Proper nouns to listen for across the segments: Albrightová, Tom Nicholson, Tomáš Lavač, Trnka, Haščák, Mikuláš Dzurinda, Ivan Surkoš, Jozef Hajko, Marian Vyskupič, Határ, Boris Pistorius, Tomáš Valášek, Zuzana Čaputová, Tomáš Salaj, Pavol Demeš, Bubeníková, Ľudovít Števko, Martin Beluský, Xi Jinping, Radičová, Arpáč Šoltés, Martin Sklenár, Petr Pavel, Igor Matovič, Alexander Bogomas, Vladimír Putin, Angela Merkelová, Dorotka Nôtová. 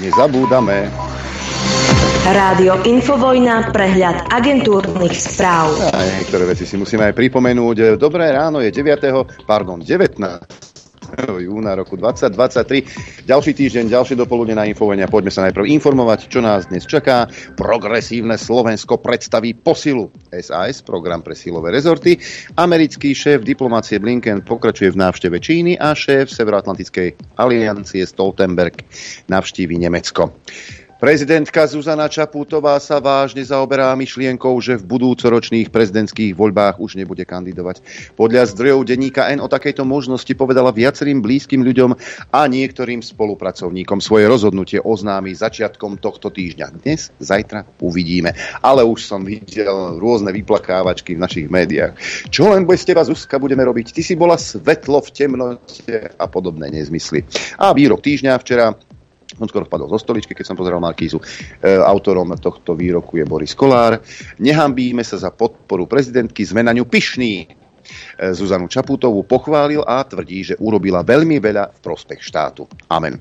nezabúdame. Rádio Infovojna, prehľad agentúrnych správ. A niektoré veci si musíme aj pripomenúť. Dobré ráno je 19. júna roku 2023. Ďalší týždeň, ďalšie dopoludne na Infovojne. Poďme sa najprv informovať, čo nás dnes čaká. Progresívne Slovensko predstaví posilu. SAS, program pre silové rezorty. Americký šéf diplomácie Blinken pokračuje v návšteve Číny a šéf Severoatlantickej aliancie Stoltenberg navštívi Nemecko. Prezidentka Zuzana Čaputová sa vážne zaoberá myšlienkou, že v budúcoročných prezidentských voľbách už nebude kandidovať. Podľa zdrojov denníka N o takejto možnosti povedala viacerým blízkym ľuďom a niektorým spolupracovníkom. Svoje rozhodnutie oznámi začiatkom tohto týždňa. Dnes, zajtra uvidíme. Ale už som videl rôzne vyplakávačky v našich médiách. Čo len bez teba, Zuzka, budeme robiť? Ty si bola svetlo v temnote a podobné nezmysly. A výrok týždňa včera. On skoro vpadol zo stoličky, keď som pozeral Markízu. Autorom tohto výroku je Boris Kollár. Nehambíme sa za podporu prezidentky, sme na ňu pyšní. Zuzanu Čaputovú pochválil a tvrdí, že urobila veľmi veľa v prospech štátu. Amen.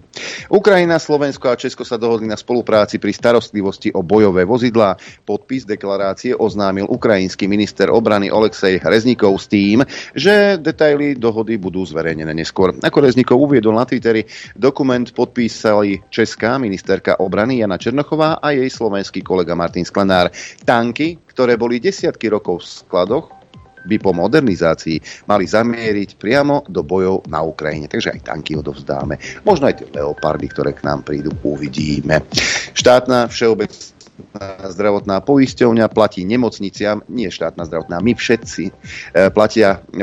Ukrajina, Slovensko a Česko sa dohodli na spolupráci pri starostlivosti o bojové vozidlá. Podpis deklarácie oznámil ukrajinský minister obrany Oleksij Reznikov s tým, že detaily dohody budú zverejnené neskôr. Ako Reznikov uviedol na Twitteri, dokument podpísali česká ministerka obrany Jana Černochová a jej slovenský kolega Martin Sklenár. Tanky, ktoré boli desiatky rokov v skladoch, by po modernizácii mali zamieriť priamo do bojov na Ukrajine. Takže aj tanky odovzdáme. Možno aj tie leopardy, ktoré k nám prídu, uvidíme. Štátna všeobecná zdravotná poisťovňa platí nemocniciam, nie štátna zdravotná, my všetci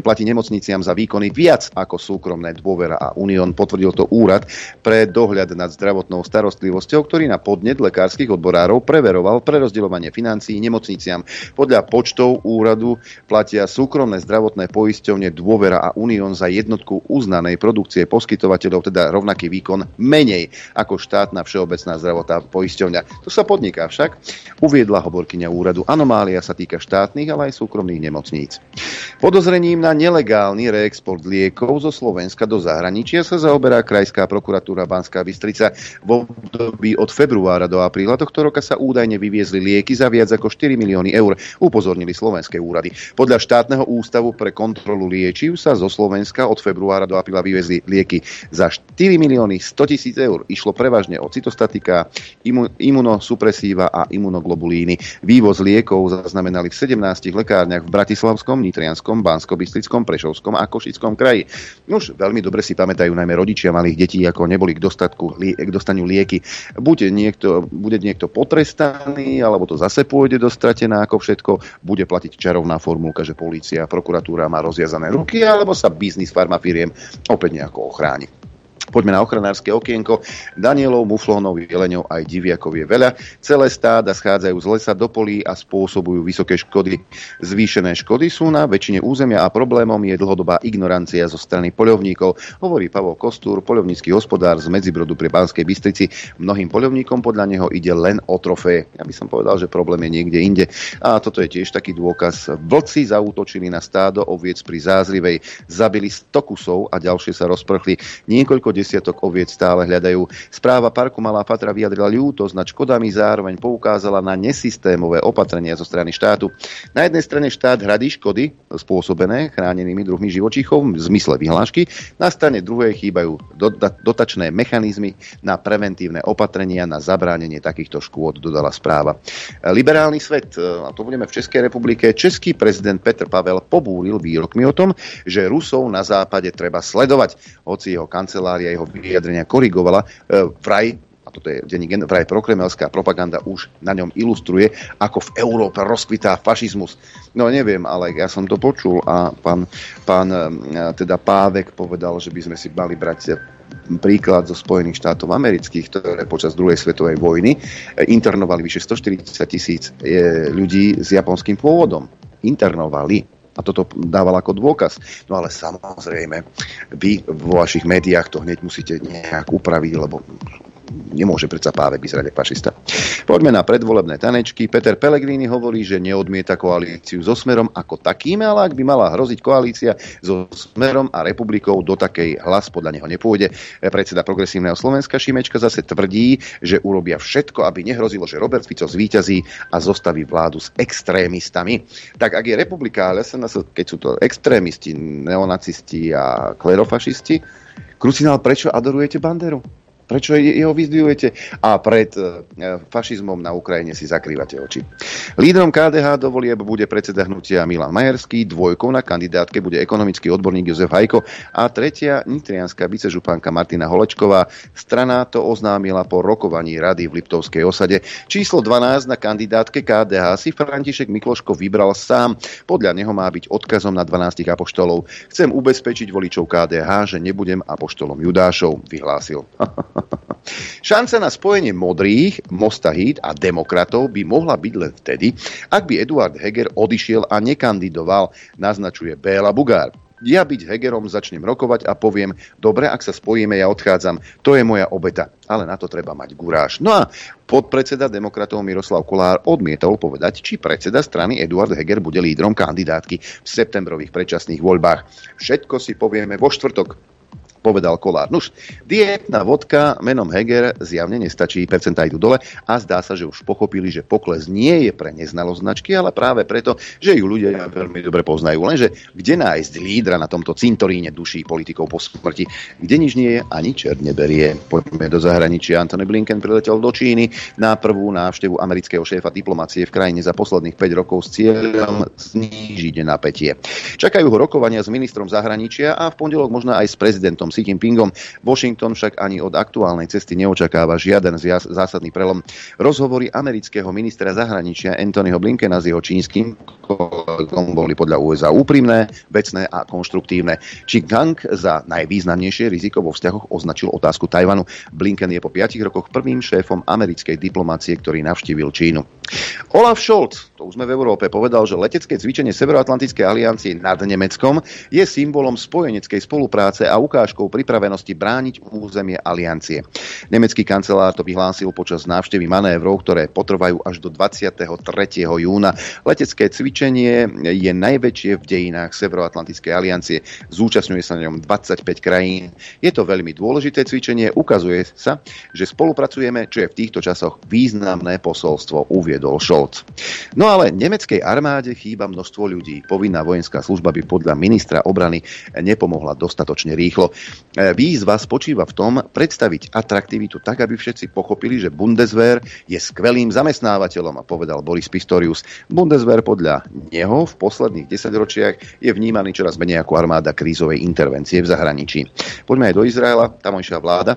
platí nemocniciam za výkony viac ako súkromné. Dôvera a Unión, potvrdil to Úrad pre dohľad nad zdravotnou starostlivosťou, ktorý na podnet lekárskych odborárov preveroval prerozdeľovanie financií nemocniciam. Podľa počtov úradu platia súkromné zdravotné poisťovne, Dôvera a Unión za jednotku uznanej produkcie poskytovateľov, teda rovnaký výkon, menej ako štátna všeobecná zdravotná poisťovňa. Tu sa podniká však, uviedla hovorkyňa úradu. Anomália sa týka štátnych, ale aj súkromných nemocníc. Podozrením na nelegálny reexport liekov zo Slovenska do zahraničia sa zaoberá Krajská prokuratúra Banská Bystrica. V období od februára do apríla tohto roka sa údajne vyviezli lieky za viac ako 4 milióny eur, upozornili slovenské úrady. Podľa Štátneho ústavu pre kontrolu liečiv sa zo Slovenska od februára do apríla vyviezli lieky za 4 100 000 eur. Išlo prevažne o cytostatika, imunosupresíva a imunoglobulíny. Vývoz liekov zaznamenali v 17 lekárniach v Bratislavskom, Nitrianskom, Banskobystrickom, Prešovskom a Košickom kraji. Už veľmi dobre si pamätajú najmä rodičia malých detí, ako neboli k dostaniu lieky. Bude niekto potrestaný, alebo to zase pôjde do stratená, ako všetko. Bude platiť čarovná formulka, že polícia a prokuratúra má rozviazané ruky, alebo sa biznis farmafíriem opäť nejako ochráni. Poďme na ochranárske okienko. Danielov, muflónov, jeleňov aj diviakov je veľa. Celé stáda schádzajú z lesa do polí a spôsobujú vysoké škody. Zvýšené škody sú na väčšine územia a problémom je dlhodobá ignorancia zo strany poľovníkov, hovorí Pavol Kostúr, poľovnícky hospodár z Medzibrodu pri Banskej Bystrici. Mnohým poľovníkom podľa neho ide len o trofé. Ja by som povedal, že problém je niekde inde. A toto je tiež taký dôkaz. Vlci zaútočili na stádo oviec pri Zázrivej, zabili 100 kusov a ďalšie sa rozprchli. Niekoľko desiatok oviec stále hľadajú. Správa parku Malá Fatra vyjadrila ľútosť nad škodami, zároveň poukázala na nesystémové opatrenia zo strany štátu. Na jednej strane štát hradí škody spôsobené chránenými druhmi živočíchov v zmysle vyhlášky, na strane druhej chýbajú dotačné mechanizmy na preventívne opatrenia na zabránenie takýchto škôd, dodala správa. Liberálny svet, a to budeme v Českej republike, český prezident Petr Pavel pobúril výrokmi o tom, že Rusov na západe treba sledovať, hoci jeho kancelária jeho vyjadrenia korigovala. Vraj, a toto je denník N, vraj prokremelská propaganda už na ňom ilustruje, ako v Európe rozkvitá fašizmus. No neviem, ale ja som to počul a pán teda Pávek povedal, že by sme si mali brať príklad zo Spojených štátov amerických, ktoré počas druhej svetovej vojny internovali vyše 140 000 ľudí s japonským pôvodom. Internovali. A toto dával ako dôkaz. No ale samozrejme, vy vo vašich médiách to hneď musíte nejak upraviť, lebo nemôže predsa Pávek vyzerať ako fašista. Poďme na predvolebné tanečky. Peter Pellegrini hovorí, že neodmieta koalíciu so Smerom ako takým, ale ak by mala hroziť koalícia so Smerom a Republikou, do takej Hlas podľa neho nepôjde. Predseda Progresívneho Slovenska Šimečka zase tvrdí, že urobia všetko, aby nehrozilo, že Robert Fico zvíťazí a zostaví vládu s extrémistami. Tak ak je Republika, ale keď sú to extrémisti, neonacisti a klerofašisti, krucinál, prečo adorujete Banderu? Prečo jeho vyzdvihujete? A pred fašizmom na Ukrajine si zakrývate oči. Lídrom KDH do volieb bude predseda hnutia Milan Majerský, dvojkou na kandidátke bude ekonomický odborník Jozef Hajko a tretia nitrianská vicežupanka Martina Holečková. Strana to oznámila po rokovaní rady v Liptovskej osade. Číslo 12 na kandidátke KDH si František Mikloško vybral sám. Podľa neho má byť odkazom na 12 apoštolov. Chcem ubezpečiť voličov KDH, že nebudem apoštolom Judášov, vyhlásil. Šanca na spojenie modrých, Mostahíd a demokratov by mohla byť len vtedy, ak by Eduard Heger odišiel a nekandidoval, naznačuje Béla Bugár. Ja byť Hegerom začnem rokovať a poviem, dobre, ak sa spojíme, ja odchádzam. To je moja obeta, ale na to treba mať guráž. No a podpredseda demokratov Miroslav Kollár odmietol povedať, či predseda strany Eduard Heger bude lídrom kandidátky v septembrových predčasných voľbách. Všetko si povieme vo štvrtok, povedal Kollár. Nuž, dietná vodka menom Heger zjavne nestačí, percentá idú dole a zdá sa, že už pochopili, že pokles nie je pre neznalosť značky, ale práve preto, že ju ľudia veľmi dobre poznajú. Lenže kde nájsť lídra na tomto cintoríne duší politikov po smrti, kde nič nie je, ani čert neberie. Poďme do zahraničia. Antony Blinken priletel do Číny na prvú návštevu amerického šéfa diplomacie v krajine za posledných 5 rokov s cieľom znížiť napätie. Čakajú ho rokovania s ministrom zahraničia a v pondelok možno aj s prezidentom Xi Jinpingom. Washington však ani od aktuálnej cesty neočakáva žiaden zásadný prelom. Rozhovory amerického ministra zahraničia Antonyho Blinkena s jeho čínskym kolegom boli podľa USA úprimné, vecné a konštruktívne. Čí Gang za najvýznamnejšie riziko vo vzťahoch označil otázku Tajvanu. Blinken je po 5 rokoch prvým šéfom americkej diplomácie, ktorý navštívil Čínu. Olaf Scholz, to už sme v Európe, povedal, že letecké cvičenie Severoatlantickej aliancie nad Nemeckom je symbolom spojeneckej spolupráce a ukážkou pripravenosti brániť územie aliancie. Nemecký kancelár to vyhlásil počas návštevy manévrov, ktoré potrvajú až do 23. júna. Letecké cvičenie je najväčšie v dejinách Severoatlantickej aliancie. Zúčastňuje sa na ňom 25 krajín. Je to veľmi dôležité cvičenie. Ukazuje sa, že spolupracujeme, čo je v týchto časoch významné posolstvo, uviedol Scholz. No ale nemeckej armáde chýba množstvo ľudí. Povinná vojenská služba by podľa ministra obrany nepomohla dostatočne rýchlo. Výzva spočíva v tom predstaviť atraktivitu tak, aby všetci pochopili, že Bundeswehr je skvelým zamestnávateľom, povedal Boris Pistorius. Bundeswehr podľa neho v posledných 10 ročiach je vnímaný čoraz menej ako armáda krízovej intervencie v zahraničí. Poďme aj do Izraela. Tamojšia vláda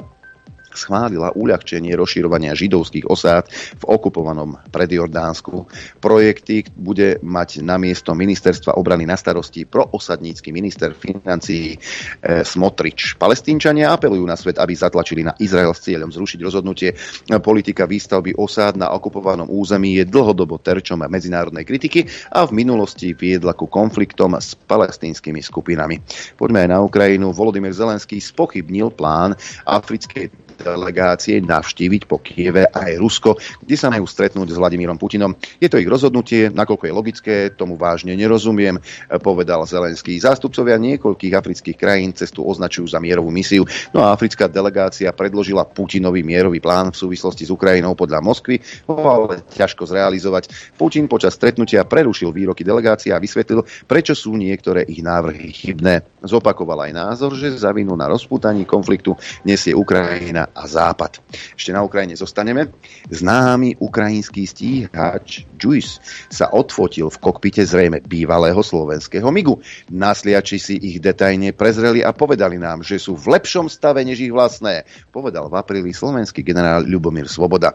schválila uľahčenie rozširovania židovských osád v okupovanom Predjordánsku. Projekty bude mať na miesto ministerstva obrany na starosti proosadnícky minister financií Smotrič. Palestínčania apelujú na svet, aby zatlačili na Izrael s cieľom zrušiť rozhodnutie. Politika výstavby osád na okupovanom území je dlhodobo terčom medzinárodnej kritiky a v minulosti viedla ku konfliktom s palestínskymi skupinami. Poďme aj na Ukrajinu. Volodymyr Zelenský spochybnil plán africkej delegácie navštíviť po Kieve aj Rusko, kde sa majú stretnúť s Vladimírom Putinom. Je to ich rozhodnutie, nakoľko je logické, tomu vážne nerozumiem, povedal Zelenský. Zástupcovia niekoľkých afrických krajín cestu označujú za mierovú misiu. No a africká delegácia predložila Putinovi mierový plán v súvislosti s Ukrajinou podľa Moskvy, ale ťažko zrealizovať. Putin počas stretnutia prerušil výroky delegácie a vysvetlil, prečo sú niektoré ich návrhy chybné. Zopakoval aj názor, že za vinu na rozpútaní konfliktu nesie Ukrajina a Západ. Ešte na Ukrajine zostaneme. Známy ukrajinský stíhač JUIS sa odfotil v kokpite zrejme bývalého slovenského MIGu. Nasliači si ich detajne prezreli a povedali nám, že sú v lepšom stave než ich vlastné, povedal v apríli slovenský generál Ľubomír Svoboda.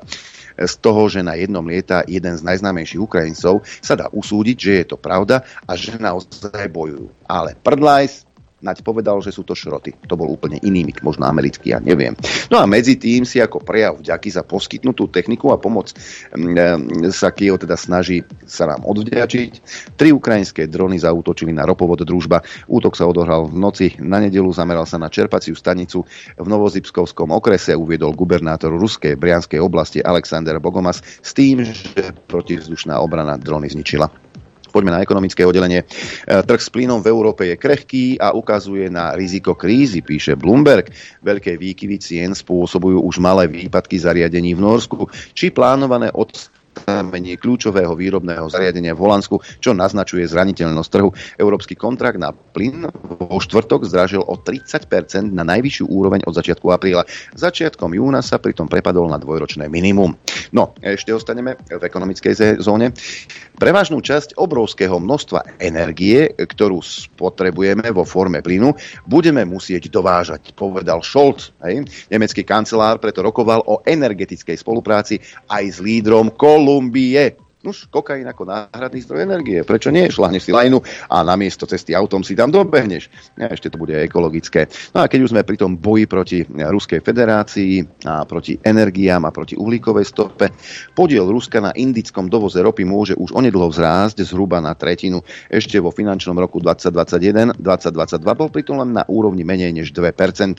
Z toho, že na jednom lieta jeden z najznámejších Ukrajincov, sa dá usúdiť, že je to pravda a že naozaj bojujú. Ale prdlajs naď povedal, že sú to šroty. To bol úplne iný mik, možno americký, ja neviem. No a medzi tým si ako prejav vďaky za poskytnutú techniku a pomoc sa Kyjev teda snaží sa nám odvďačiť. 3 ukrajinské drony zaútočili na ropovod Družba. Útok sa odohral v noci na nedeľu, zameral sa na čerpaciu stanicu v Novozipskovskom okrese, uviedol gubernátor ruskej Brianskej oblasti Alexander Bogomas s tým, že protivzdušná obrana drony zničila. Poďme na ekonomické oddelenie. Trh s plynom v Európe je krehký a ukazuje na riziko krízy, píše Bloomberg. Veľké výkyvy cien spôsobujú už malé výpadky zariadení v Norsku či plánované odstavenie kľúčového výrobného zariadenia v Holandsku, čo naznačuje zraniteľnosť trhu. Európsky kontrakt na plyn vo štvrtok zdražil o 30% na najvyššiu úroveň od začiatku apríla. Začiatkom júna sa pritom prepadol na dvojročné minimum. No, ešte ostaneme v ekonomickej zóne. Prevažnú časť obrovského množstva energie, ktorú spotrebujeme vo forme plynu, budeme musieť dovážať, povedal Scholz. Nemecký kancelár preto rokoval o energetickej spolupráci aj s lídrom Kolumbie. Nuž, kokain ako náhradný zdroj energie. Prečo nie? Šľahneš si lajnu a namiesto cesty autom si tam dobehneš. Ešte to bude ekologické. No a keď už sme pri tom boji proti Ruskej federácii a proti energiám a proti uhlíkovej stope, podiel Ruska na indickom dovoze ropy môže už onedlho vzrásť zhruba na tretinu. Ešte vo finančnom roku 2021-2022 bol pritom len na úrovni menej než 2%.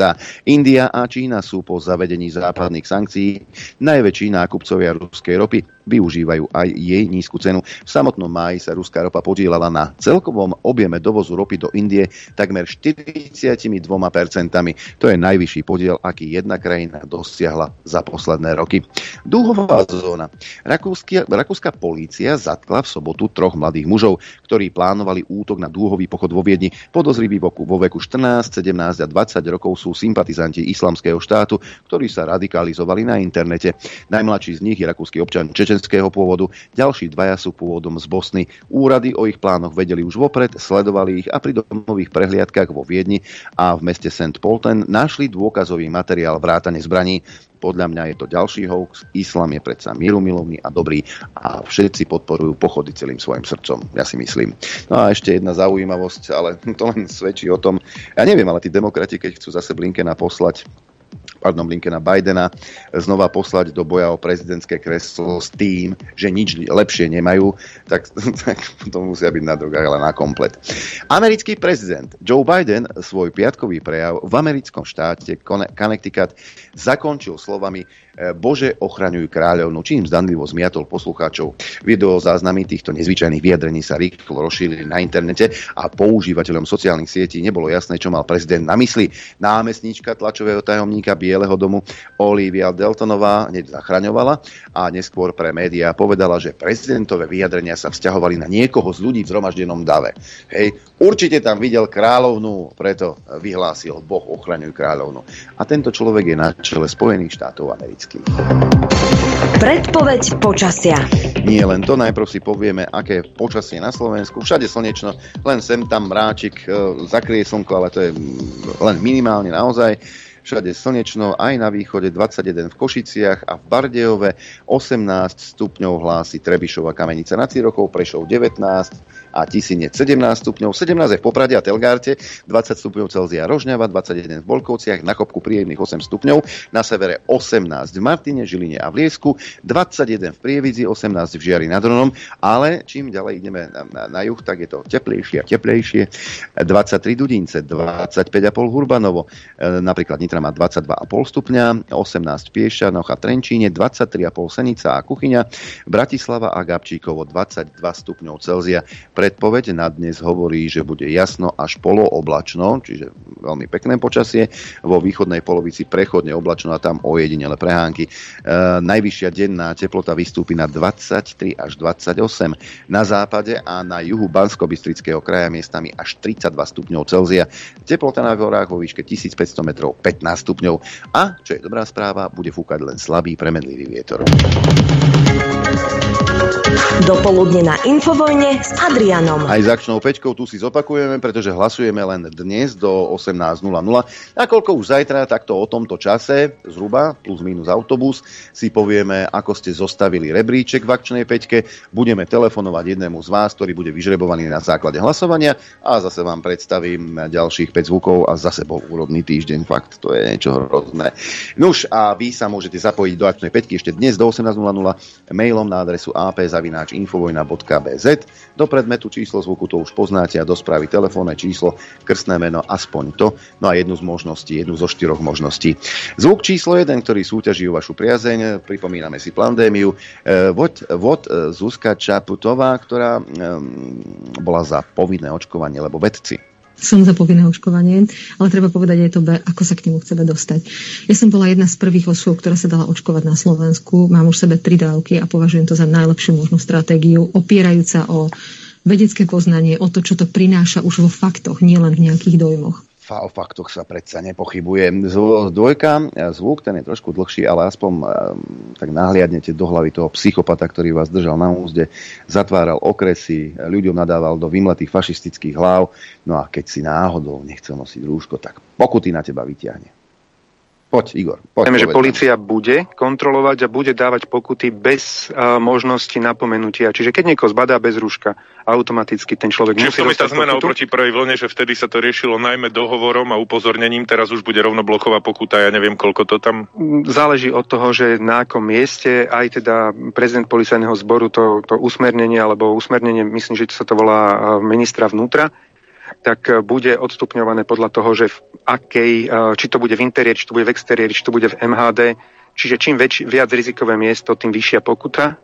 India a Čína sú po zavedení západných sankcií najväčší nákupcovia ruskej ropy. Využívajú aj jej nízku cenu. V samotnom máji sa ruská ropa podielala na celkovom objeme dovozu ropy do Indie takmer 42%. To je najvyšší podiel, aký jedna krajina dosiahla za posledné roky. Dúhová zóna. Rakúska polícia zatkla v sobotu 3 mladých mužov, ktorí plánovali útok na dúhový pochod vo Viedni. Podozriví vo veku 14, 17 a 20 rokov sú sympatizanti Islamského štátu, ktorí sa radikalizovali na internete. Najmladší z nich je rakúsky občan čečenského pôvodu. Ďalší 2 sú pôvodom z Bosny. Úrady o ich plánoch vedeli už vopred, sledovali ich a pri domových prehliadkach vo Viedni a v meste St. Polten našli dôkazový materiál vrátane zbraní. Podľa mňa je to ďalší hoax. Islám je predsa mierumilovný a dobrý a všetci podporujú pochody celým svojim srdcom, ja si myslím. No a ešte jedna zaujímavosť, ale to len svedčí o tom, ja neviem, ale tí demokrati, keď chcú zase Bidena znova poslať do boja o prezidentské kreslo s tým, že nič lepšie nemajú, tak to musia byť na drogách, ale na komplet. Americký prezident Joe Biden svoj piatkový prejav v americkom štáte Connecticut zakončil slovami Bože, ochraňuj kráľovnú, čím zdanlivo zmiatol poslucháčov. Video záznamy týchto nezvyčajných vyjadrení sa rýchlo rozšírili na internete a používateľom sociálnych sietí nebolo jasné, čo mal prezident na mysli. Námestníčka tlačového tajomníka Bieleho domu Olivia Deltonová hneď zachraňovala a neskôr pre médiá povedala, že prezidentové vyjadrenia sa vzťahovali na niekoho z ľudí v zhromaždenom dave. Hej, určite tam videl kráľovnú, preto vyhlásil Boh ochraňuj kráľovnú. A tento človek je na čele Spojených štátov amerických. Predpoveď počasia. Nie len to, najprv si povieme, aké počasie na Slovensku. Všade slnečno, len sem tam mráčik, zakrie slnko, ale to je len minimálne naozaj. Všade slnečno, aj na východe 21 v Košiciach a v Bardejove, 18 stupňov hlási Trebišov a Kamenica nad Cirochou, Prešov 19 a Tisinec 17 stupňov, 17 je v Poprade a Telgárte, 20 stupňov Celzia Rožňava, 21 v Bolkovciach, na Kopku príjemných 8 stupňov, na severe 18 v Martine, Žiline a v Liesku, 21 v Prievidzi, 18 v Žiari nad Hronom, ale čím ďalej ideme na juh, tak je to teplejšie a teplejšie, 23 Dudince, 25,5 Hurbanovo, napríklad Nitra má 22,5 stupňa, 18 Piešťanoch a Trenčíne, 23,5 Senica a Kuchyňa, Bratislava a Gabčíkovo 22 stupňov Celzia. Predpoveď na dnes hovorí, že bude jasno až polooblačno, čiže veľmi pekné počasie. Vo východnej polovici prechodne oblačno a tam ojedinele prehánky. Najvyššia denná teplota vystúpi na 23 až 28. Na západe a na juhu Banskobystrického kraja miestami až 32 stupňov Celzia. Teplota na horách vo výške 1500 metrov 15 stupňov. A, čo je dobrá správa, bude fúkať len slabý premenlivý vietor. Dopoludne na Infovojne s Adriánom. Marianom. Aj s akčnou päťkou tu si zopakujeme, pretože hlasujeme len dnes do 18.00. Nakoľko už zajtra, takto o tomto čase, zhruba plus minus autobus, si povieme, ako ste zostavili rebríček v akčnej päťke. Budeme telefonovať jednému z vás, ktorý bude vyžrebovaný na základe hlasovania a zase vám predstavím ďalších 5 zvukov a zase bol úrodný týždeň. Fakt, to je niečo hrozné. Nuž a vy sa môžete zapojiť do akčnej päťky ešte dnes do 18.00 mailom na adresu ap@infovojna.bz. Do predmetu číslo zvuku to už poznáte a do správy telefónne číslo, krstné meno, aspoň to. No a jednu z možností, jednu zo 4 možností. Zvuk číslo 1, ktorý súťaží o vašu priazeň, pripomíname si pandémiu. Zuzka Čaputová, ktorá bola za povinné očkovanie, lebo vedci. Som za povinné očkovanie, ale treba povedať aj to, ako sa k nemu chceme dostať. Ja som bola jedna z prvých osôb, ktorá sa dala očkovať na Slovensku. Mám už sebe 3 dávky a považujem to za najlepšiu možnú stratégiu, opierajúca o vedecké poznanie, o to, čo to prináša už vo faktoch, nielen v nejakých dojmoch. O faktoch sa predsa nepochybuje. Dvojka, zvuk, ten je trošku dlhší, ale aspoň tak nahliadnete do hlavy toho psychopata, ktorý vás držal na úzde, zatváral okresy, ľuďom nadával do vymletých fašistických hlav, no a keď si náhodou nechcel nosiť rúško, tak pokuty na teba vyťahne. Poď, Igor. Poď, že polícia bude kontrolovať a bude dávať pokuty bez možnosti napomenutia. Čiže keď niekoho zbadá bez rúška, automaticky ten človek musí dostať pokutu. Čiže v tom je tá zmena oproti prvej vlne, že vtedy sa to riešilo najmä dohovorom a upozornením, teraz už bude rovno bloková pokuta, ja neviem, koľko to tam... Záleží od toho, že na akom mieste, aj teda prezident policajného zboru to usmernenie, alebo usmernenie, myslím, že sa to volá ministra vnútra, tak bude odstupňované podľa toho, že v akej, či to bude v interiéri, či to bude v exteriéri, či to bude v MHD. Čiže čím viac rizikové miesto, tým vyššia pokuta.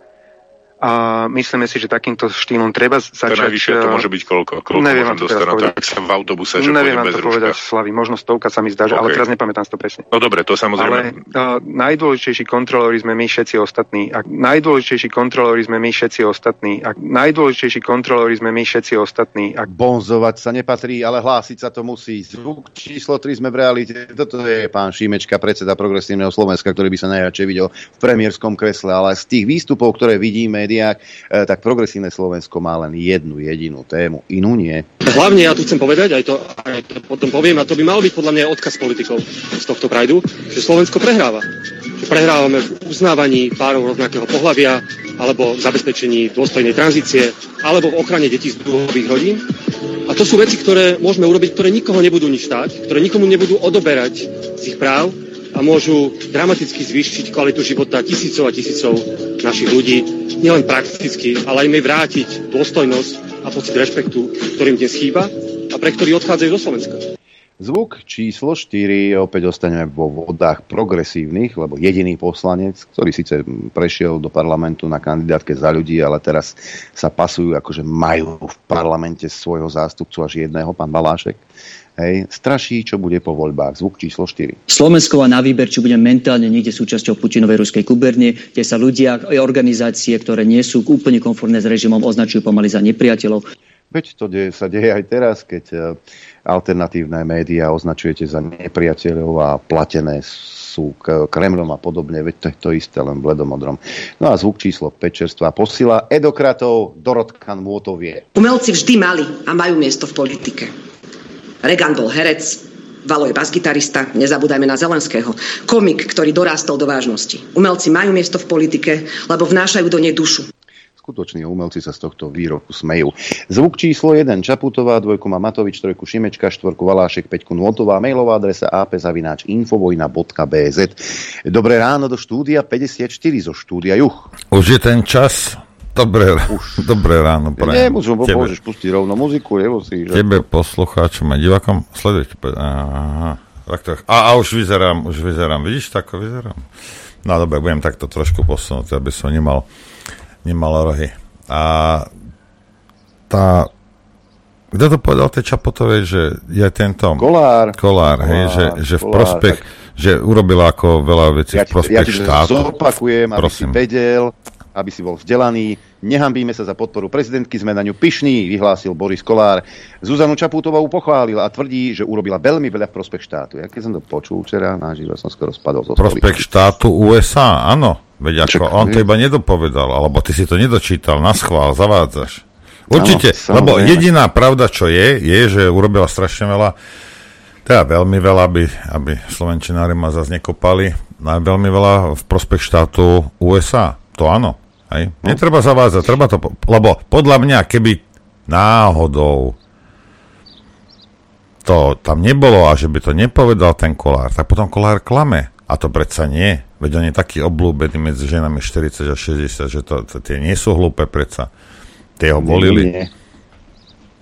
A myslíme si, že takýmto štýlom treba začať... To najvyššie to môže byť koľko? Neviem vám to teraz povedať. Ak sa v autobuse, že neviem vám to povedať, Slavy. Možno stovka sa mi zdá, okay. Ale teraz nepamätám to presne. No dobre, to samozrejme... Ale najdôležitejší kontrolóri sme my všetci ostatní. Bonzovať sa nepatrí, ale hlásiť sa to musí. Zvuk číslo 3 sme v realite. Toto je pán Šimečka, predseda Progresívneho Slovenska, ktorý by sa najradšej videl v premiérskom kresle, ale z tých výstupov, ktoré vidíme, tak Progresívne Slovensko má len jednu jedinú tému, inú nie. Hlavne ja tu chcem povedať, aj to potom poviem, a to by mal byť podľa mňa odkaz politikov z tohto prajdu, že Slovensko prehráva. Že prehrávame v uznávaní párov rovnakého pohlavia, alebo v zabezpečení dôstojnej tranzície, alebo v ochrane detí z dlhových rodín. A to sú veci, ktoré môžeme urobiť, ktoré nikoho nebudú nič stáť, ktoré nikomu nebudú odoberať z ich práv a môžu dramaticky zvýšiť kvalitu života tisícov a tisícov našich ľudí, nielen prakticky, ale aj im vrátiť dôstojnosť a pocit rešpektu, ktorým dnes chýba a pre ktorý odchádzajú do Slovenska. Zvuk číslo 4, opäť ostaneme vo vodách progresívnych, lebo jediný poslanec, ktorý síce prešiel do parlamentu na kandidátke Za ľudí, ale teraz sa pasujú, akože majú v parlamente svojho zástupcu až jedného, pán Balášek. Hej, straší, čo bude po voľbách. Zvuk číslo 4. Slovensko má na výber, či bude mentálne niekde súčasťou Putinovej ruskej gubernie, kde sa ľudia a organizácie, ktoré nie sú úplne konformné s režimom, označujú pomaly za nepriateľov. Veď to sa deje aj teraz, keď alternatívne médiá označujete za nepriateľov a platené sú Kremlom a podobne. Veď to je to isté, len bledomodrom. No a zvuk číslo 5 čerstvá posila edokratov Dorotka Nôtovie. Umelci vždy mali a majú miesto v politike. Reagan bol herec, Valo je basgitarista, nezabúdajme na Zelenského. Komik, ktorý dorastol do vážnosti. Umelci majú miesto v politike, lebo vnášajú do nej dušu. Skutoční umelci sa z tohto výroku smejú. Zvuk číslo 1 Čaputová, 2 má Matovič, 3 Šimečka, 4 Valášek, 5 Nôtová, mailová adresa ap@infovojna.bz. Dobré ráno do štúdia 54 zo štúdia Juch. Už je ten čas... Dobré ráno, prajem. Môžeš pustiť rovno muziku, nebo si... Že... Tebe, poslucháčom a divákom, sledujte. Aha, tak. A už vyzerám. Vidíš, tak vyzerám. No dobre, budem takto trošku posunúť, aby som nemal rohy. A tá... Kto to povedal tej Čapotovej, že je tento... Kollár, hej, že v prospech... Tak... Že urobila ako veľa vecí v prospech štátu. Ja ti zopakujem, aby si vedel... aby si bol vzdelaný. Nehanbíme sa za podporu prezidentky, sme na ňu pyšní, vyhlásil Boris Kollár. Zuzanu Čaputovú pochválil a tvrdí, že urobila veľmi veľa v prospech štátu. Ja keď som to počul včera, naživo som skoro spadol zo stoličky. Prospech štátu USA, áno. Veď ako, on to iba nedopovedal, alebo ty si to nedočítal, naschvál, zavádzaš. Určite, áno, lebo jediná pravda, čo je, že urobila strašne veľa, teda veľmi veľa, aby slovenčinári ma zase nekopali, veľmi veľa v prospech štátu USA, to áno. Hej? Netreba zavázať, treba to, lebo podľa mňa, keby náhodou to tam nebolo a že by to nepovedal ten Kollár, tak potom Kollár klame. A to predsa nie. Veď on je taký obľúbený medzi ženami 40 a 60, že to tie nie sú hlúpe predsa. Tie ho volili. Nie.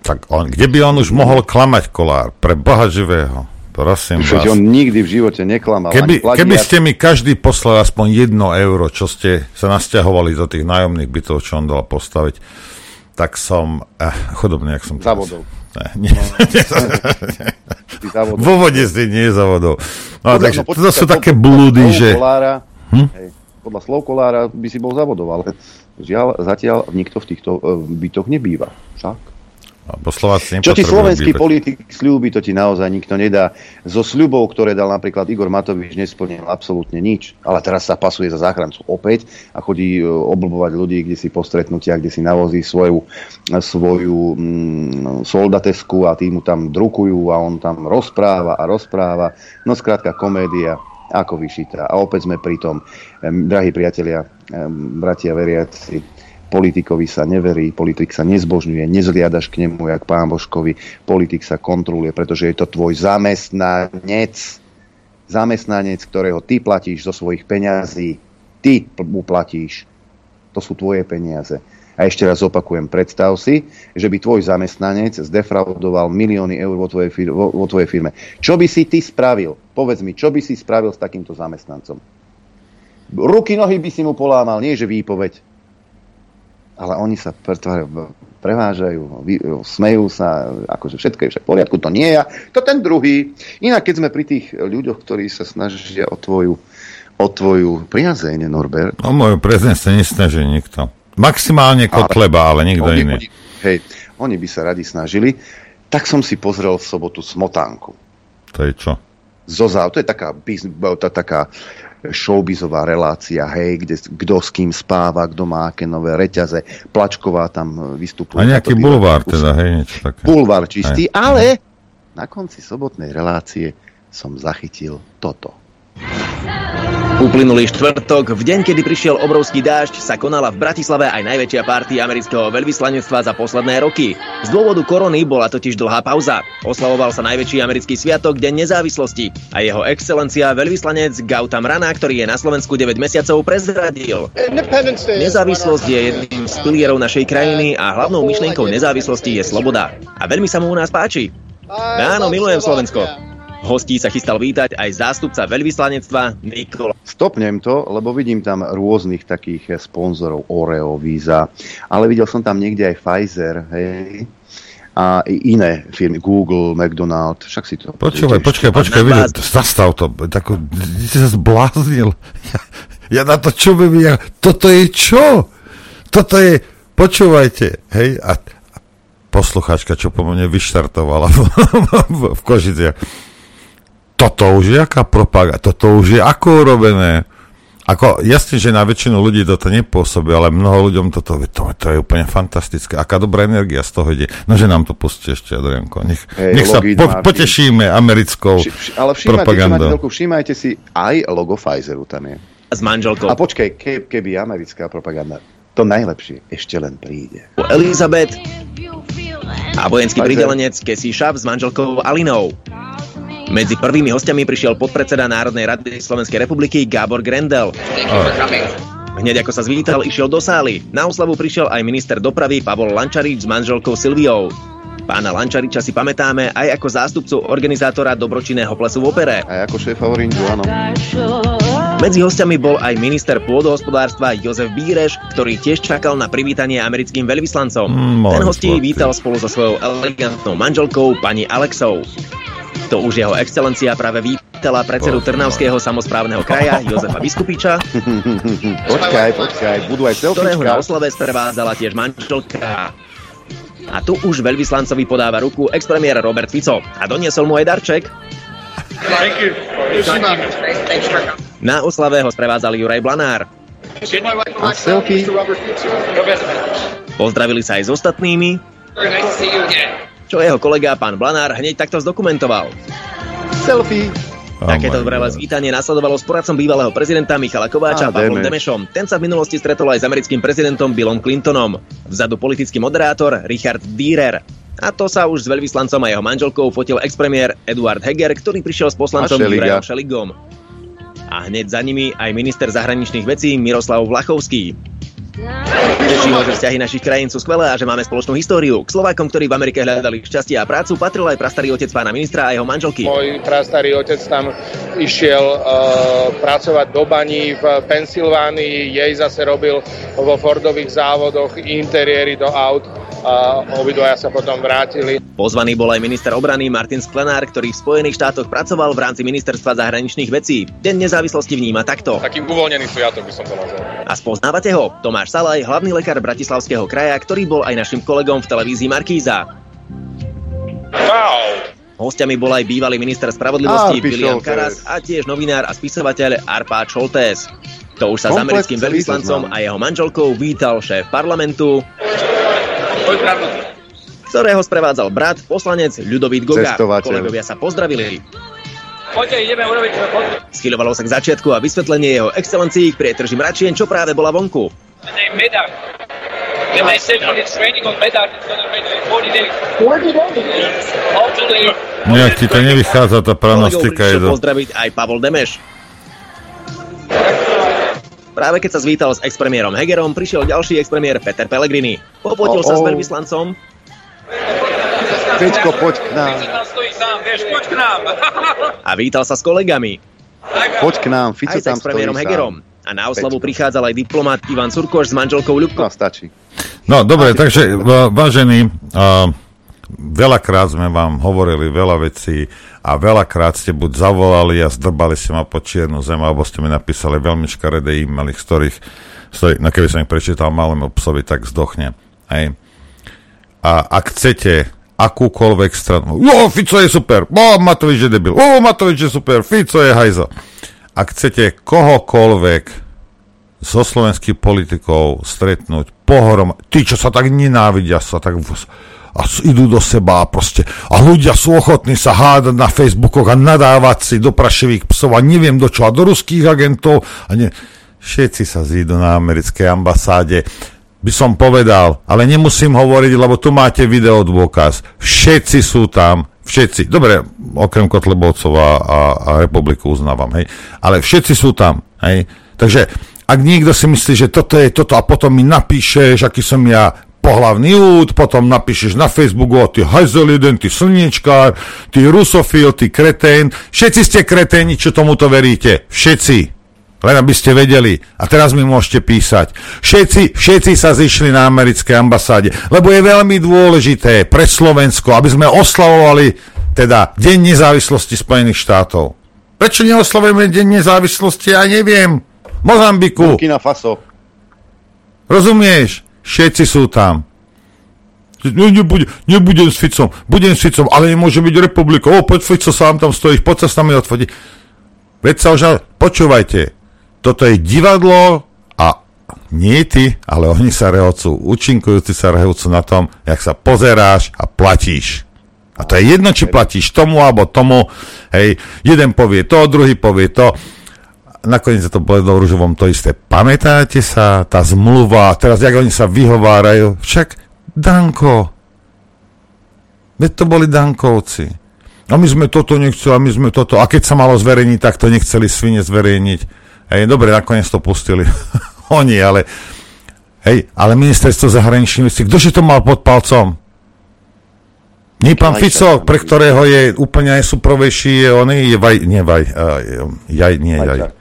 Tak on, kde by on už mohol klamať, Kollár? Pre Boha živého. Prosím vás. On nikdy v živote neklamal. Keby ste mi každý poslal aspoň 1 euro, čo ste sa nasťahovali do tých nájomných bytov, čo on dal postaviť, tak som chudobný, jak som... Zavodol. Vo vode si nie je za vodou. No, takže to sú také blúdy, že... Podľa slov Kollára by si bol za vodou, ale žiaľ, zatiaľ nikto v týchto bytoch nebýva. Však? Čo ti slovenský politik sľúbi, to ti naozaj nikto nedá. Zo sľubov, ktoré dal napríklad Igor Matovič, nesplnil absolútne nič. Ale teraz sa pasuje za záchrancu opäť a chodí obľbovať ľudí, kde si po stretnutiach, kde si navozí svoju soldatesku a tí mu tam drukujú a on tam rozpráva. No skrátka komédia ako vyšitá. A opäť sme pri tom, drahí priatelia, bratia veriaci, politikovi sa neverí, politik sa nezbožňuje, nezliadaš k nemu jak pán Božkovi, politik sa kontroluje, pretože je to tvoj zamestnanec, ktorého ty platíš zo svojich peňazí, ty mu platíš, to sú tvoje peniaze. A ešte raz opakujem, predstav si, že by tvoj zamestnanec zdefraudoval milióny eur vo tvojej firme. Čo by si ty spravil? Povedz mi, čo by si spravil s takýmto zamestnancom? Ruky, nohy by si mu polámal, nie že výpoveď. Ale oni sa prevážajú, smejú sa, akože všetko je však v poriadku, to nie ja, to ten druhý. Inak keď sme pri tých ľuďoch, ktorí sa snažia o tvoju priazeň, Norbert. O moju priazeň sa nesnaží nikto. Maximálne Kotleba, ale nikto iný. Oni by sa radi snažili. Tak som si pozrel v sobotu Smotánku. To je čo? To je taká showbizová relácia, hej, kde kto s kým spáva, kto má aké nové reťaze, Plačková tam vystupuje. A nejaký bulvár teda, hej, niečo také. Bulvár čistý, hej. Ale na konci sobotnej relácie som zachytil toto. Uplynulý štvrtok, v deň, kedy prišiel obrovský dážď, sa konala v Bratislave aj najväčšia párty amerického veľvyslanectva za posledné roky. Z dôvodu korony bola totiž dlhá pauza. Oslavoval sa najväčší americký sviatok, Deň nezávislosti. A jeho excelencia veľvyslanec Gautam Rana, ktorý je na Slovensku 9 mesiacov, prezradil. Nezávislosť je jedným z pilierov našej krajiny a hlavnou myšlienkou nezávislosti je sloboda. A veľmi sa mu u nás páči. Áno, milujem Slovensko. Hostí sa chystal vítať aj zástupca veľvyslanectva Mikuláš. Stopnem to, lebo vidím tam rôznych takých sponzorov, Oreo, Visa, ale videl som tam niekde aj Pfizer, hej, a iné firmy, Google, McDonald's, však si to... Počkaj, zastav to, tako, ty si sa zbláznil. Ja na to čo by videl, toto je čo? Toto je, počúvajte, hej, a poslucháčka, čo po mne vyštartovala v Košiciach. Toto už je aká propaganda, toto už je ako urobené. Ako, jasne, že na väčšinu ľudí toto nepôsobí, ale mnoho ľuďom toto je úplne fantastické. Aká dobrá energia z toho ide. Nože nám to pustí ešte, Adrianko. Nech sa potešíme americkou propagandou. Všímajte si, aj logo Pfizeru tam je. S manželkou. A počkaj, keby americká propaganda, to najlepšie ešte len príde. Elizabeth a vojenský pridelenec Casey Schaaf s manželkou Alinou. Medzi prvými hostiami prišiel podpredseda Národnej rady Slovenskej republiky Gábor Grendel. Hneď ako sa zvítal, išiel do sály. Na oslavu prišiel aj minister dopravy Pavol Lančarič s manželkou Silviou. Pána Lančariča si pamätáme aj ako zástupcu organizátora dobročinného plesu v opere. Aj ako šéfa Orindu, áno. Medzi hostiami bol aj minister pôdohospodárstva Jozef Bíreš, ktorý tiež čakal na privítanie americkým veľvyslancom. Ten hostí vítal spolu so svojou elegantnou manželkou pani Alexou. To už jeho excelencia práve vítala predsedu Trnavského samosprávneho kraja Jozefa Biskupiča, počkaj, budú aj selfiečka, ktorého na oslave sprevádzala tiež manželka. A tu už veľvyslancovi podáva ruku ex-premiér Robert Fico a doniesol mu aj darček. Na oslave ho sprevádzali Juraj Blanár. A selfie. Pozdravili sa aj s ostatnými, čo jeho kolega pán Blanár hneď takto zdokumentoval. Selfie. Takéto dobré vás vítanie nasledovalo s poradcom bývalého prezidenta Michala Kováča Pavlom Demešom. Ten sa v minulosti stretol aj s americkým prezidentom Billom Clintonom. Vzadu politický moderátor Richard Dírer. A to sa už s veľvyslancom a jeho manželkou fotil expremiér Eduard Heger, ktorý prišiel s poslancom Jurajom Šeligom. A hneď za nimi aj minister zahraničných vecí Miroslav Vlachovský. Tešíme, že vzťahy našich krajín sú skvelé a že máme spoločnú históriu. K Slovákom, ktorí v Amerike hľadali šťastie a prácu, patril aj prastarý otec pána ministra a jeho manželky. Môj prastarý otec tam išiel pracovať do baní v Pensylvánii, jej zase robil vo Fordových závodoch interiéry do aut. Obidvaja sa potom vrátili. Pozvaný bol aj minister obrany Martin Sklenár, ktorý v Spojených štátoch pracoval v rámci ministerstva zahraničných vecí. Deň nezávislosti vníma takto. Takým uvoľnený sviatok by som to nazval. A spoznávate ho? Tomáš Salaj, hlavný lekár Bratislavského kraja, ktorý bol aj našim kolegom v televízii Markíza. Wow! Hosťami bol aj bývalý minister spravodlivosti William Karas a tiež novinár a spisovateľ Arpáč Šoltés. To už sa s americkým veľvyslancom a jeho manželkou vítal šéf parlamentu, ktorého sprevádzal brat, poslanec Ľudovít Gogár. Kolegovia sa pozdravili. Schyľovalo sa k začiatku a vysvetlenie jeho excelencií k prietržím račien, čo práve bola vonku. Nejak ti to nevychádza, tá pranostika. Kolegov pozdraviť aj Pavol Demeš. Práve keď sa zvítal s expremiérom Hegerom, prišiel ďalší expremiér Peter Pellegrini. Popotil sa s veľvyslancom. Peťko, poď k nám. A vítal sa s kolegami. Poď k nám, Fico tam stojí sám. Aj s expremiérom Hegerom. A na oslavu prichádzal aj diplomat Ivan Surkoš s manželkou Ľubkou. No, stačí. No, dobre, takže vážení, veľakrát sme vám hovorili veľa vecí a veľakrát ste buď zavolali a zdrbali ste ma po čiernu zem, alebo ste mi napísali veľmi škaredé e-maily, z ktorých no keby som ich prečítal malému psovi, tak zdochne. Hej. A ak chcete akúkoľvek stranu, Fico je super, Matovič je debil, Matovič je super, Fico je hajza. Ak chcete kohokoľvek zo slovenských politikov stretnúť pohrom, tí, čo sa tak nenávidia, sa tak a idú do seba a proste a ľudia sú ochotní sa hádať na Facebookoch a nadávať si do prašivých psov a neviem do čo a do ruských agentov a nie, všetci sa zídu na americkej ambasáde, by som povedal, ale nemusím hovoriť, lebo tu máte video dôkaz, všetci sú tam, všetci, dobre, okrem Kotlebovcov a Republiku uznávam, hej, ale všetci sú tam, hej, takže ak niekto si myslí, že toto je toto a potom mi napíšeš, aký som ja pohlavný úd, potom napíšeš na Facebooku a ty hajzel jeden, ty slniečkár, ty rusofil, ty kretén. Všetci ste kreténi, čo tomuto veríte. Všetci. Len aby ste vedeli. A teraz mi môžete písať. Všetci sa zišli na americkej ambasáde. Lebo je veľmi dôležité pre Slovensko, aby sme oslavovali teda Deň nezávislosti Spojených štátov. Prečo neoslavujeme Deň nezávislosti? Ja neviem. Mozambiku. Burkina Faso. Rozumieš? Všetci sú tam. Nebudem s Ficom, budem s Ficom, ale nemôže byť republika. Poď Fico, sám tam stojíš, poď sa s nami odfodiť. Veď sa už, počúvajte, toto je divadlo a nie ty, ale oni sa rehocú, účinkujúci sa rehocú na tom, jak sa pozeráš a platíš. A to je jedno, či platíš tomu alebo tomu, hej, jeden povie to, druhý povie to. Nakoniec to bolo v rúžovom to isté. Pamätáte sa, tá zmluva, teraz jak oni sa vyhovárajú, však Danko. Veď to boli Dankovci. A my sme toto nechceli, a my sme toto. A keď sa malo zverejniť, tak to nechceli svine zverejniť. Hej, dobre, nakoniec to pustili. Oni, ale hej, ale ministerstvo zahraničných vecí, ktože to mal pod palcom? Nie pán Fico, pre ktorého je úplne aj suprovejší, je oný, je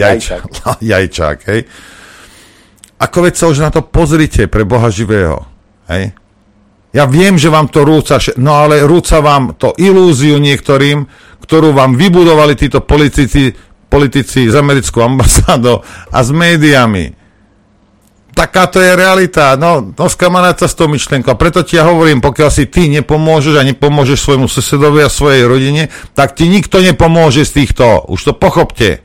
Jajčák, hej. Ako veď sa už na to pozrite, pre Boha živého, hej. Ja viem, že vám to rúca, no ale rúca vám to ilúziu niektorým, ktorú vám vybudovali títo politici z americkou ambasádou a s médiami. Taká to je realita, no skamaráť sa s tou myšlenkou. Preto ti ja hovorím, pokiaľ si ty nepomôžeš a nepomôžeš svojmu susedovi a svojej rodine, tak ti nikto nepomôže z týchto. Už to pochopte.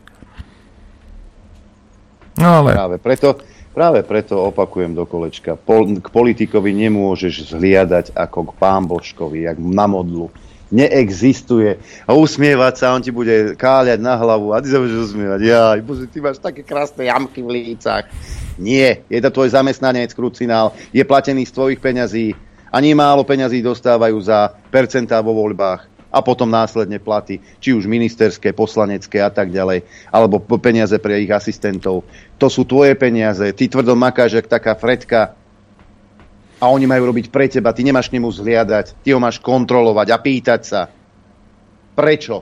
No ale... Práve preto Práve preto opakujem do kolečka. K politikovi nemôžeš zhliadať ako k pámbožkovi, jak na modlu. Neexistuje. A usmievať sa, on ti bude káľať na hlavu a ty sa budeš usmievať. Jaj, bože, ty máš také krásne jamky v lícach. Nie, je to tvoj zamestnanec, krucinál. Je platený z tvojich peňazí. Ani málo peňazí dostávajú za percentá vo voľbách. A potom následne platy, či už ministerské, poslanecké a tak ďalej, alebo peniaze pre ich asistentov. To sú tvoje peniaze, ty tvrdo makáš, jak taká fredka a oni majú robiť pre teba, ty nemáš k nemu zhliadať, ty ho máš kontrolovať a pýtať sa. Prečo?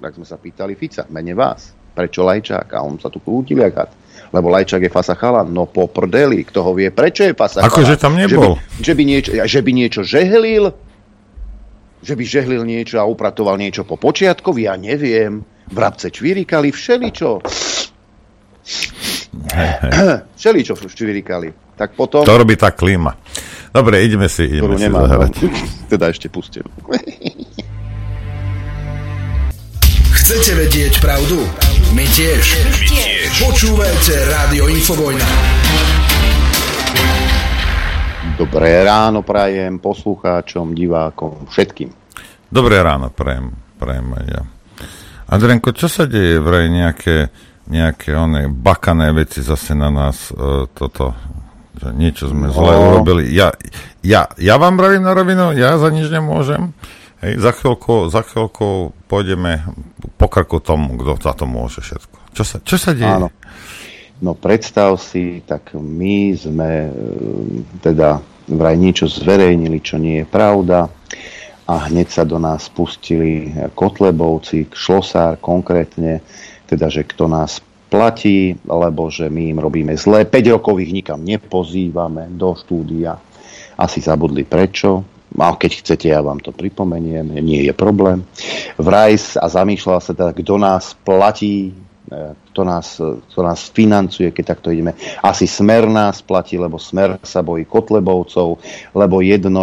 Tak sme sa pýtali Fica, mene vás. Prečo Lajčák? A on sa tu krútil jak had. Lebo Lajčák je fasa chalan. No po prdeli, kto ho vie, prečo je fasa chalan? Akože tam nebol. Že by niečo žehlil? Že by žehlil niečo a upratoval niečo po počiatkovi, ja neviem. Vrabce čvirikali všeličo. Všeličo čvirikali. Tak potom... To robí tá klíma. Dobre, ideme si zahrať. Teda ešte pustím. Chcete vedieť pravdu? My tiež. Počúvajte Rádio Infovojna. Dobré ráno prajem poslucháčom, divákom, všetkým. Dobré ráno prajem aj ja. Andrenko, čo sa deje? Vraj nejaké one bakané veci zase na nás toto, že niečo sme zle urobili. Ja vám pravím na rovinu, ja za nič nemôžem. Hej, za chvíľku pôjdeme po krku tomu, kto za to môže všetko. Čo sa deje? Áno. No predstav si, tak my sme teda vraj niečo zverejnili, čo nie je pravda a hneď sa do nás pustili Kotlebovci, Schlosár konkrétne, teda že kto nás platí, lebo že my im robíme zlé, 5 rokov ich nikam nepozývame do štúdia. Asi zabudli prečo, a keď chcete, ja vám to pripomeniem, nie je problém. Vraj a zamýšľala sa teda, kto nás platí, kto nás financuje, keď takto ideme. Asi Smer nás platí, lebo Smer sa bojí Kotlebovcov, lebo jedno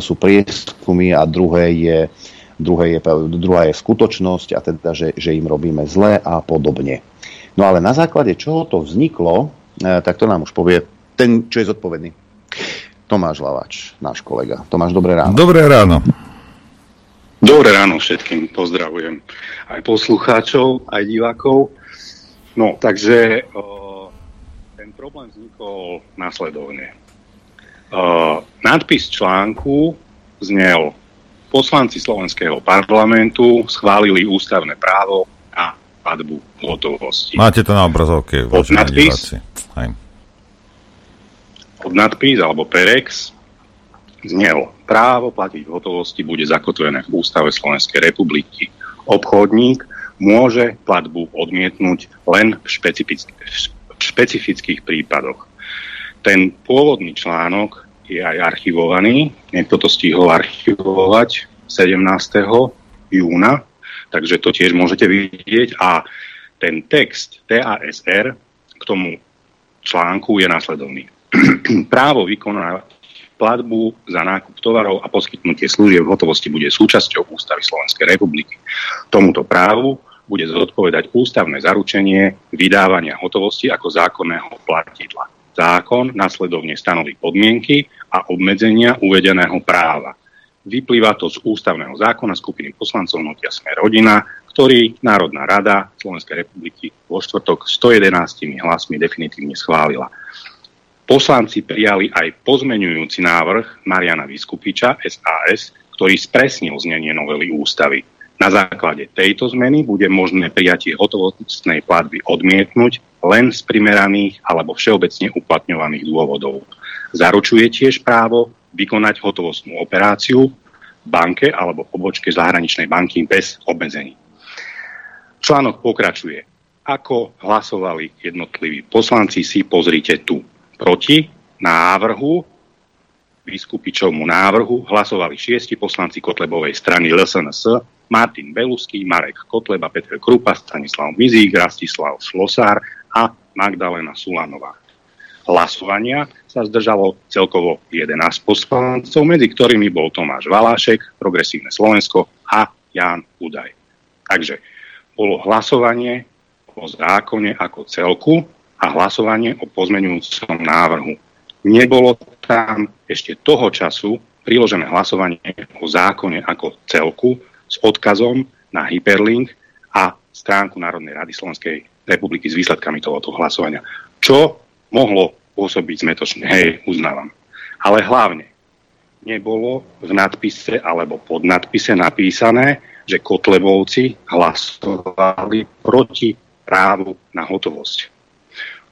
sú prieskumy a druhá je skutočnosť a teda, že im robíme zle a podobne. No ale na základe čoho to vzniklo, tak to nám už povie ten, čo je zodpovedný. Tomáš Lavač, náš kolega. Tomáš, dobré ráno. Dobré ráno. Dobré ráno všetkým, pozdravujem aj poslucháčov, aj divákov. No, takže ten problém vznikol nasledovne. Nadpis článku znel: Poslanci slovenského parlamentu schválili ústavné právo na platbu hotovosti. Máte to na obrazovke, vážení diváci. Podnadpis alebo perex znel: Právo platiť v hotovosti bude zakotvené v Ústave Slovenskej republiky. Obchodník môže platbu odmietnúť len v špecifických prípadoch. Ten pôvodný článok je aj archivovaný. Niekto to stihol archivovať 17. júna, takže to tiež môžete vidieť. A ten text TASR k tomu článku je následovný. Právo vykonávať platbu za nákup tovarov a poskytnutie služieb v hotovosti bude súčasťou Ústavy Slovenskej republiky. Tomuto právu bude zodpovedať ústavné zaručenie vydávania hotovosti ako zákonného platidla. Zákon nasledovne stanoví podmienky a obmedzenia uvedeného práva. Vyplýva to z ústavného zákona skupiny poslancov hnutia Sme rodina, ktorý Národná rada Slovenskej republiky vo štvrtok 111 hlasmi definitívne schválila. Poslanci prijali aj pozmeňujúci návrh Mariana Vyskupiča, SAS, ktorý spresnil znenie novely ústavy. Na základe tejto zmeny bude možné prijatie hotovostnej platby odmietnúť len z primeraných alebo všeobecne uplatňovaných dôvodov. Zaručuje tiež právo vykonať hotovostnú operáciu v banke alebo pobočke zahraničnej banky bez obmedzení. Článok pokračuje. Ako hlasovali jednotliví poslanci, si pozrite tu. Proti Vyskupičovmu návrhu hlasovali 6 poslanci Kotlebovej strany LSNS: Martin Beluský, Marek Kotleba, Peter Krupa, Stanislav Mizík, Rastislav Schlosár a Magdalena Sulanová. Hlasovania sa zdržalo celkovo 11 poslancov, medzi ktorými bol Tomáš Valášek, Progresívne Slovensko a Ján Budaj. Takže bolo hlasovanie o zákone ako celku a hlasovanie o pozmeňujúcom návrhu. Nebolo tam ešte toho času priložené hlasovanie o zákone ako celku s odkazom na hyperlink a stránku Národnej rady Slovenskej republiky s výsledkami tohoto hlasovania. Čo mohlo pôsobiť zmätočne, hej, uznávam. Ale hlavne nebolo v nadpise alebo pod nadpise napísané, že Kotlebovci hlasovali proti právu na hotovosť.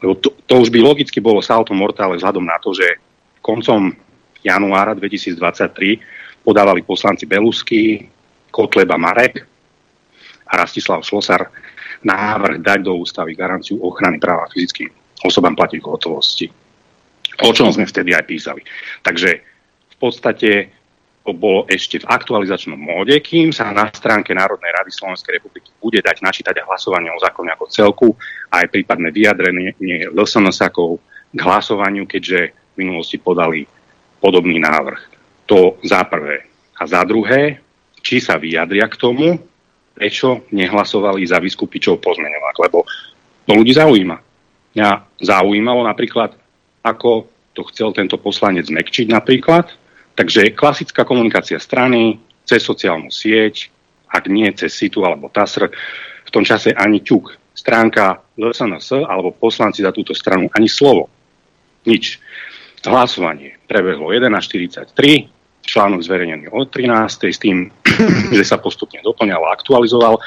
Lebo to už by logicky bolo salto mortale vzhľadom na to, že koncom januára 2023 podávali poslanci Belusky, Kotleba Marek a Rastislav Schlosár návrh dať do ústavy garanciu ochrany práva fyzickým osobám platiť k hotovosti. O čom sme vtedy aj písali. Takže v podstate to bolo ešte v aktualizačnom móde, kým sa na stránke Národnej rady Slovenskej republiky bude dať načítať a hlasovanie o zákone ako celku a aj prípadné vyjadrenie LSNS-ákov k hlasovaniu, keďže v minulosti podali podobný návrh. To za prvé. A za druhé, či sa vyjadria k tomu, prečo nehlasovali za Vyskupičov pozmeňovák, lebo to ľudí zaujíma. Mňa zaujímalo napríklad, ako to chcel tento poslanec zmäkčiť napríklad. Takže klasická komunikácia strany cez sociálnu sieť, ak nie cez Situ alebo TASR, v tom čase ani ťuk. Stránka LSNS alebo poslanci za túto stranu ani slovo. Nič. Hlasovanie prebehlo 1:43, článok zverejnený o 13, s tým, že sa postupne doplňal a aktualizoval.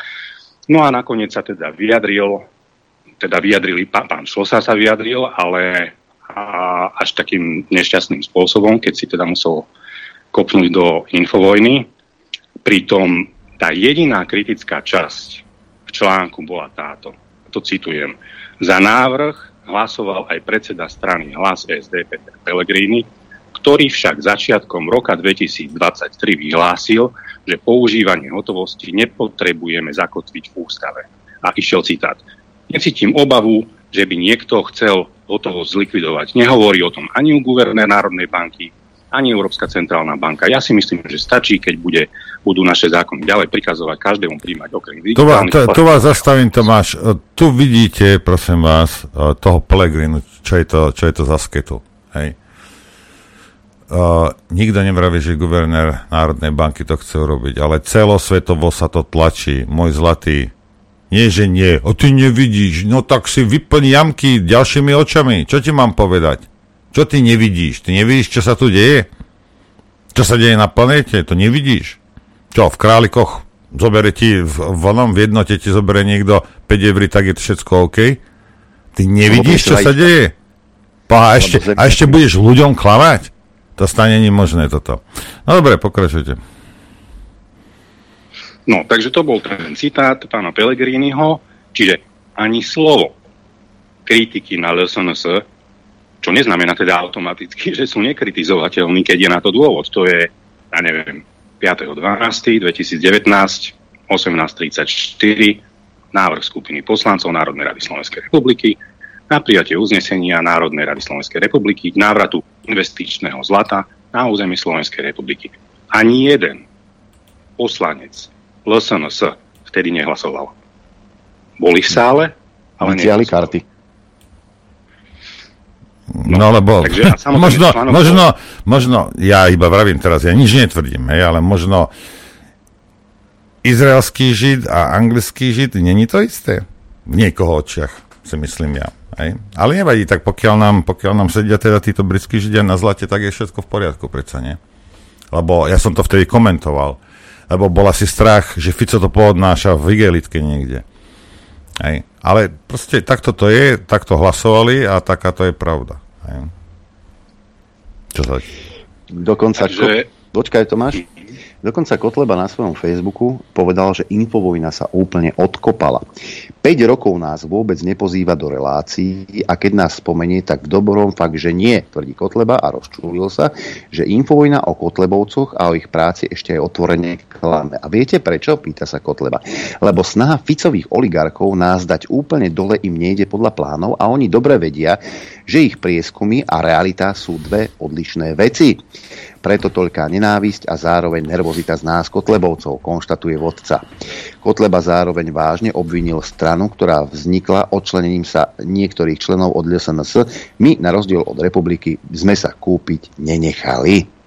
No a nakoniec sa vyjadrili, pán Schlosár sa vyjadril, ale až takým nešťastným spôsobom, keď si teda musel kopnúť do Infovojny. Pritom tá jediná kritická časť v článku bola táto. To citujem. Za návrh hlasoval aj predseda strany Hlas SD Peter Pellegrini, ktorý však začiatkom roka 2023 vyhlásil, že používanie hotovosti nepotrebujeme zakotviť v ústave. A išiel citát. Necítim obavu, že by niekto chcel hotovosť zlikvidovať. Nehovorí o tom ani guvernér Národnej banky, ani Európska centrálna banka. Ja si myslím, že stačí, keď budú naše zákony ďalej prikazovať každému príjmať okrem digitálnych... Tu vás zastavím, Tomáš. Tu vidíte, prosím vás, toho Pellegrinu, čo je to za sketu. Hej. Nikto nevraví, že guvernér Národnej banky to chce urobiť, ale celosvetovo sa to tlačí. Môj zlatý, nie, že nie. A ty nevidíš. No tak si vyplň jamky ďalšími očami. Čo ti mám povedať? Čo ty nevidíš? Ty nevidíš, čo sa tu deje? Čo sa deje na planéte? To nevidíš. Čo, v králikoch zobere ti v jednote ti zobere niekto 5 eur, tak je to všetko OK? Ty nevidíš, čo sa deje? A ešte budeš ľuďom klamať? To stane nemožné toto. No dobre, pokračujte. No, takže to bol ten citát pána Pellegriniho, čiže ani slovo kritiky na LSNS, čo neznamená teda automaticky, že sú nekritizovateľní, keď je na to dôvod. To je, ja neviem, 5.12.2019, 18.34, návrh skupiny poslancov Národnej rady Slovenskej republiky na prijatie uznesenia Národnej rady Slovenskej republiky k návratu investičného zlata na území Slovenskej republiky. Ani jeden poslanec LSNS vtedy nehlasoval. Boli v sále, ale nehlasoval. Karty. No lebo, možno, ja iba vravím teraz, ja nič netvrdím, hej, ale možno izraelský žid a anglický žid není to isté. V niekoho očiach, si myslím ja. Hej. Ale nevadí, tak pokiaľ nám sedia teda títo britskí židia na zlate, tak je všetko v poriadku, predsa nie? Lebo ja som to vtedy komentoval. Lebo bol asi strach, že Fico to poodnáša v igelitke niekde. Hej. Ale proste takto to je, takto hlasovali a taká to je pravda. Hej. Čo sa... Dokonca... Takže... Počkaj, Tomáš. Dokonca Kotleba na svojom Facebooku povedal, že Infovojna sa úplne odkopala. 5 rokov nás vôbec nepozýva do relácií a keď nás spomenie, tak v dobrom fakt, že nie, tvrdí Kotleba a rozčúlil sa, že Infovojna o Kotlebovcoch a o ich práci ešte aj otvorene klame. A viete prečo? Pýta sa Kotleba. Lebo snaha Ficových oligarkov nás dať úplne dole im nejde podľa plánov a oni dobre vedia, že ich prieskumy a realita sú dve odlišné veci. Preto toľká nenávisť a zároveň nervozita z nás Kotlebovcov, konštatuje vodca. Kotleba zároveň vážne obvinil stranu stranu, ktorá vznikla odčlenením sa niektorých členov od SNS, my na rozdiel od republiky sme sa kúpiť nenechali.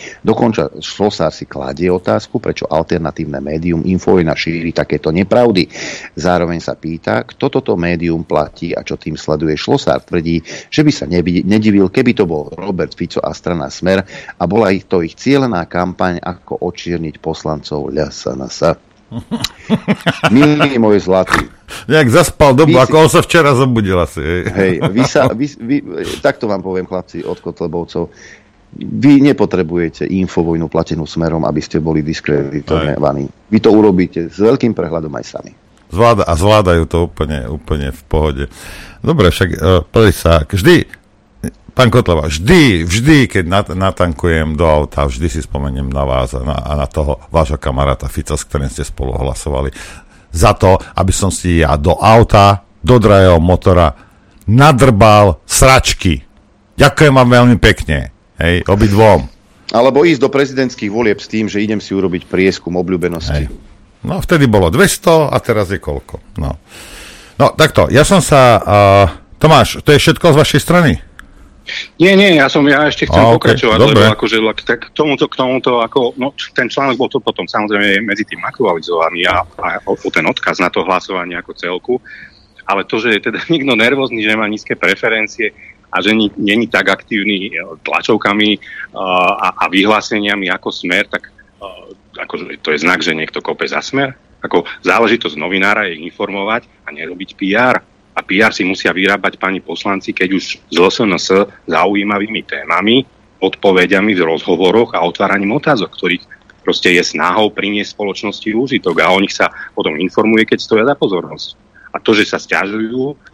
Dokonca Schlosár si kladie otázku, prečo alternatívne médium Infovojna šíri takéto nepravdy. Zároveň sa pýta, kto toto médium platí a čo tým sleduje. Schlosár tvrdí, že by sa nedivil, keby to bol Robert Fico a strana Smer a bola to ich cielená kampaň, ako očierniť poslancov SNS. Milí môj zlatý. Jak zaspal dobu, ako on sa včera zobudil asi. Hej, takto vám poviem, chlapci od Kotlebovcov, vy nepotrebujete Infovojnu platenú Smerom, aby ste boli diskreditovaní. Vy to urobíte s veľkým prehľadom aj sami. Zvládajú to úplne v pohode. Dobre, však pozri sa, vždy, pán Kotleba, vždy, keď natankujem do auta, vždy si spomeniem na vás a na toho vášho kamaráta Fica, s ktorým ste spolu hlasovali za to, aby som si ja do auta, do drahého motora nadrbal sračky. Ďakujem vám veľmi pekne. Hej, obidvom. Alebo ísť do prezidentských volieb s tým, že idem si urobiť prieskum obľúbenosti. Hej. No, vtedy bolo 200 a teraz je koľko. No takto, ja som sa... Tomáš, to je všetko z vašej strany? Nie, ja ešte chcem pokračovať, dobre. Lebo akože tak k tomuto ako, no, ten článok bol to potom samozrejme medzi tým aktualizovaný a ten odkaz na to hlasovanie ako celku, ale to, že je teda nikto nervózny, že má nízke preferencie, a že není tak aktívny tlačovkami a vyhláseniami ako Smer, tak akože to je znak, že niekto kope za Smer. Ako záležitosť novinára je informovať a nerobiť PR. A PR si musia vyrábať pani poslanci, keď už z SNS zaujímavými témami, odpovediami v rozhovoroch a otváraním otázok, ktorých proste je snahou priniesť spoločnosti úžitok a o nich sa potom informuje, keď stoja za pozornosť. A to, že sa sťažujú,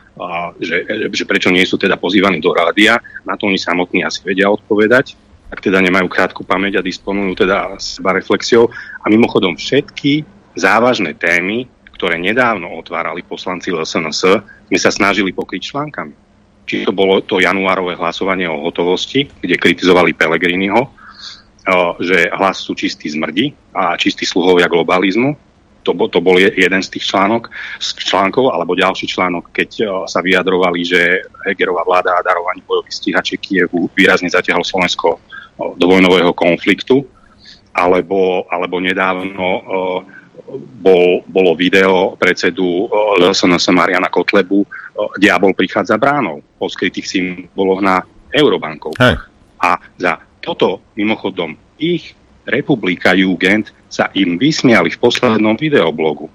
že prečo nie sú teda pozývaní do rádia, na to oni samotní asi vedia odpovedať, ak teda nemajú krátku pamäť a disponujú teda seba reflexiou. A mimochodom všetky závažné témy, ktoré nedávno otvárali poslanci SNS, my sa snažili pokryť článkami. Či to bolo to januárové hlasovanie o hotovosti, kde kritizovali Pellegriniho, že hlas sú čistí zmrdi a čistí sluhovia globalizmu, to bol jeden z tých článkov, alebo ďalší článok, keď sa vyjadrovali, že Hegerová vláda a darovanie bojových stíhačiek Kievu výrazne zatiahlo Slovensko do vojnového konfliktu, alebo nedávno bolo video predsedu LSNS Mariana Kotlebu Diabol prichádza bránou po skrytých symboloch na Eurobankov. Hey. A za toto mimochodom ich Republika Jugend sa im vysmiali v poslednom videoblogu.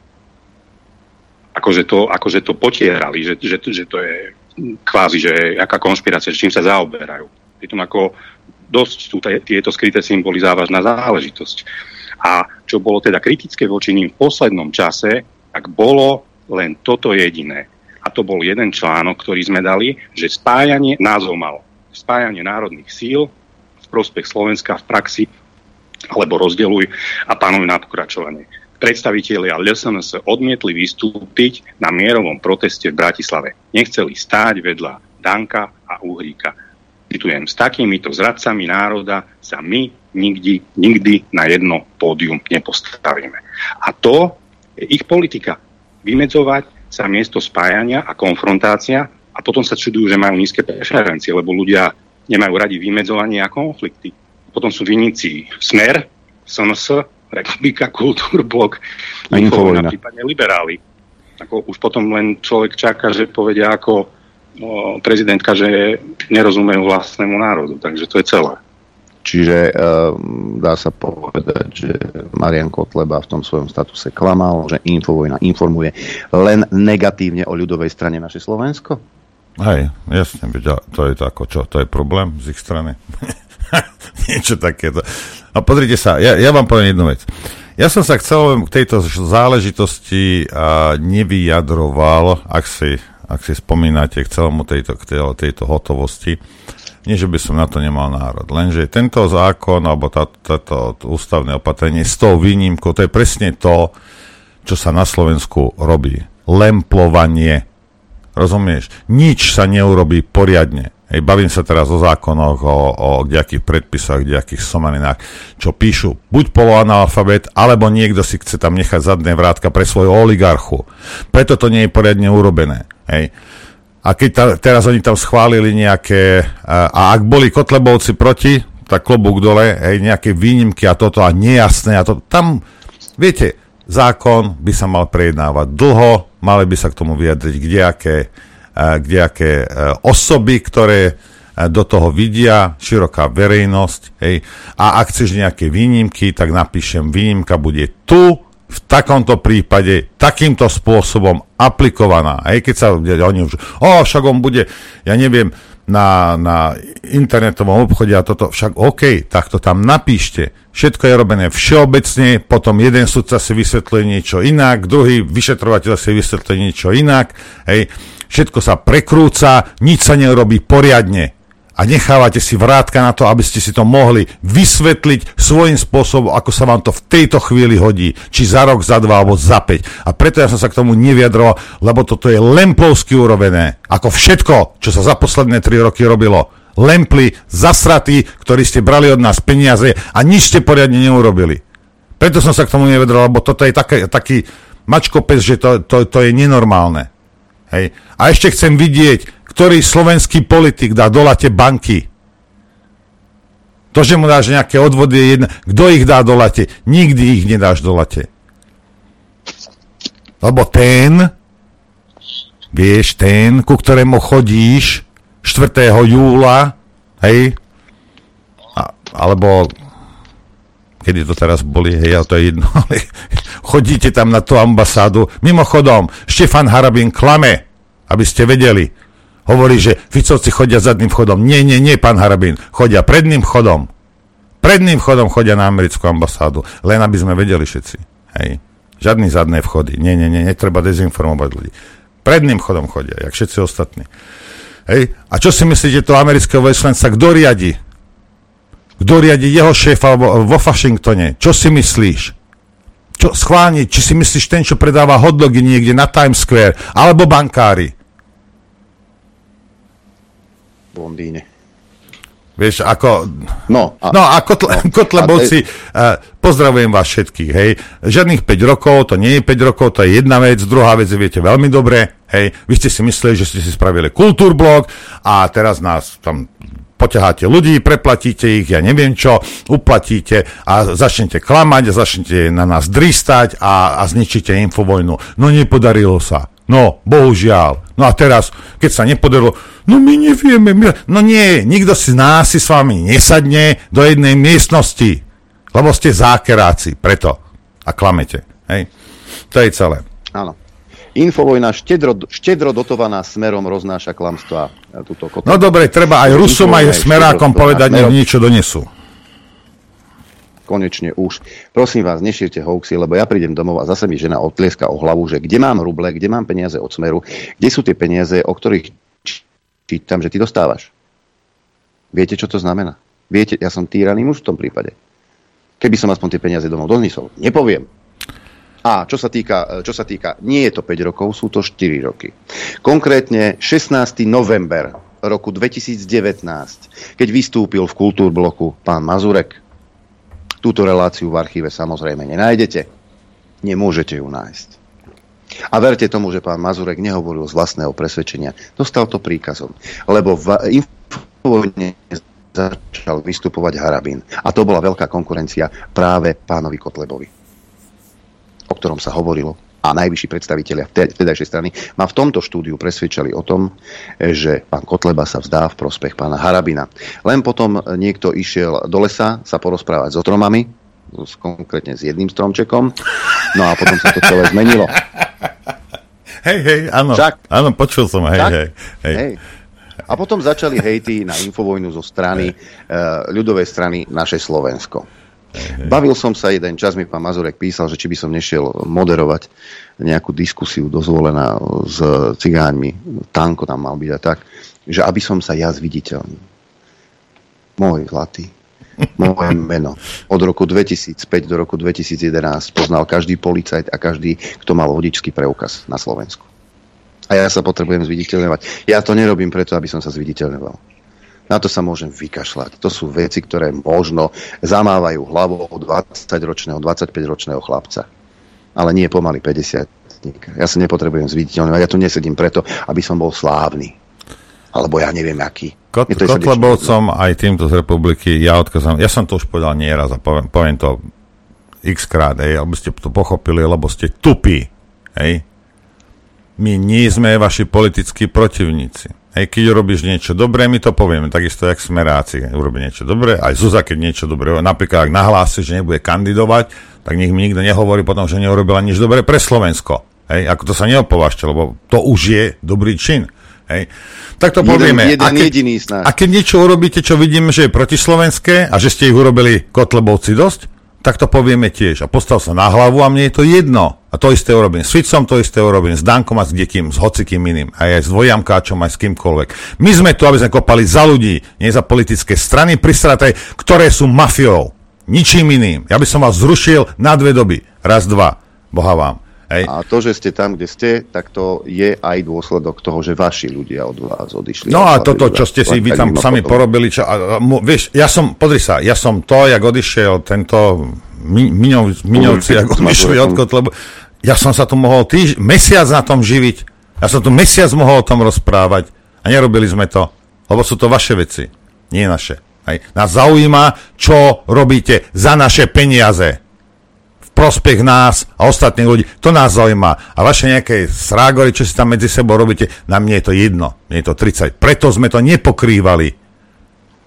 Akože to potierali, že to je kvázi, že aká konšpirácia, s čím sa zaoberajú. Pritom ako dosť sú tieto skryté symboly závažná záležitosť. A čo bolo teda kritické voči ním v poslednom čase, tak bolo len toto jediné. A to bol jeden článok, ktorý sme dali, že spájanie národných síl v prospech Slovenska v praxi alebo rozdeľuj a pánovi na pokračovanie. Predstavitelia LSNS odmietli vystúpiť na mierovom proteste v Bratislave. Nechceli stáť vedľa Danka a Uhríka. Citujem, s takýmito zradcami národa sa my nikdy na jedno pódium nepostavíme. A to je ich politika. Vymedzovať sa miesto spájania a konfrontácia a potom sa čudujú, že majú nízke preferencie, lebo ľudia nemajú radi vymedzovanie a konflikty. Potom sú vinníci Smer, SNS, Republika, Kultúrblok, Infovojna, prípadne liberáli. Ako už potom len človek čaká, že povedia ako prezidentka, že nerozumejú vlastnému národu. Takže to je celé. Čiže dá sa povedať, že Marian Kotleba v tom svojom statuse klamal, že Infovojna informuje len negatívne o ľudovej strane naše Slovensko? Hej, jasne, to je to ako čo? To je problém z ich strany? Niečo takéto. A pozrite sa, ja vám poviem jednu vec. Ja som sa chcel k tejto záležitosti nevyjadroval, ak si spomínate, k celému tejto hotovosti. Nie, že by som na to nemal národ. Lenže tento zákon, alebo táto ústavné opatrenie s tou výnimkou, to je presne to, čo sa na Slovensku robí. Lemplovanie. Rozumieš? Nič sa neurobí poriadne. Bavím sa teraz o zákonoch, o nejakých predpisoch, nejakých somaninách, čo píšu buď poloanalfabet, alebo niekto si chce tam nechať zadné vrátka pre svojho oligarchu. Preto to nie je poriadne urobené. Hej. A keď teraz oni tam schválili nejaké... A ak boli Kotlebovci proti, tak klobúk dole, hej, nejaké výnimky a toto a nejasné a to. Tam, viete, zákon by sa mal prejednávať dlho, mali by sa k tomu vyjadriť kdejaké osoby, ktoré do toho vidia, široká verejnosť. Hej. A ak chceš nejaké výnimky, tak napíšem, výnimka bude tu, v takomto prípade, takýmto spôsobom aplikovaná. Hej. Keď sa oni už, však on bude, ja neviem, na internetovom obchode a toto, však OK, tak to tam napíšte. Všetko je robené všeobecne, potom jeden sudca si vysvetlí niečo inak, druhý vyšetrovateľ si vysvetlí niečo inak, hej. Všetko sa prekrúca, nič sa nerobí poriadne. A nechávate si vrátka na to, aby ste si to mohli vysvetliť svojím spôsobom, ako sa vám to v tejto chvíli hodí. Či za rok, za dva, alebo za 5. A preto ja som sa k tomu nevyjadroval, lebo toto je lemplovsky urobené. Ako všetko, čo sa za posledné 3 roky robilo. Lempli, zasratí, ktorí ste brali od nás peniaze a nič ste poriadne neurobili. Preto som sa k tomu nevyjadroval, lebo toto je taký mačkopes, že to je nenormálne. Hej. A ešte chcem vidieť, ktorý slovenský politik dá do late banky. To, že mu dáš nejaké odvody, je jedno. Kto ich dá do late? Nikdy ich nedáš do late. Lebo ten, ku ktorému chodíš 4. júla, hej, alebo kedy to teraz boli, hej, ale to je jedno, ale chodíte tam na tú ambasádu. Mimochodom, Štefan Harabín klame, aby ste vedeli. Hovorí, že Ficovci chodia zadným chodom. Nie, pán Harabín, chodia predným chodom. Predným chodom chodia na americkú ambasádu, len aby sme vedeli všetci. Hej. Žiadny zadné vchody. Nie, netreba dezinformovať ľudí. Predným chodom chodia, jak všetci ostatní. Hej. A čo si myslíte, to amerického veľvyslanca, kto riadi? Kto riadi jeho šéfa vo Washingtone? Čo si myslíš? Čo schválne? Či si myslíš ten, čo predáva hotdogy niekde na Times Square? Alebo bankári? V Londýne. Vieš, ako... Kotlebovci, pozdravujem vás všetkých, hej. Žiadnych 5 rokov, to nie je 5 rokov, to je jedna vec, druhá vec, viete veľmi dobre, hej. Vy ste si mysleli, že ste si spravili kultúrblok a teraz nás tam... poťaháte ľudí, preplatíte ich, ja neviem čo, uplatíte a začnete klamať a začnete na nás dristať a zničíte infovojnu. No nepodarilo sa. No, bohužiaľ. No a teraz, keď sa nepodarilo, no my nevieme. No nie, nikto z nás si s vami nesadne do jednej miestnosti, lebo ste zákeráci, preto. A klamete. Hej? To je celé. Áno. Infovojna štedro dotovaná Smerom roznáša klamstvá. No dobre, treba aj Rusom, aj Smerákom povedať, nech niečo donesú. Konečne už. Prosím vás, nešírte hoaxy, lebo ja prídem domov a zase mi žena odtlieska o hlavu, že kde mám ruble, kde mám peniaze od Smeru, kde sú tie peniaze, o ktorých čítam, že ty dostávaš. Viete, čo to znamená? Viete, ja som týraný muž v tom prípade. Keby som aspoň tie peniaze domov doniesol, nepoviem. A čo sa týka, nie je to 5 rokov, sú to 4 roky. Konkrétne 16. november roku 2019, keď vystúpil v Kultúrbloku pán Mazurek. Túto reláciu v archíve samozrejme nenájdete. Nemôžete ju nájsť. A verte tomu, že pán Mazurek nehovoril z vlastného presvedčenia. Dostal to príkazom. Lebo v infovojne začal vystupovať Harabín. A to bola veľká konkurencia práve pánovi Kotlebovi, o ktorom sa hovorilo, a najvyšší predstavitelia vtedajšej strany ma v tomto štúdiu presvedčali o tom, že pán Kotleba sa vzdá v prospech pána Harabina. Len potom niekto išiel do lesa sa porozprávať so stromami, konkrétne s jedným stromčekom, no a potom sa to celé zmenilo. Hej, áno, áno, počul som, hej. A potom začali hejty na infovojnu zo strany, ľudovej strany Naše Slovensko. Bavil som sa jeden čas, mi pán Mazurek písal, že či by som nešiel moderovať nejakú diskusiu dozvolená s cigáňmi, Tanko tam mal byť a tak, že aby som sa ja zviditeľnil. Môj zlatý, moje meno od roku 2005 do roku 2011 poznal každý policajt a každý, kto mal vodičský preukaz na Slovensku. A ja sa potrebujem zviditeľňovať. Ja to nerobím preto, aby som sa zviditeľňoval. Na to sa môžem vykašľať. To sú veci, ktoré možno zamávajú hlavou 20-ročného, 25-ročného chlapca. Ale nie pomaly 50-tníka. Ja sa nepotrebujem zviditeľňovať. Ja tu nesedím preto, aby som bol slávny. Alebo ja neviem aký. Kotlebovcom aj týmto z republiky ja odkazám. Ja som to už povedal nieraz a poviem to x-krát, aby ste to pochopili, lebo ste tupí. Hej. My nie sme vaši politickí protivníci. Hej, keď robíš niečo dobré, my to povieme. Takisto, jak smeráci urobí niečo dobré. Aj Zuza, keď niečo dobré. Napríklad, ak nahlási, že nebude kandidovať, tak nech mi nikto nehovorí potom, že neurobila nič dobré pre Slovensko. Hej, ako to sa neopovažte, lebo to už je dobrý čin. Hej. Tak to povieme. A keď niečo urobíte, čo vidíme, že je protislovenské a že ste ich urobili kotlebovci dosť, tak to povieme tiež. A postav sa na hlavu a mne je to jedno. A to isté urobím s Ficom, to isté urobím s Dankom a s kdekým, s hocikým iným. A aj s Dvojamkáčom, aj s kýmkoľvek. My sme tu, aby sme kopali za ľudí, nie za politické strany, prisraté, ktoré sú mafiou. Ničím iným. Ja by som vás zrušil na 2 doby. Raz, dva. Boha vám. Hej. A to, že ste tam, kde ste, tak to je aj dôsledok toho, že vaši ľudia od vás odišli. No a toto, čo ste si vy tam sami porobili, čo, vieš, ja som to, jak odišiel tento Miňovci, jak odišli od Kotlebu, ja som sa tu mohol mesiac na tom živiť, ja som tu mesiac mohol o tom rozprávať a nerobili sme to, lebo sú to vaše veci, nie naše. Hej. Nás zaujíma, čo robíte za naše peniaze. Prospech nás a ostatných ľudí. To nás zaujíma. A vaše nejaké srágory, čo si tam medzi sebou robíte, na mne je to jedno. Mne je to 30. Preto sme to nepokrývali.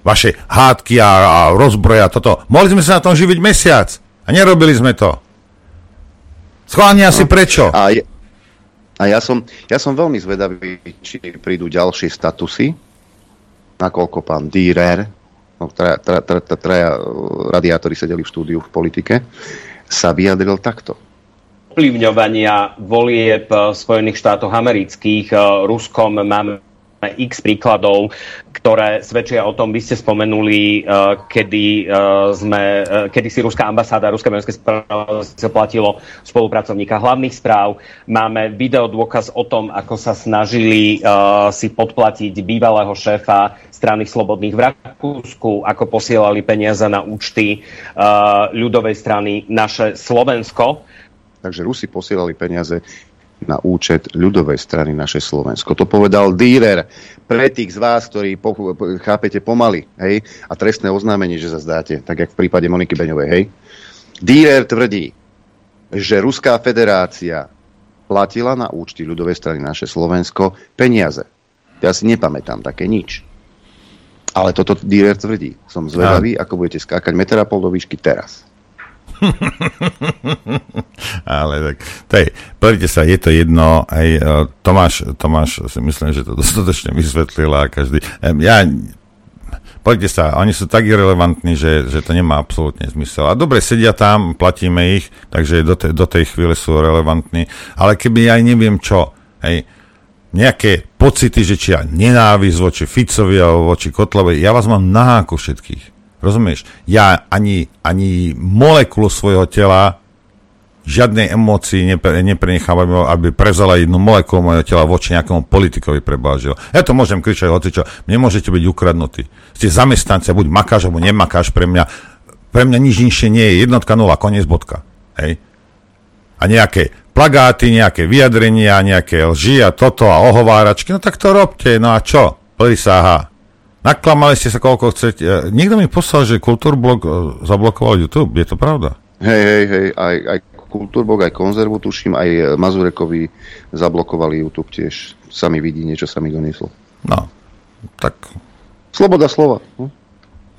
Vaše hádky a rozbroja, toto. Mohli sme sa na tom živiť mesiac. A nerobili sme to. Schválne asi prečo. A ja som veľmi zvedavý, či prídu ďalšie statusy, nakoľko pán Dírer, traja radiátori sedeli v štúdiu v politike, sa vyjadril takto. Ovplyvňovania volieb v Spojených štátoch amerických Ruskom máme x príkladov, ktoré svedčia o tom, vy ste spomenuli, kedy si ruská ambasáda, ruské vojenské spravodajstvo platilo spolupracovníka hlavných správ. Máme videodôkaz o tom, ako sa snažili si podplatiť bývalého šéfa strany slobodných v Rakúsku, ako posielali peniaze na účty ľudovej strany Naše Slovensko. Takže Rusi posielali peniaze na účet ľudovej strany Naše Slovensko. To povedal Dírer. Pre tých z vás, ktorí chápete pomaly, hej, a trestné oznámenie, že zazdáte, tak jak v prípade Moniky Beňovej, hej. Dírer tvrdí, že Ruská federácia platila na účty ľudovej strany Naše Slovensko peniaze. Ja si nepamätám také nič. Ale toto Dírer tvrdí. Som zvedavý, ako budete skákať 1,5 metra do výšky teraz. Ale tak, poďte sa, je to jedno. Hej, Tomáš, si myslím, že to dostatočne vysvetlila každý. Poďte sa, oni sú tak irrelevantní, že to nemá absolútne zmysel. A dobre, sedia tam, platíme ich, takže do tej chvíle sú relevantní. Ale keby ja neviem čo, hej, nejaké pocity, že či ja nenávisť voči Ficovi alebo voči Kotlebovej, ja vás mám na háku všetkých. Rozumieš? Ja ani molekulu svojho tela žiadnej emócii neprenechávam, aby prevzala jednu molekulu mojho tela voči nejakému politikovi prebážila. Ja to môžem kričať, hocičo, nemôžete byť ukradnutí. Ste zamestnanci, buď makáš, alebo nemakáš pre mňa. Pre mňa nič nižšie nie je. 1, 0, koniec, bodka. Hej? A nejaké plagáty, nejaké vyjadrenia, nejaké lži a toto a ohováračky, no tak to robte, no a čo? Prisáha. Naklamali ste sa, koľko chcete. Niekto mi poslal, že Kultúrblog zablokoval YouTube. Je to pravda? Hej. Aj Kultúrblog, aj Konzervu, tuším, aj Mazurekovi zablokovali YouTube tiež. Sami vidí, niečo sa mi donieslo. No, tak... Sloboda slova. Hm?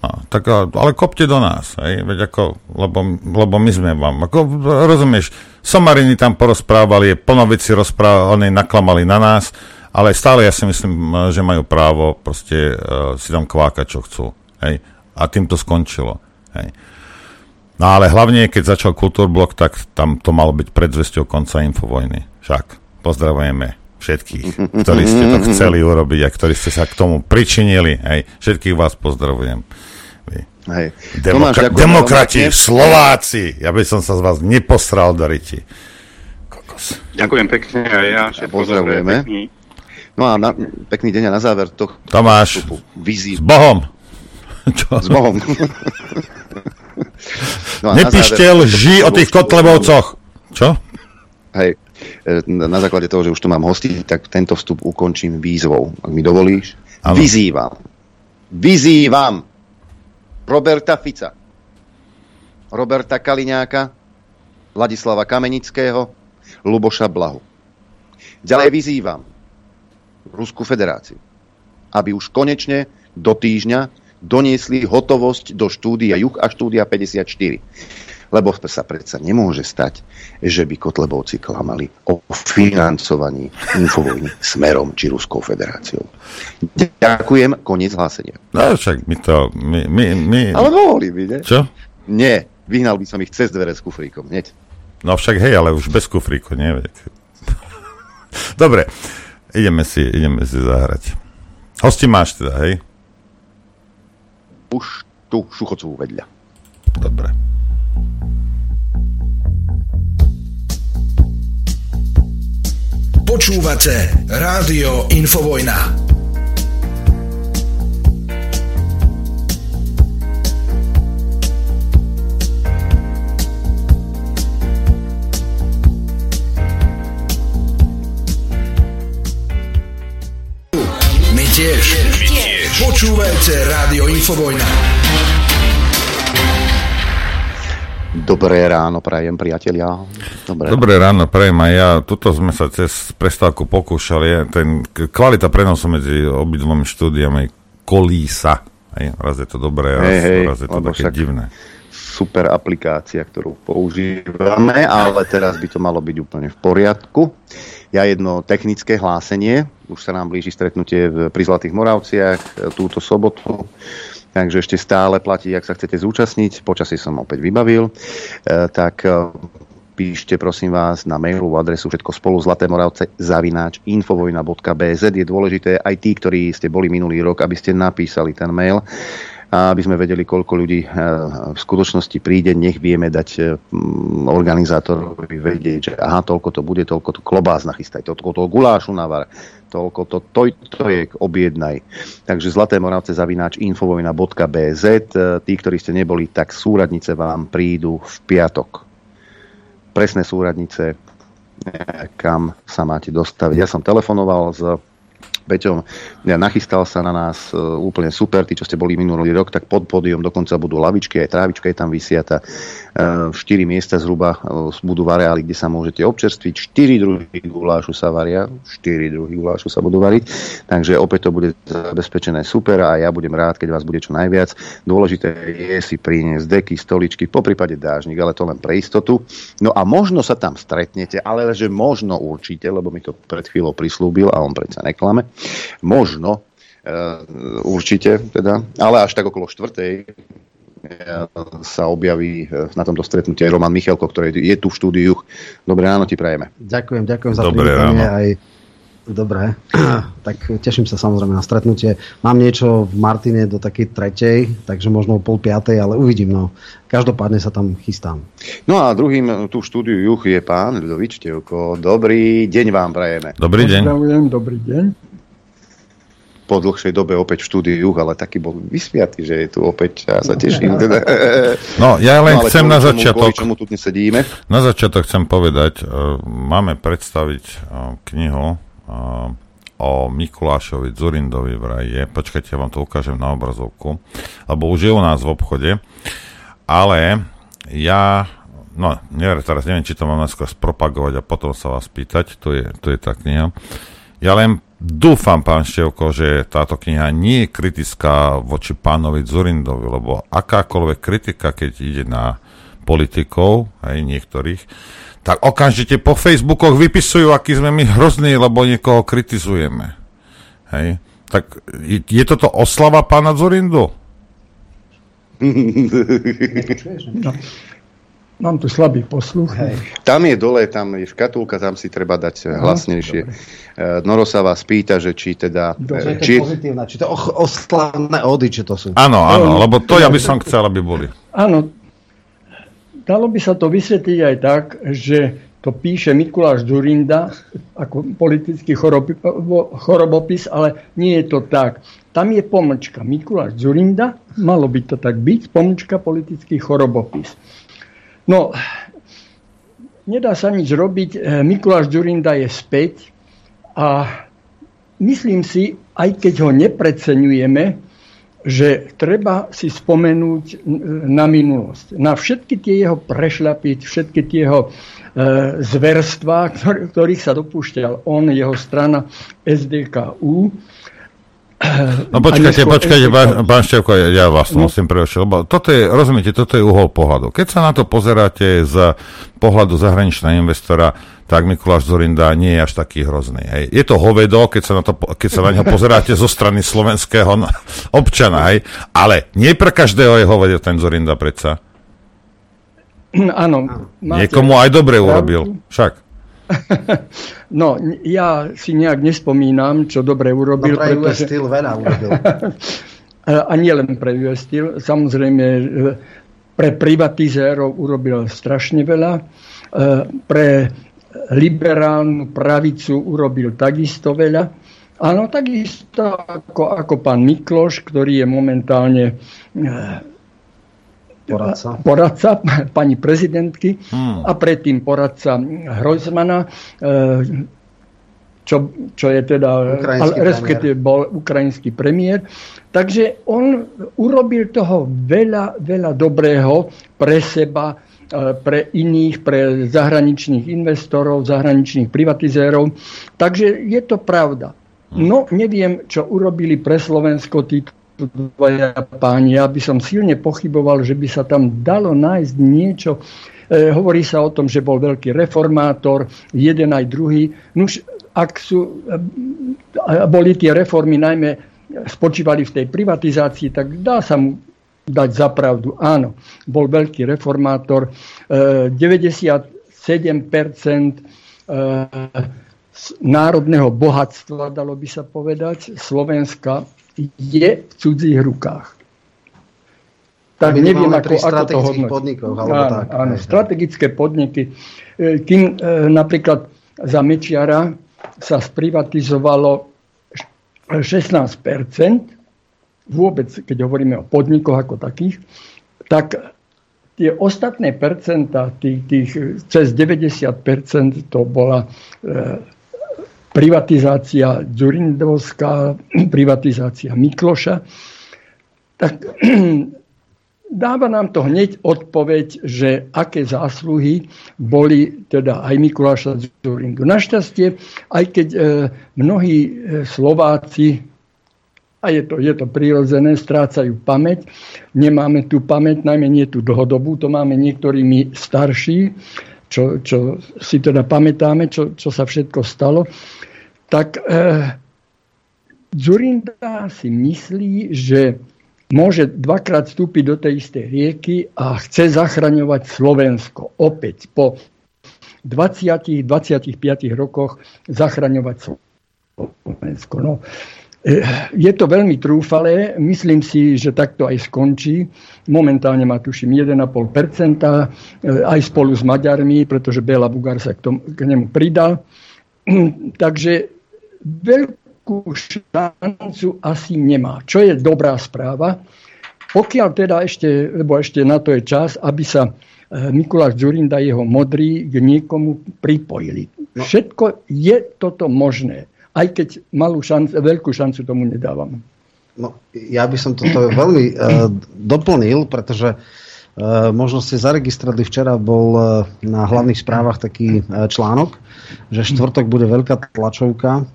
No, tak ale kopte do nás. Hej? Veď ako, lebo my sme vám... Ako, rozumieš, somariny tam porozprávali, plnovici rozprávali, naklamali na nás. Ale stále ja si myslím, že majú právo proste si tam kvákať, čo chcú. Hej? A tým to skončilo. Hej? No ale hlavne, keď začal Kultúrblok, tak tam to malo byť predzvesťou konca infovojny. Však pozdravujeme všetkých, ktorí ste to chceli urobiť a ktorí ste sa k tomu pričinili. Hej? Všetkých vás pozdravujem. Hej. Demokrati, Slováci! Ja by som sa z vás neposral, dariti. Kokos. Ďakujem pekne a ja všetko pozdravujeme. No a pekný deň a na záver tohto vstupu. Tomáš, s Bohom. Čo? S Bohom. No nepíšte lži o tých Kotlebovcoch. Čo? Hej, na základe toho, že už tu mám hostí, tak tento vstup ukončím výzvou. Ak mi dovolíš. Ano. Vyzývam Roberta Fica, Roberta Kaliňáka, Ladislava Kamenického, Luboša Blahu. Ďalej vyzývam Ruskú federáciu, aby už konečne do týždňa doniesli hotovosť do štúdia Juh a štúdia 54. Lebo sa predsa nemôže stať, že by Kotlebovci klamali o financovaní Infovojny Smerom či Ruskou federáciou. Ďakujem, koniec hlásenia. No však my to... My... Ale mohli by, ne? Čo? Nie, vyhnal by som ich cez dvere s kufríkom, hneď. No však hej, ale už bez kufríku, nie? Dobre, ideme si zahrať. Hosti máš teda, hej? Už tu Šuchocovú vedľa. Dobre. Počúvate Rádio Infovojna. My tiež. Počúvajte Rádio Infovojna. Dobré ráno prajem, priatelia. Dobré ráno prajem aj ja. Tuto sme sa cez prestávku pokúšali. Kvalita prenosu medzi obidvomi štúdiami kolísa. Hej, raz je to dobré, raz je to také divné. Super aplikácia, ktorú používame, ale teraz by to malo byť úplne v poriadku. Ja jedno technické hlásenie. Už sa nám blíži stretnutie pri Zlatých Moravciach túto sobotu. Takže ešte stále platí, ak sa chcete zúčastniť. Počasie som opäť vybavil. Tak píšte, prosím vás, na mailovú adresu všetko spolu zlatemoravce@infovojna.bz. Je dôležité aj tí, ktorí ste boli minulý rok, aby ste napísali ten mail. A aby sme vedeli, koľko ľudí v skutočnosti príde, nech vieme dať organizátorovi vedieť, že aha, toľko to bude, toľko to klobás nachystaj, toľko to gulášu navar, toľko to tojtojek objednaj. Takže zlatemoravce@infovojna.bz. Tí, ktorí ste neboli, tak súradnice vám prídu v piatok. Presné súradnice, kam sa máte dostaviť. Ja som telefonoval s Peťom, ja nachystal sa na nás úplne super, tí, čo ste boli minulý rok, tak pod pódium dokonca budú lavičky, aj trávička je tam vysiata. 4 miesta zhruba budú v areáli, kde sa môžete občerstviť. 4 druhy gulášu sa varia, 4 druhy gulášu sa budú variť, takže opäť to bude zabezpečené super a ja budem rád, keď vás bude čo najviac. Dôležité je si priniesť deky, stoličky, poprípade dážnik, ale to len pre istotu. No a možno sa tam stretnete, ale že možno určite, lebo mi to pred chvíľou prislúbil a on predsa neklame. Možno, určite teda, ale až tak okolo 4:00 sa objaví na tomto stretnutí aj Roman Michelko, ktorý je tu v štúdiu. Dobré ráno ti prajeme. Ďakujem za privítanie aj. Dobre, tak teším sa samozrejme na stretnutie. Mám niečo v Martine do takej 3:00, takže možno 4:30, ale uvidím, no. Každopádne sa tam chystám. No a druhým tu v štúdiu Juh je pán Ľudovít Števko. Dobrý deň vám prajeme. Dobrý deň. Dobrý deň. Po dlhšej dobe opäť v štúdiu Juh, ale taký bol vysviatý, že je tu opäť a ja sa teším. Teda. No ja len chcem na začiatok. Tu dnes sedíme? Na začiatok chcem povedať, máme predstaviť knihu o Mikulášovi Dzurindovi vraj je. Počkajte, ja vám to ukážem na obrazovku, lebo už je u nás v obchode. Ale ja, no teraz neviem, či to mám neskôr spropagovať a potom sa vás pýtať. Tu je tá kniha. Ja len dúfam, pán Števko, že táto kniha nie je kritická voči pánovi Dzurindovi, lebo akákoľvek kritika, keď ide na politikov, aj niektorých, tak okamžite po Facebookoch vypisujú, aký sme my hrozní, lebo niekoho kritizujeme. Hej? Tak je toto oslava pána Dzurindu? No. Mám tu slabý posluch. Hej. Tam je dole, tam je škatulka, tam si treba dať hlasnejšie. Noro sa vás pýta, že či teda... Či je to pozitívna, či to oslavné ódy, či to sú. Áno, lebo to ja by som chcel, aby boli. Áno, dalo by sa to vysvetliť aj tak, že To píše Mikuláš Dzurinda ako politický chorobopis, ale nie je to tak. Tam je pomlčka. Mikuláš Dzurinda, malo by to tak byť, pomlčka politický chorobopis. No, nedá sa nič robiť. Mikuláš Dzurinda je späť a myslím si, aj keď ho nepreceňujeme, že treba si spomenúť na minulosť. Na všetky tie jeho prešľapy, všetky tie jeho zverstvá, ktorých sa dopúšťal on, jeho strana SDKÚ. No počkajte, pán Števko, ja vás musím prerušiť. Toto je, rozumiete, toto je uhol pohľadu. Keď sa na to pozeráte z pohľadu zahraničného investora, tak Mikuláš Dzurinda nie je až taký hrozný. Hej. Je to hovedo, keď sa na neho pozeráte zo strany slovenského občana, hej. Ale nie pre každého je hovedo ten Dzurinda predsa. Áno. Niekomu aj dobre urobil, však. No, ja si nejak nespomínam, čo dobre urobil. No pre US Steel veľa urobil. A nie len pre US Steel, samozrejme pre privatizérov urobil strašne veľa. Pre liberálnu pravicu urobil takisto veľa. Áno, takisto ako pán Mikloš, ktorý je momentálne poradca pani prezidentky a predtým poradca Hrojzmana, čo je teda respektíve bol ukrajinský premiér. Takže on urobil toho veľa, veľa dobrého pre seba, pre iných, pre zahraničných investorov, zahraničných privatizérov. Takže je to pravda. No, neviem, čo urobili pre Slovensko títo dvaja páni. Ja by som silne pochyboval, že by sa tam dalo nájsť niečo. Hovorí sa o tom, že bol veľký reformátor, jeden aj druhý. Nuž, ak sú, boli tie reformy, najmä spočívali v tej privatizácii, tak dá sa mu dať za pravdu. Áno, bol veľký reformátor. 97% národného bohatstva, dalo by sa povedať, Slovenska je v cudzích rukách. Tak neviem, ako to hodnotí. Podnikov, áno, strategické podniky. Kým napríklad za Mečiara sa sprivatizovalo 16%, vôbec, keď hovoríme o podnikoch ako takých, tak tie ostatné percentá, tých cez 90%, to bola privatizácia Dzurindovská, privatizácia Mikloša, tak dáva nám to hneď odpoveď, že aké zásluhy boli teda aj Mikuláša Dzurindu. Našťastie, aj keď mnohí Slováci, a je to prirodzené, strácajú pamäť, nemáme tú pamäť, najmä nie tú dlhodobú, to máme niektorými starší, čo si teda pamätáme, čo sa všetko stalo, tak Dzurinda si myslí, že môže dvakrát vstúpiť do tej istej rieky a chce zachraňovať Slovensko. Opäť po 20-25 rokoch zachraňovať Slovensko. No, je to veľmi trúfalé, myslím si, že takto aj skončí. Momentálne má tuším 1,5%, aj spolu s Maďarmi, pretože Béla Bugár sa k nemu pridal. Takže veľkú šancu asi nemá, čo je dobrá správa. Pokiaľ teda ešte, lebo ešte na to je čas, aby sa Mikuláš Dzurinda, jeho modrí, k niekomu pripojili. Všetko je toto možné. Aj keď malú šancu, veľkú šancu tomu nedávam. No, ja by som toto veľmi doplnil, pretože možno ste zaregistrovali, včera bol na hlavných správach taký článok, že štvrtok bude veľká tlačovka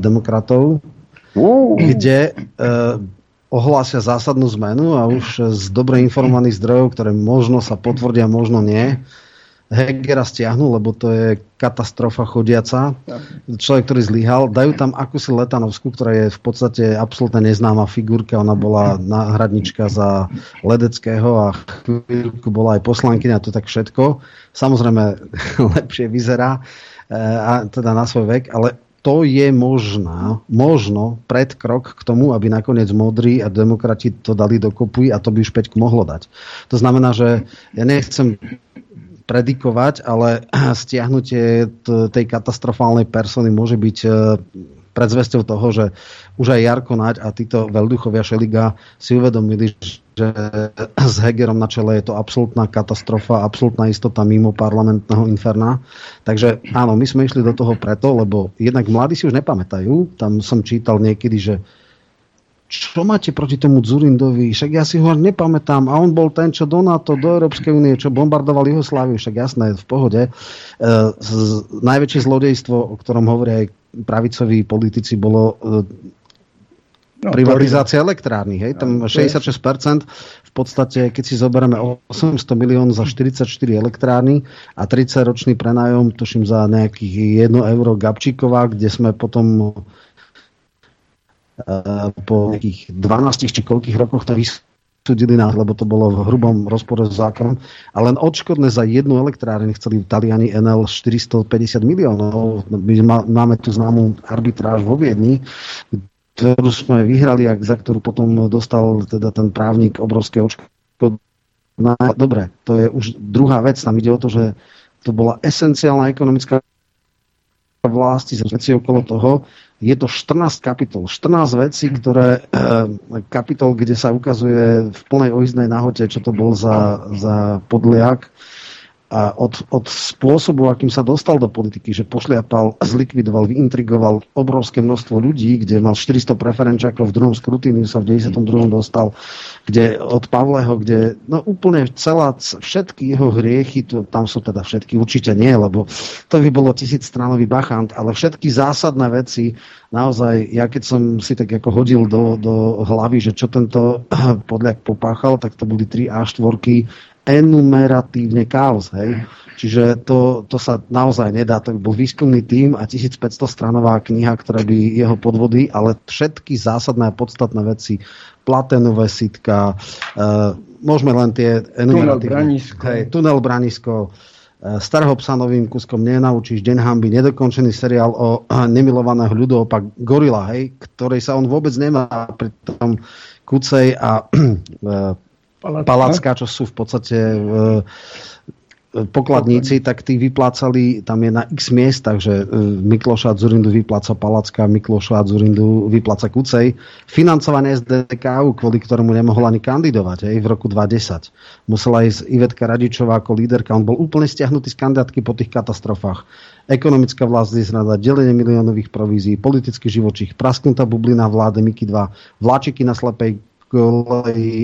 demokratov, kde ohlásia zásadnú zmenu a už z dobre informovaných zdrojov, ktoré možno sa potvrdia, možno nie, Hegera stiahnu, lebo to je katastrofa chodiaca. Človek, ktorý zlyhal. Dajú tam akúsi Letanovskú, ktorá je v podstate absolútne neznáma figurka. Ona bola náhradnička za Ledeckého a chvíľku bola aj poslankyňa, to tak všetko. Samozrejme, lepšie vyzerá, a teda na svoj vek, ale to je možno predkrok k tomu, aby nakoniec modrí a demokrati to dali do kopy a to by už Peťku mohlo dať. To znamená, že ja nechcem predikovať, ale stiahnutie tej katastrofálnej persony môže byť predzvesťou toho, že už aj Jarko Naď a títo veľduchovia Šeliga si uvedomili, že s Hegerom na čele je to absolútna katastrofa, absolútna istota mimo parlamentného inferna. Takže áno, my sme išli do toho preto, lebo jednak mladí si už nepamätajú. Tam som čítal niekedy, že čo máte proti tomu Dzurindovi? Však ja si ho nepamätám. A on bol ten, čo do NATO, do Európskej únie, čo bombardoval Jugosláviu. Však jasné, v pohode. Najväčšie zlodejstvo, o ktorom hovoria aj pravicoví politici, bolo privatizácia elektrárny. Hej? Tam 66%. V podstate, keď si zoberieme 800 milión za 44 elektrárny a 30-ročný prenájom, tuším za nejakých 1 euro Gabčíková, kde sme potom po nejakých 12 či koľkých rokoch to vysúdili nás, lebo to bolo v hrubom rozpore s zákonom. A len odškodné za jednu elektrárne chceli Taliani NL 450 miliónov. My máme tú známú arbitráž vo Viedni, ktorú sme vyhrali a za ktorú potom dostal teda ten právnik obrovské odškodné. Dobre, to je už druhá vec. Tam ide o to, že to bola esenciálna ekonomická vlasti z veci okolo toho. Je to 14 kapitol. 14 vecí, ktoré kapitol, kde sa ukazuje v plnej oiznej nahote, čo to bol za podliak. A od spôsobu, akým sa dostal do politiky, že pošliapal, zlikvidoval, vyintrigoval obrovské množstvo ľudí, kde mal 400 preferenčákov, v druhom skrutíniu sa v 92. dostal, kde od Pavleho, kde no úplne všetky jeho hriechy, tam sú teda všetky, určite nie, lebo to by bolo 1000-stranový bachant, ale všetky zásadné veci, naozaj, ja keď som si tak ako hodil do hlavy, že čo tento podľak popáchal, tak to boli 3 A4-ky, enumeratívne chaos, hej. Čiže to sa naozaj nedá. To bol výskumný tím a 1500 stranová kniha, ktorá by jeho podvody, ale všetky zásadné a podstatné veci, platenové sitka, môžeme len tie enumeratívne. Tunel Branisko. Starého psa novým kuskom nenaučíš, Deň hanby, nedokončený seriál o nemilovaného ľudoopak Gorila, hej, ktorej sa on vôbec nemá, pri tom Kucej a Palacká, čo sú v podstate pokladníci, tak tí vyplácali, tam je na x miestach, že Mikloša Dzurindu vypláca Palacká, Mikloša Dzurindu vypláca Kucej. Financovanie SDKU, kvôli ktorému nemohla ani kandidovať v roku 2010. Musela ísť Ivetka Radičová ako líderka. On bol úplne stiahnutý z kandidátky po tých katastrofách. Ekonomická vlast zrada, delenie miliónových provízií, politický živočích, prasknutá bublina vlády Miky 2, vláčiky na slepej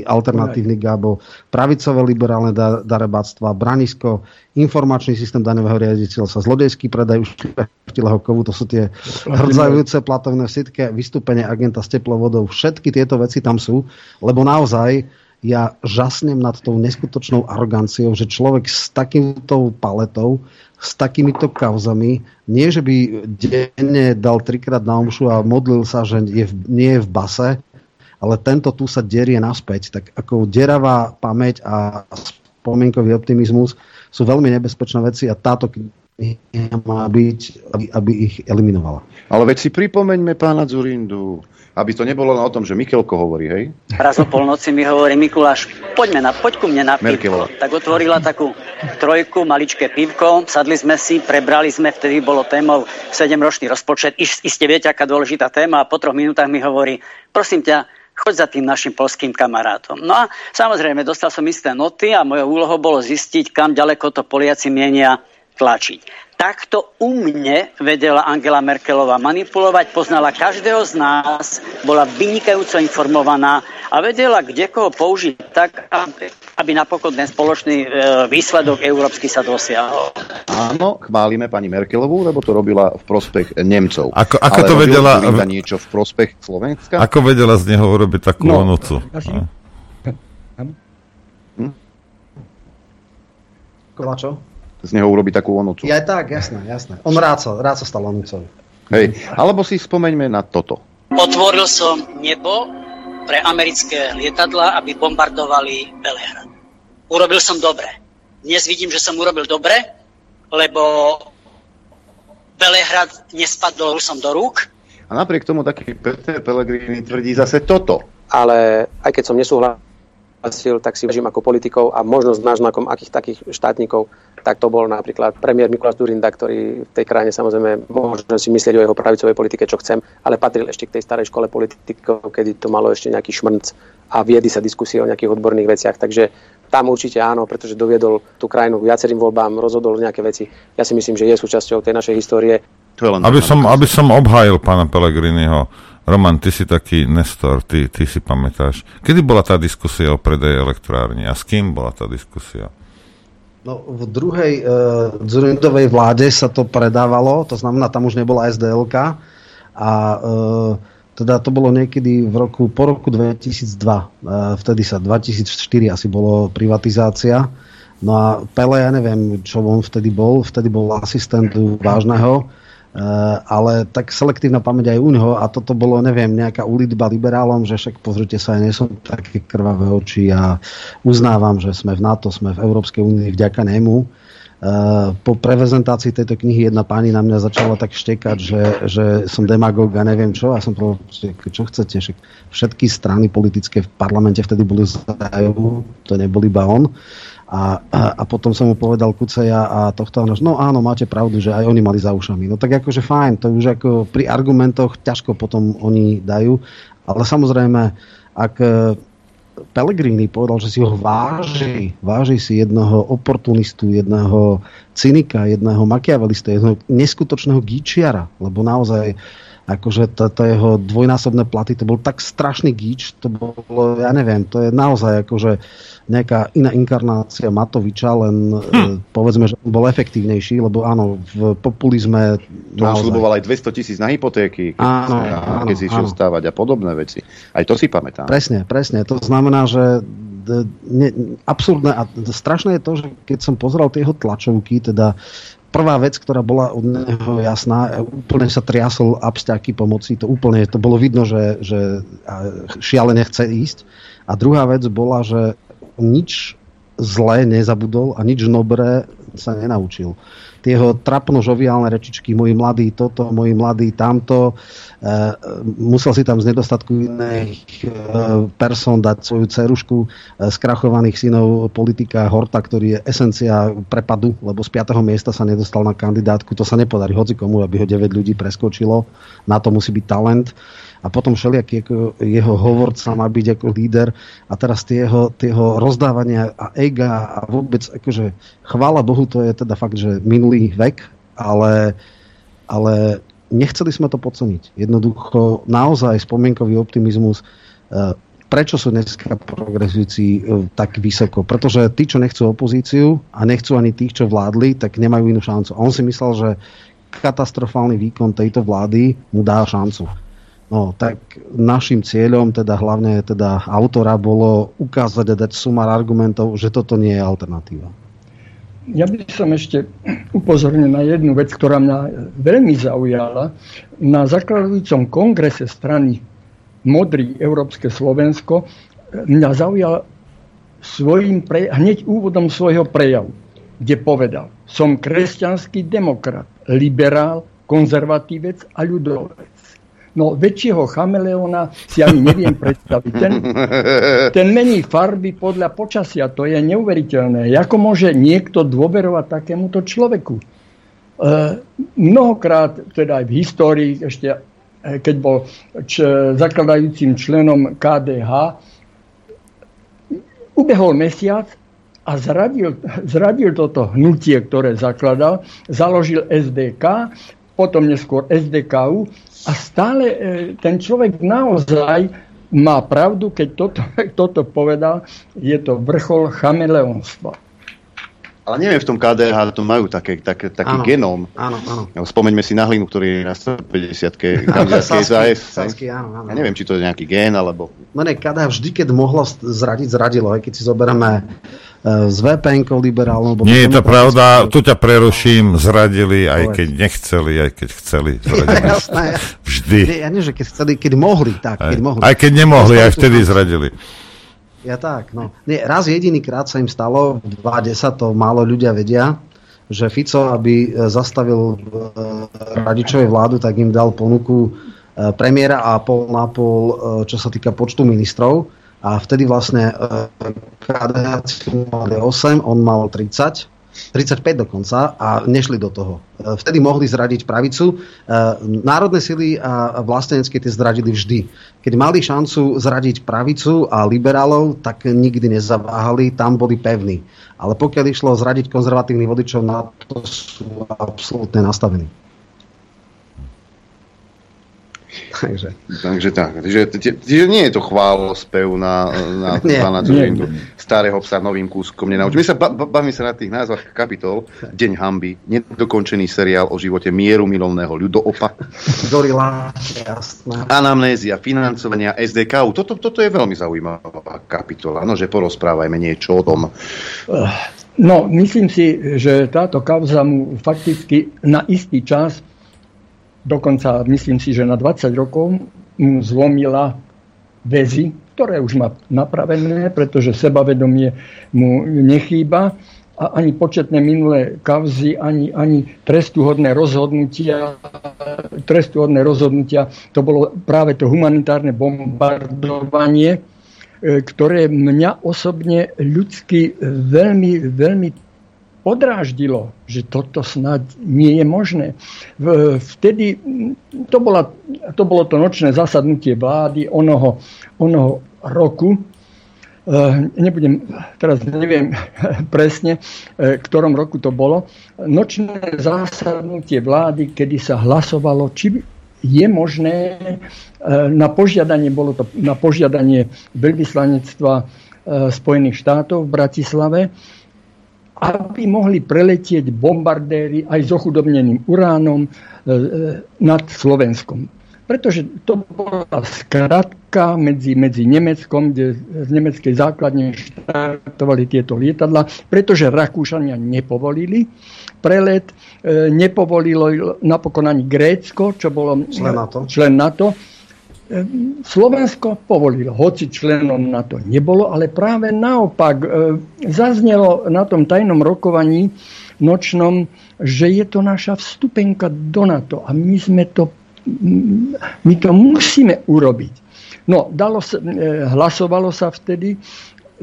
alternatívny Gábo, pravicové liberálne darebáctva, Branisko, informačný systém daňového riaditeľstva, zlodejský predaj už šľachtilého kovu, to sú tie hrdzajúce platovné sitke, vystúpenie agenta s teplovodou, všetky tieto veci tam sú, lebo naozaj ja žasnem nad tou neskutočnou aroganciou, že človek s takýmto paletou, s takýmito kauzami, nie že by denne dal 3-krát na omšu a modlil sa, že nie je v base, ale tento tu sa derie naspäť. Tak ako deravá pamäť a spomienkový optimizmus sú veľmi nebezpečné veci a táto kniha má byť, aby ich eliminovala. Ale veď si pripomeňme pána Dzurindu, aby to nebolo len o tom, že Michelko hovorí, hej? Raz o polnoci mi hovorí Mikuláš, poď ku mne na pivko. Tak otvorila takú trojku, maličké pivko, sadli sme si, prebrali sme, vtedy bolo témou 7-ročný rozpočet, iste viete, aká dôležitá téma, a po 3 minútach mi hovorí, prosím ťa, choď za tým našim poľským kamarátom. No a samozrejme, dostal som isté noty a mojou úlohou bolo zistiť, kam ďaleko to Poliaci mienia tlačiť. Takto u mne vedela Angela Merkelová manipulovať, poznala každého z nás, bola vynikajúco informovaná a vedela, kde koho použiť tak, aby napokon ten spoločný výsledok európsky sa dosiahol. Áno, chválime pani Merkelovú, lebo to robila v prospech Nemcov. Ako to vedela? Niečo v prospech Slovenska? Ako vedela z neho urobiť takú onocu? Kovačo? Z neho urobiť takú onocu. Ja tak, jasné. On rád sa stal onucom. Hej, alebo si spomeňme na toto. Otvoril som nebo pre americké lietadlá, aby bombardovali Belehrad. Urobil som dobre. Dnes vidím, že som urobil dobre, lebo Belehrad nespadol Rusom do rúk. A napriek tomu taký Peter Pellegrini tvrdí zase toto. Ale aj keď som nesúhlasil sil, tak si vážim ako politikov a možno s náznakom akých takých štátnikov, tak to bol napríklad premiér Mikuláš Dzurinda, ktorý v tej krajine samozrejme možno si myslieť o jeho pravicovej politike, čo chcem, ale patril ešte k tej starej škole politikov, kedy to malo ešte nejaký šmrnc a viedli sa diskusie o nejakých odborných veciach. Takže tam určite áno, pretože doviedol tú krajinu k viacerým voľbám, rozhodol nejaké veci. Ja si myslím, že je súčasťou tej našej histórie. Aby som obhájil pána Pellegriniho. Roman, ty si taký nestor, ty si pamätáš. Kedy bola tá diskusia o predaji elektrárne a s kým bola tá diskusia? No, v druhej Dzurindovej vláde sa to predávalo, to znamená, tam už nebola SDLka a teda to bolo niekedy po roku 2002. Vtedy sa 2004 asi bolo privatizácia. No a Pele, ja neviem, čo on vtedy bol asistent Vážneho, ale tak selektívna pamäť aj u neho a toto bolo, neviem, nejaká úlitba liberálom, že však pozrite sa, ja nie som také krvavé oči a uznávam, že sme v NATO, sme v Európskej únii vďaka nemu. Po prezentácii tejto knihy jedna pani na mňa začala tak štekať, že som demagóg a neviem čo, a som povedal, čo chcete, všetky strany politické v parlamente vtedy boli zájú, to nebol iba on. A potom som mu povedal Kuceja a tohto, no áno, máte pravdu, že aj oni mali za ušami. No tak akože fajn, to už ako pri argumentoch ťažko potom oni dajú, ale samozrejme, ak Pellegrini povedal, že si ho váži si jednoho oportunistu, jedného cynika, jedného machiavelistu, jedného neskutočného gíčiara, lebo naozaj akože to jeho dvojnásobné platy, to bol tak strašný gíč, to bolo, ja neviem, to je naozaj akože nejaká iná inkarnácia Matoviča, len povedzme, že bol efektívnejší, lebo áno, v populizme to naozaj. On sľuboval aj 200 000 na hypotéky, keď si išiel stávať a podobné veci. Aj to si pamätám. Presne. To znamená, že absurdné a strašné je to, že keď som pozeral tie jeho tlačovky, teda prvá vec, ktorá bola od neho jasná, úplne sa triasol absťaky pomoci, to bolo vidno, že šialene chce ísť. A druhá vec bola, že nič zlé nezabudol a nič dobré sa nenaučil. Tie jeho trapno-žoviálne rečičky, moji mladí toto, moji mladí tamto, musel si tam z nedostatku iných person dať svoju dcerušku skrachovaných synov politika Horta, ktorý je esencia prepadu, lebo z 5. miesta sa nedostal na kandidátku. To sa nepodarí hocikomu, aby ho 9 ľudí preskočilo. Na to musí byť talent. A potom všelijaký jeho hovorca má byť ako líder a teraz tieho rozdávania a ega a vôbec akože chvála Bohu, to je teda fakt, že minulý vek, ale nechceli sme to podceniť. Jednoducho naozaj spomienkový optimizmus. Prečo sú dneska progresujúci tak vysoko? Pretože tí, čo nechcú opozíciu a nechcú ani tých, čo vládli, tak nemajú inú šancu. A on si myslel, že katastrofálny výkon tejto vlády mu dá šancu. No, tak našim cieľom, teda hlavne teda autora, bolo ukázať a dať sumár argumentov, že toto nie je alternatíva. Ja by som ešte upozornil na jednu vec, ktorá mňa veľmi zaujala. Na zakladujúcom kongrese strany Modrý Európske Slovensko mňa zaujal hneď úvodom svojho prejavu, kde povedal: som kresťanský demokrat, liberál, konzervatívec a ľudovec. No, väčšieho chameleóna si ani neviem predstaviť. Ten mení farby podľa počasia, to je neuveriteľné. Ako môže niekto dôverovať takémuto človeku? Mnohokrát, teda aj v histórii, ešte keď bol zakladajúcim členom KDH, ubehol mesiac a zradil toto hnutie, ktoré zakladal, založil SDK, potom neskôr SDKU a stále ten človek naozaj má pravdu, keď toto povedal, je to vrchol chameleónstva. Ale neviem, v tom KDH to majú taký genóm. Áno. Spomeňme si na Hlinu, ktorý je na 150-ke. Sasky, áno. Ja neviem, či to je nejaký gén, alebo... No ne, KDH vždy, keď mohlo zradiť, zradilo. Aj keď si zoberieme z VPN-kou liberálnou... Nie je to pravda, tu ťa preruším, zradili, aj keď nechceli, aj keď chceli. Jasné. Vždy. Ja nie, že keď chceli, keď mohli, tak. Aj keď nemohli, aj vtedy zradili. Ja tak, no. Nie, raz jediný krát sa im stalo, v 2010 to málo ľudia vedia, že Fico, aby zastavil Radičovej vládu, tak im dal ponuku premiéra a pol na pol, čo sa týka počtu ministrov. A a vtedy vlastne KDH mal 8, on mal 30, 35 dokonca a nešli do toho. Vtedy mohli zradiť pravicu. Národné sily a vlastenecké tie zradili vždy. Keď mali šancu zradiť pravicu a liberálov, tak nikdy nezaváhali, tam boli pevní. Ale pokiaľ išlo zradiť konzervatívnych vodičov, na to sú absolútne nastavení. Takže tak. Takže nie je to chválospev na Dzurindu. Starého psa novým kúskom nenaučí. My sa bavíme sa na tých názvach kapitol. Deň hanby, nedokončený seriál o živote mieru milovného ľudoopa. Gorila, jasná. Anamnézia, financovania SDK. Toto je veľmi zaujímavá kapitola. No, že porozprávajme niečo o tom. No, myslím si, že táto kauza mu fakticky na istý čas, dokonca myslím si, že na 20 rokov mu zlomila väzy, ktoré už má napravené, pretože sebavedomie mu nechýba a ani početné minulé kauzy, ani trestuhodné rozhodnutia, to bolo práve to humanitárne bombardovanie, ktoré mňa osobne ľudsky veľmi, veľmi podráždilo, že toto snad nie je možné. Vtedy to bolo to nočné zasadnutie vlády onoho roku. Neviem presne, ktorom roku to bolo. Nočné zasadnutie vlády, kedy sa hlasovalo, či je možné na požiadanie veľvyslanectva Spojených štátov v Bratislave, aby mohli preletieť bombardéry aj s ochudobneným uránom nad Slovenskom. Pretože to bola skratka medzi Nemeckom, kde z nemeckej základne štartovali tieto lietadla, pretože Rakúšania nepovolili prelet, nepovolilo napokon ani Grécko, čo bolo člen NATO. Slovensko povolilo, hoci členom NATO nebolo, ale práve naopak zaznelo na tom tajnom rokovaní nočnom, že je to naša vstupenka do NATO a my to musíme urobiť. No, hlasovalo sa vtedy,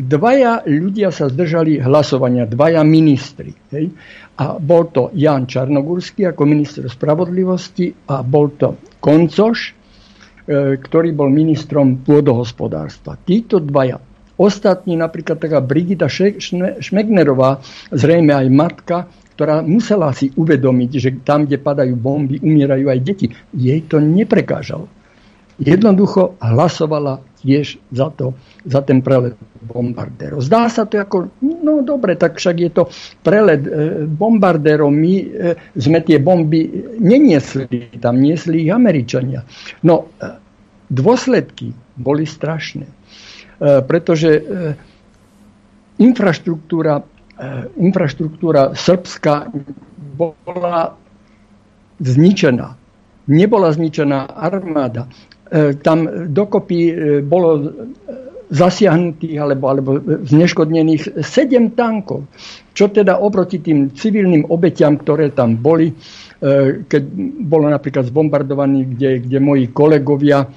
dvaja ľudia sa zdržali hlasovania, dvaja ministri. Hej? A bol to Jan Čarnogurský ako minister spravodlivosti a bol to Koncoš, ktorý bol ministrom pôdohospodárstva. Títo dvaja. Ostatní, napríklad taká Brigita Šmegnerová, zrejme aj matka, ktorá musela si uvedomiť, že tam, kde padajú bomby, umierajú aj deti. Jej to neprekážalo. Jednoducho hlasovala tiež za ten prelet bombardérov. Zdá sa to ako, no dobre, tak však je to prelet bombardérov. My sme tie bomby neniesli, tam niesli ich Američania. No, dôsledky boli strašné, pretože infraštruktúra Srbska bola zničená. Nebola zničená armáda. Tam dokopy bolo zasiahnutých alebo zneškodnených 7 tankov. Čo teda oproti tým civilným obetiam, ktoré tam boli, keď bolo napríklad zbombardovaný, kde moji kolegovia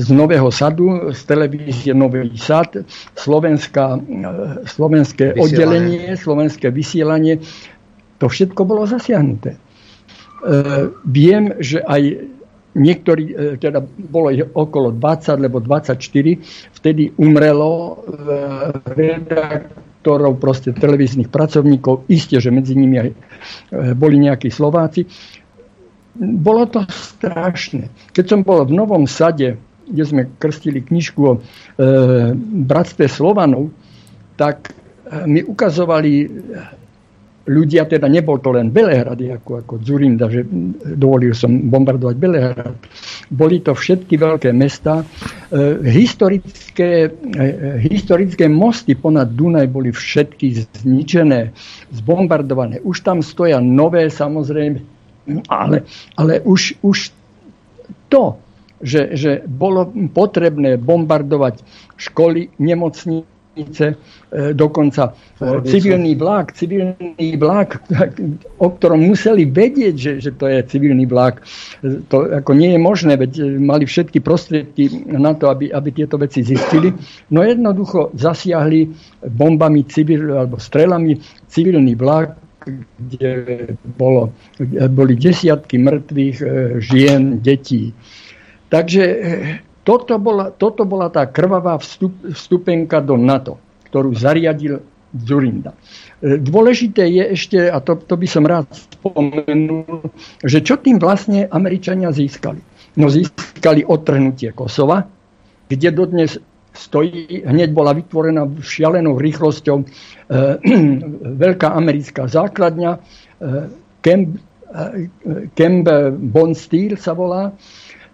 z Nového Sadu, z televízie Nový Sad, slovenské oddelenie, slovenské vysielanie, to všetko bolo zasiahnuté. Viem, že aj niektorí, teda bolo okolo 20 alebo 24, vtedy umrelo redaktorov, proste televíznych pracovníkov, iste, že medzi nimi aj boli nejakí Slováci. Bolo to strašné. Keď som bol v Novom Sade, kde sme krstili knižku o bratstve Slovanov, tak mi ukazovali ľudia, teda nebol to len Belehrad, ako Dzurinda, že dovolil som bombardovať Belehrad. Boli to všetky veľké mestá. Historické mosty ponad Dunaj boli všetky zničené, zbombardované. Už tam stoja nové, samozrejme, ale už to, že bolo potrebné bombardovať školy, nemocnice, hranice, dokonca civilný vlak, o ktorom museli vedieť, že to je civilný vlak. To ako nie je možné, veď mali všetky prostriedky na to, aby tieto veci zistili. No jednoducho zasiahli bombami alebo strelami civilný vlak, kde boli desiatky mŕtvych žien, detí. Takže toto bola tá krvavá vstupenka do NATO, ktorú zariadil Dzurinda. Dôležité je ešte, a to by som rád spomenul, že čo tým vlastne Američania získali? No získali odtrhnutie Kosova, kde dodnes stojí, hneď bola vytvorená šialenou rýchlosťou veľká americká základňa, Camp Bond Steel sa volá,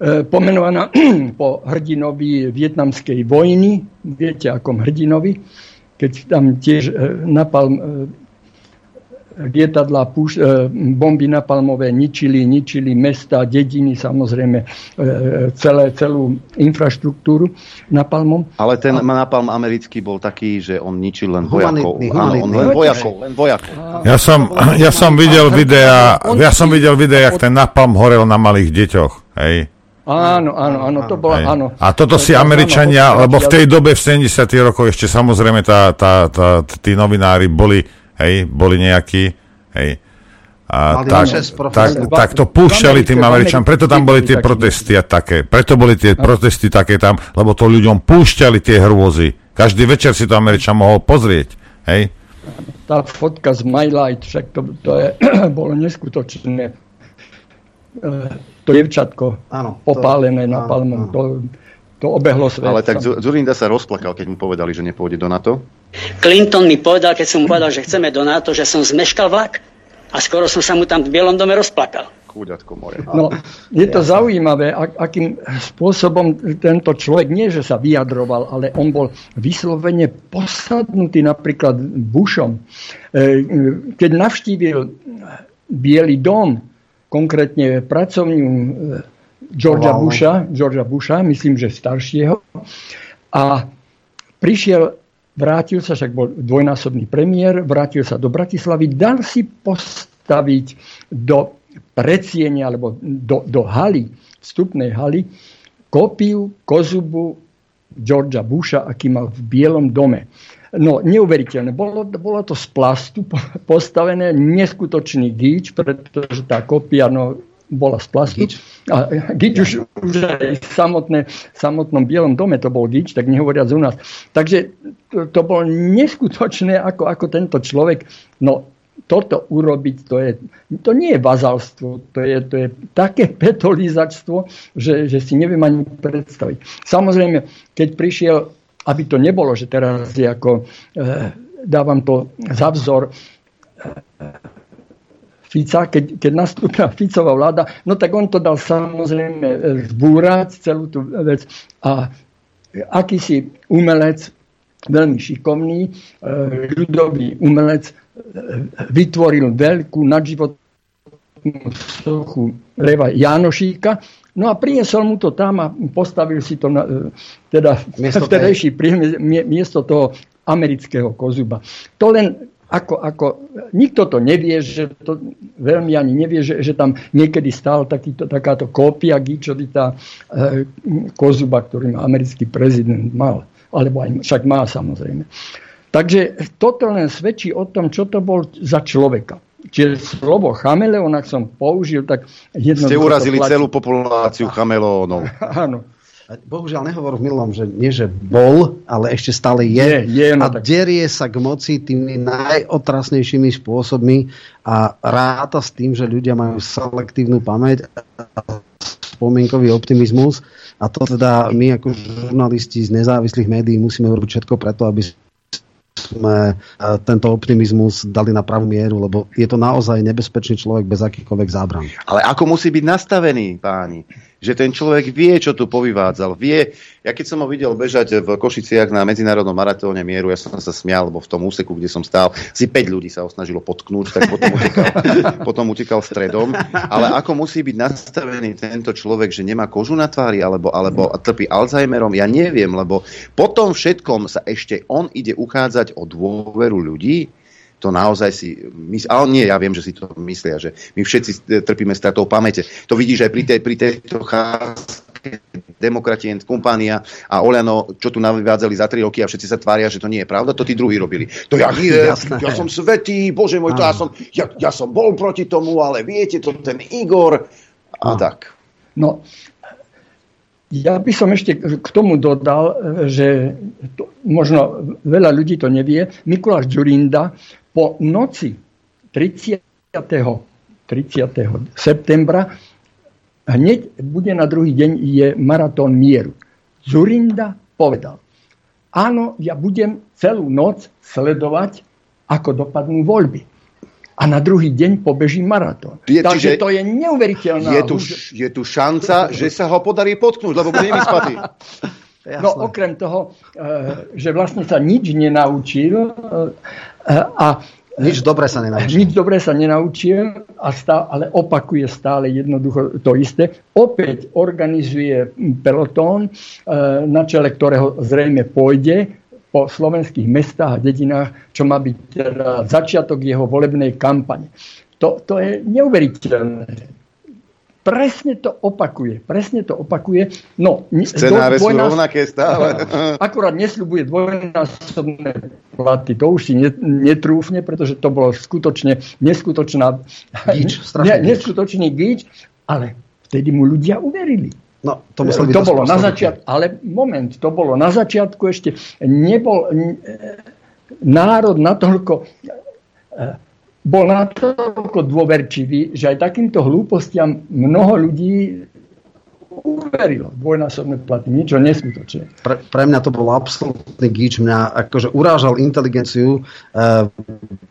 pomenovaná po hrdinovi vietnamskej vojny, viete, akom hrdinovi, keď tam tiež napalm, lietadlá, bomby napalmové ničili mesta, dediny, samozrejme celú infraštruktúru napalmom. Ale ten napalm americký bol taký, že on ničil len vojakov. Áno, on len vojakov. Ja som videl videá, jak ten napalm horel na malých deťoch, hej. Áno, to bolo, áno. A toto si Američania, lebo v tej dobe, v 70. rokoch ešte samozrejme tí novinári boli nejakí. A tak to púšťali tým Američanom, preto tam boli tie protesty a také. Preto boli tie protesty také tam, lebo to ľuďom púšťali tie hrôzy. Každý večer si to Američan mohol pozrieť, hej. Tá fotka z My Light, však to bolo neskutočné. To dievčatko popálené na palmu. To obehlo svet. Ale tak Dzurinda sa rozplakal, keď mu povedali, že nepôjde do NATO. Clinton mi povedal, keď som mu povedal, že chceme do NATO, že som zmeškal vlak a skoro som sa mu tam v Bielom dome rozplakal. Kúďatko more. No, je to zaujímavé, akým spôsobom tento človek, nie že sa vyjadroval, ale on bol vyslovene posadnutý napríklad Bushom. Keď navštívil Bielý dom, konkrétne pracovňu Georgea Busha, myslím, že staršieho. A vrátil sa, však bol dvojnásobný premiér, vrátil sa do Bratislavy, dal si postaviť do predsiene, alebo do haly, vstupnej haly, kópiu kozubu Georgea Busha, aký mal v Bielom dome. No, neuveriteľné. Bolo to z plastu postavené, neskutočný gíč, pretože tá kopia bola z plastu. Gíč už aj v samotnom Bielom dome to bol gíč, tak nehovoriac u nás. Takže to bolo neskutočné, ako tento človek. No, toto urobiť, to nie je vazalstvo, to je také petolizačstvo, že si neviem ani predstaviť. Samozrejme, keď prišiel, aby to nebolo, že teraz je ako, dávam to za vzor Fica, keď nastúpila Ficová vláda, no tak on to dal samozrejme zbúrať celú tú vec. A akýsi umelec, veľmi šikovný, ľudový umelec, vytvoril veľkú nadživotnú sochu Leva Janošíka. No a priniesol mu to tam a postavil si to miesto toho amerického kozuba. To len nikto to nevie, že to veľmi ani nevie, že tam niekedy stál takáto kópia gíčovitá kozuba, ktorý americký prezident mal. Alebo aj však má, samozrejme. Takže toto len svedčí o tom, čo to bol za človeka. Čiže slovo chameleón, ak som použil, tak jednoducho... Ste urazili celú populáciu chameleónov. Áno. Bohužiaľ nehovor v minulom, že nie, že bol, ale ešte stále je a tak derie sa k moci tými najotrasnejšími spôsobmi a ráta s tým, že ľudia majú selektívnu pamäť a spomienkový optimizmus. A to teda my ako žurnalisti z nezávislých médií musíme urobiť všetko preto, aby sme tento optimizmus dali na pravú mieru, lebo je to naozaj nebezpečný človek bez akýchkoľvek zábran. Ale ako musí byť nastavený, páni? že ten človek vie, čo tu povyvádzal. Vie, ja keď som ho videl bežať v Košiciach na medzinárodnom maratóne mieru, ja som sa smial, lebo v tom úseku, kde som stál, si 5 ľudí sa osnažilo potknúť, tak potom utekal stredom. Ale ako musí byť nastavený tento človek, že nemá kožu na tvári alebo trpí Alzheimerom, ja neviem, lebo po tom všetkom sa ešte on ide uchádzať o dôveru ľudí. To naozaj si... Ale nie, ja viem, že si to myslia, že my všetci trpíme stratou pamäte. To vidíš aj pri tejto cháske Demokratien, Kumpánia a Oľano, čo tu navyvádzali za 3 roky a všetci sa tvária, že to nie je pravda, to tí druhí robili. To ja nie, ja som svätý, bože môj, to ja som bol proti tomu, ale viete, to ten Igor a tak. No, ja by som ešte k tomu dodal, že to, možno veľa ľudí to nevie, Mikuláš Dzurinda po noci 30. septembra hneď bude na druhý deň je maratón mieru. Dzurinda povedal: áno, ja budem celú noc sledovať, ako dopadnú voľby. A na druhý deň pobeží maratón. Takže to je neuveriteľná... Je tu šanca, že sa ho podarí potknúť, lebo bude vyspatý. No okrem toho, že vlastne sa nič nenaučil a nič dobre sa nenaučil, ale opakuje stále jednoducho to isté. Opäť organizuje pelotón, na čele ktorého zrejme pôjde po slovenských mestách a dedinách, čo má byť teda začiatok jeho volebnej kampane. To je neuveriteľné. Presne to opakuje. No, scenáre sú rovnaké stále. Akurát nesľubuje dvojnásobné platy. To už si netrúfne, pretože to bolo skutočne neskutočný gíč, ale vtedy mu ľudia uverili. No, to bolo na začiatku, ešte nebol národ natoľko... Bol natoľko dôverčivý, že aj takýmto hlúpostiam mnoho ľudí uverilo. Dvojnásobné platy, niečo neskutočné. Pre mňa to bol absolútny gíč. Mňa akože urážal inteligenciu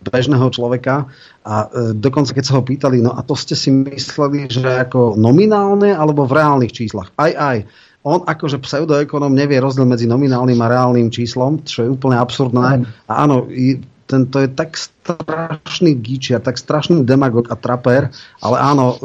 bežného človeka a dokonca keď sa ho pýtali, no a to ste si mysleli, že ako nominálne alebo v reálnych číslach? Aj. On akože pseudoekonom nevie rozdiel medzi nominálnym a reálnym číslom, čo je úplne absurdné. A áno, to je tak strašný gíčiar, tak strašný demagog a trapér, ale áno,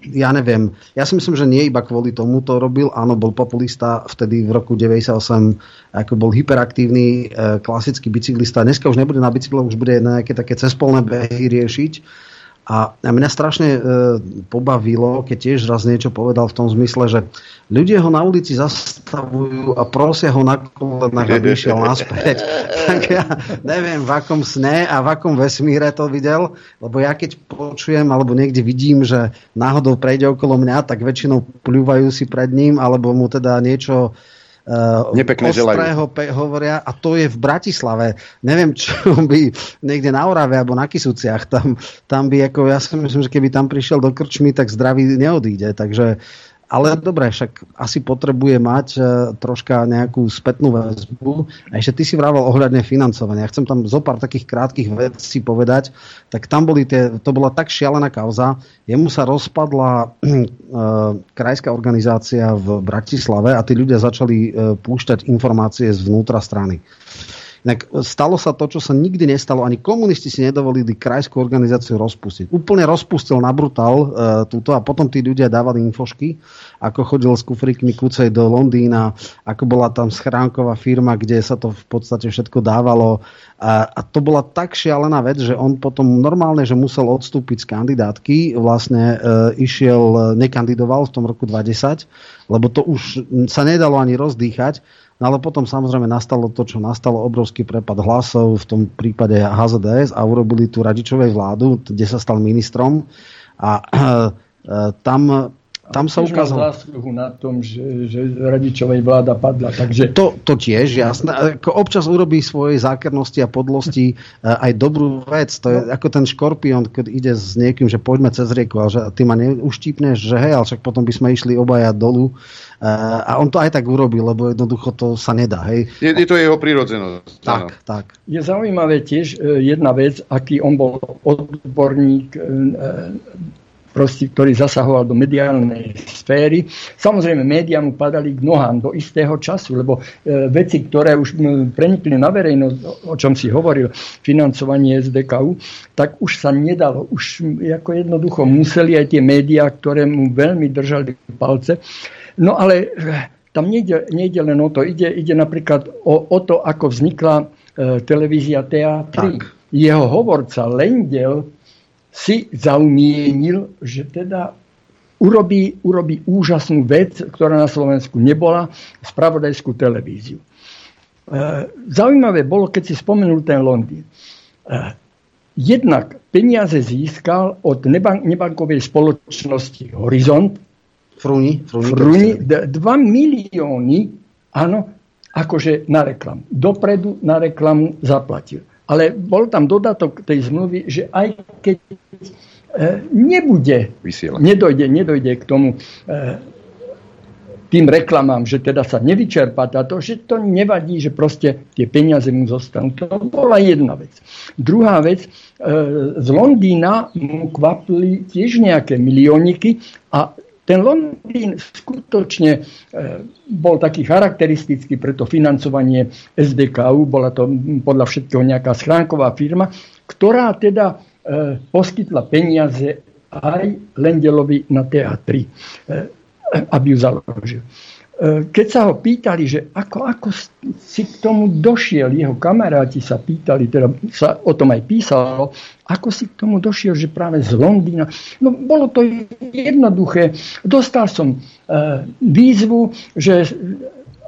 ja neviem. Ja si myslím, že nie iba kvôli tomu to robil. Áno, bol populista vtedy v roku 98, ako bol hyperaktívny, klasický bicyklista. Dneska už nebude na bicykle, už bude nejaké také cespolné behy riešiť. A mňa strašne pobavilo, keď tiež raz niečo povedal v tom zmysle, že ľudia ho na ulici zastavujú a prosia ho na kolenách, aby išiel naspäť. Tak ja neviem, v akom sne a v akom vesmíre to videl, lebo ja keď počujem alebo niekde vidím, že náhodou prejde okolo mňa, tak väčšinou pľúvajú si pred ním, alebo mu teda niečo nepekne želajú. Hovoria, a to je v Bratislave. Neviem, čo by niekde na Orave alebo na Kisúciach. Tam by, ako ja si myslím, že keby tam prišiel do krčmy, tak zdravý neodíde. Takže, ale dobre, však asi potrebuje mať troška nejakú spätnú väzbu. A ešte ty si vravel ohľadne financovania. Ja chcem tam zo pár takých krátkych vecí povedať. Tak tam to bola tak šialená kauza. Jemu sa rozpadla krajská organizácia v Bratislave a tí ľudia začali púšťať informácie zvnútra strany. Inak stalo sa to, čo sa nikdy nestalo. Ani komunisti si nedovolili krajskú organizáciu rozpustiť. Úplne rozpustil na brutál túto a potom tí ľudia dávali infošky, ako chodil s kufríkmi kúcej do Londýna, ako bola tam schránková firma, kde sa to v podstate všetko dávalo. A to bola tak šialená vec, že on potom normálne, že musel odstúpiť z kandidátky. Vlastne nekandidoval v tom roku 2010, lebo to už sa nedalo ani rozdýchať. No ale potom samozrejme nastalo to, čo nastalo, obrovský prepad hlasov, v tom prípade HZDS, a urobili tú Radičovej vládu, kde sa stal ministrom a tam sa ukázalo... zásluhu na tom, že Radičovej vláda padla, takže... To tiež, jasné. Občas urobí svojej zákernosti a podlosti aj dobrú vec. To je ako ten škorpión, keď ide s niekým, že poďme cez rieku, ale že ty ma neuštípneš, že hej, ale však potom by sme išli obaja dolu. A on to aj tak urobil, lebo jednoducho to sa nedá. Hej. Je to jeho prirodzenosť. Tak. Je zaujímavé tiež jedna vec, aký on bol odborník ktorý zasahoval do mediálnej sféry. Samozrejme, médiá mu padali k nohám do istého času, lebo veci, ktoré už prenikli na verejnosť, o čom si hovoril, financovanie SDKU, tak už sa nedalo. Už ako jednoducho museli aj tie médiá, ktoré mu veľmi držali palce. No ale tam nejde len o to. Ide napríklad o to, ako vznikla televízia TA3. Jeho hovorca Lendel si zaumienil, že teda urobí úžasnú vec, ktorá na Slovensku nebola, spravodajskú televíziu. Zaujímavé bolo, keď si spomenul ten Londýn. Jednak peniaze získal od nebankovej spoločnosti Horizont, Fruni 2 milióny, áno, akože na reklamu. Dopredu na reklamu zaplatil. Ale bol tam dodatok tej zmluvy, že aj keď nebude vysielať, nedojde k tomu tým reklamám, že teda sa nevyčerpá táto, že to nevadí, že proste tie peniaze mu zostanú. To bola jedna vec. Druhá vec, z Londýna mu kvapili tiež nejaké milióniky a ten Londýn skutočne bol taký charakteristický pre to financovanie SDKU. Bola to podľa všetkého nejaká schránková firma, ktorá teda poskytla peniaze aj Lendelovi na TA3, aby ju založil. Keď sa ho pýtali, že ako si k tomu došiel, jeho kamaráti sa pýtali, teda sa o tom aj písalo, ako si k tomu došiel, že práve z Londýna. No bolo to jednoduché. Dostal som výzvu, že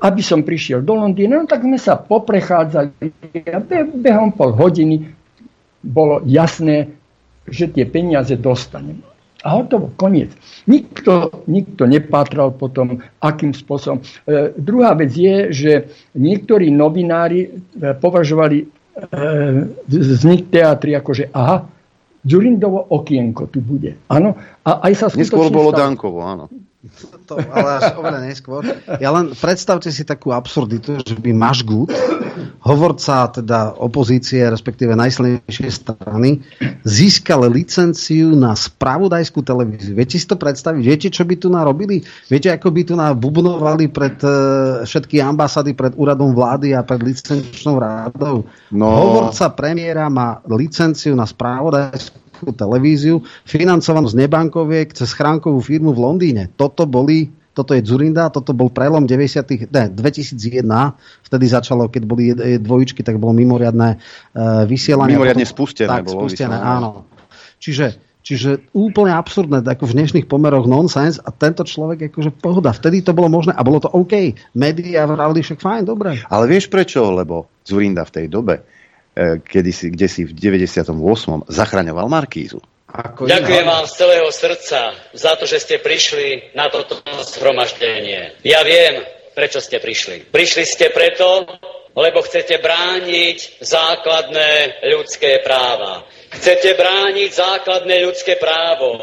aby som prišiel do Londýna, no tak sme sa poprechádzali a behom pol hodiny bolo jasné, že tie peniaze dostanem. A hotovo, koniec. Nikto nepátral potom, akým spôsobom. Druhá vec je, že niektorí novinári považovali vznik teatry akože, aha, Dzurindovo okienko tu bude. Áno. A aj sa neskôr bolo Dankovo, áno. To, ale až oveľa neskôr. Ja len predstavte si takú absurditu, že by Mašgut, hovorca teda opozície, respektíve najsilnejšej strany, získal licenciu na spravodajskú televíziu. Viete si to predstaviť? Viete, čo by tu narobili? Viete, ako by tu nabubnovali pred všetky ambasády, pred úradom vlády a pred licenčnou rádou? No. Hovorca premiéra má licenciu na spravodajskú televíziu, financovanú z nebankoviek cez schránkovú firmu v Londýne. Toto je Dzurinda, toto bol prelom 2001, vtedy začalo, keď boli dvojičky, tak bolo mimoriadne vysielanie. Mimoriadne spustené. Tak, bolo spustené, áno. Čiže úplne absurdné, ako v dnešných pomeroch nonsense, a tento človek akože pohoda. Vtedy to bolo možné a bolo to OK. Média vravili, však fajn, dobre. Ale vieš prečo? Lebo Dzurinda v tej dobe kde si v 98. zachraňoval Markízu. Ďakujem vám z celého srdca za to, že ste prišli na toto zhromaždenie. Ja viem, prečo ste prišli. Prišli ste preto, lebo chcete brániť základné ľudské práva. Chcete brániť základné ľudské právo.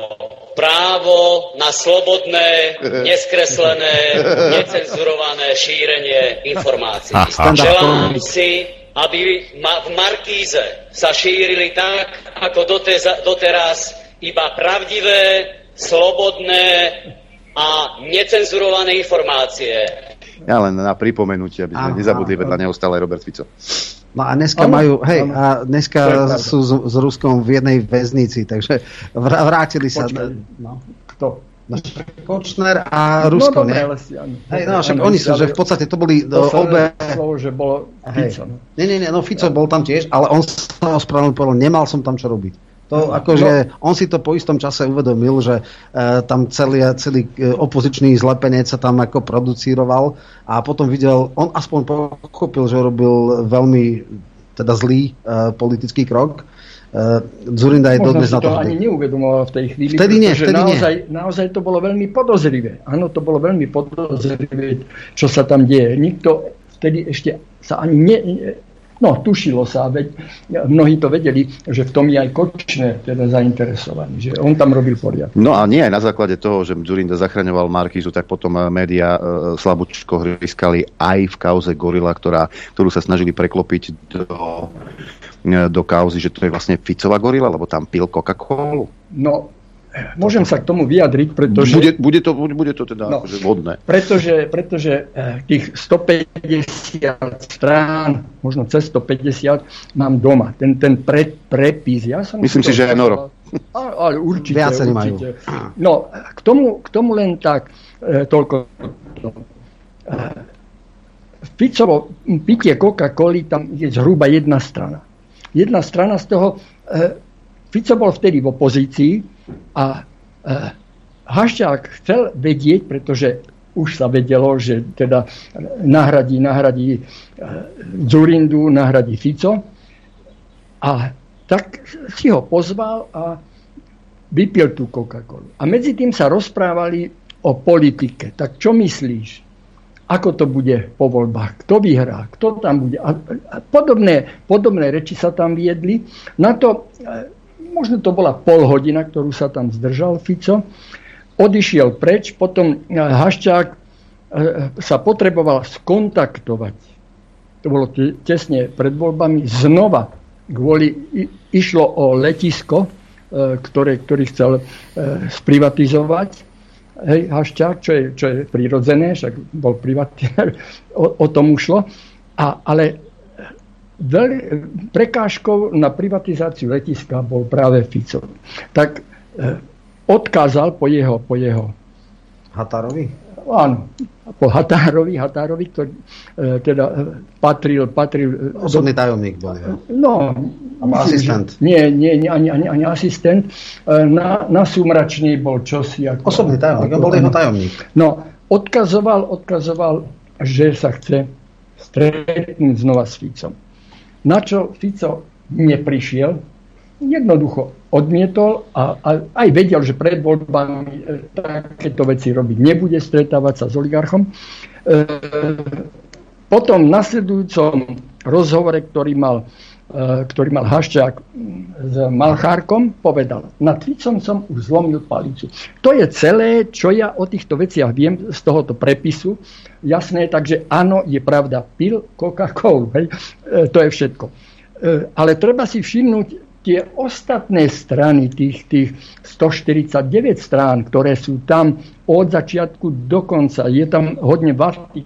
Právo na slobodné, neskreslené, necenzurované šírenie informácií. Želám si, aby v Markíze sa šírili tak, ako doteraz iba pravdivé, slobodné a necenzurované informácie. Ja len na pripomenutie, aby sme nezabudli, vedľa neho stále Robert Fico. No a dneska sú s Ruskom v jednej väznici, takže vrátili sa. No. Kto? Kočner a Rusko, no, nie? Však oni sú, že v podstate to boli obe... Slovo, že bolo Fico. Fico bol tam tiež, ale on sa ospravedlnil, povedal, nemal som tam čo robiť. On si to po istom čase uvedomil, že tam celý opozičný zlepenec sa tam ako producíroval a potom videl, on aspoň pochopil, že robil veľmi teda zlý politický krok. Dzurinda je dodnes na to. Možno si to ani neuvedomoval v tej chvíli, vtedy naozaj to bolo veľmi podozrivé. Áno, to bolo veľmi podozrivé, čo sa tam deje. Nikto vtedy ešte sa ani tušilo sa, mnohí to vedeli, že v tom je aj Kočner teda zainteresovaný, že on tam robil poriadok. No a nie aj na základe toho, že Dzurinda zachraňoval Markízu, tak potom médiá slabúčko hryskali aj v kauze Gorila, ktorú sa snažili preklopiť do kauzy, že to je vlastne Ficova Gorila, lebo tam pil Coca-Colu. No, Môžem sa k tomu vyjadriť, pretože... Bude to teda vhodné. Pretože tých 150 strán, možno cez 150, mám doma. Ten prepis. Ja som myslím si, že aj Noro. Ale určite. Viac majú. No, k tomu len tak toľko. Ficovo pitie Coca-Coli, tam je zhruba jedna strana. Jedna strana z toho... Fico bol vtedy v opozícii a Haščák chcel vedieť, pretože už sa vedelo, že teda nahradí Dzurindu, nahradí Fico. A tak si ho pozval a vypil tú Coca-Colu. A medzi tým sa rozprávali o politike. Tak čo myslíš? Ako to bude po voľbách? Kto vyhrá? Kto tam bude? A podobné reči sa tam viedli. Na to... Možno to bola pol hodina, ktorú sa tam zdržal Fico. Odišiel preč, potom Haščák sa potreboval skontaktovať. To bolo tesne pred voľbami. Znova išlo o letisko, ktorý chcel sprivatizovať. Hej, Haščák, čo je prirodzené, však bol privatizátor, o tom ušlo. Ale prekážkou na privatizáciu letiska bol práve Fico. Tak odkázal po jeho Határovi? Áno, po Határovi, ktorý teda patril... Osobný tajomník bol. Ja. No, asistent. Nie, ani asistent. Na Sumračnej bol čosi. Ako, osobný tajomník, on bol jeho tajomník. No, odkazoval, že sa chce stretnúť znova s Ficom. Na čo Fico neprišiel, jednoducho odmietol a aj vedel, že pred voľbami takéto veci robiť nebude, stretávať sa s oligarchom. Potom v nasledujúcom rozhovore, ktorý mal Haščák s Malchárkom, povedal: nad Ficom som už zlomil palicu. To je celé, čo ja o týchto veciach viem z tohoto prepisu. Jasné, takže áno, je pravda, pil Coca-Colu. Hej? To je všetko. Ale treba si všimnúť tie ostatné strany, tých 149 strán, ktoré sú tam od začiatku do konca. Je tam hodne vážnych,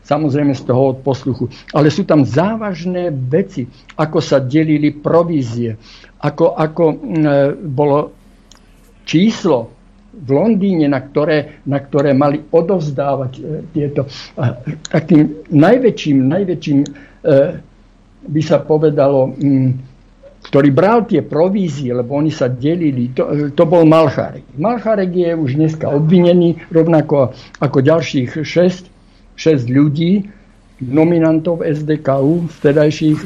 samozrejme z toho posluchu, ale sú tam závažné veci, ako sa delili provízie, ako bolo číslo v Londýne, na ktoré mali odovzdávať tieto. Takým najväčším by sa povedalo, ktorý bral tie provízie, lebo oni sa delili, to bol Malchárek. Malchárek je už dneska obvinený, rovnako ako ďalších 6 ľudí, nominantov SDKU, vtedajších.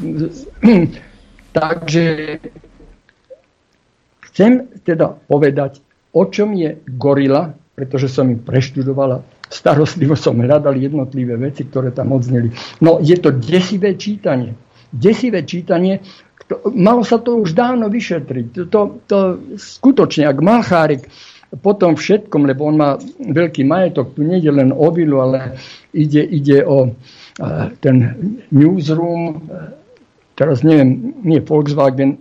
Takže chcem teda povedať, o čom je gorila, pretože som ju preštudovala, starostlivo som hľadal jednotlivé veci, ktoré tam odzneli. No, je to desivé čítanie, malo sa to už dávno vyšetriť. To skutočne, ak Malchárek potom všetkom, lebo on má veľký majetok, tu nie je len o vilu, ale ide o ten newsroom, teraz neviem, nie Volkswagen,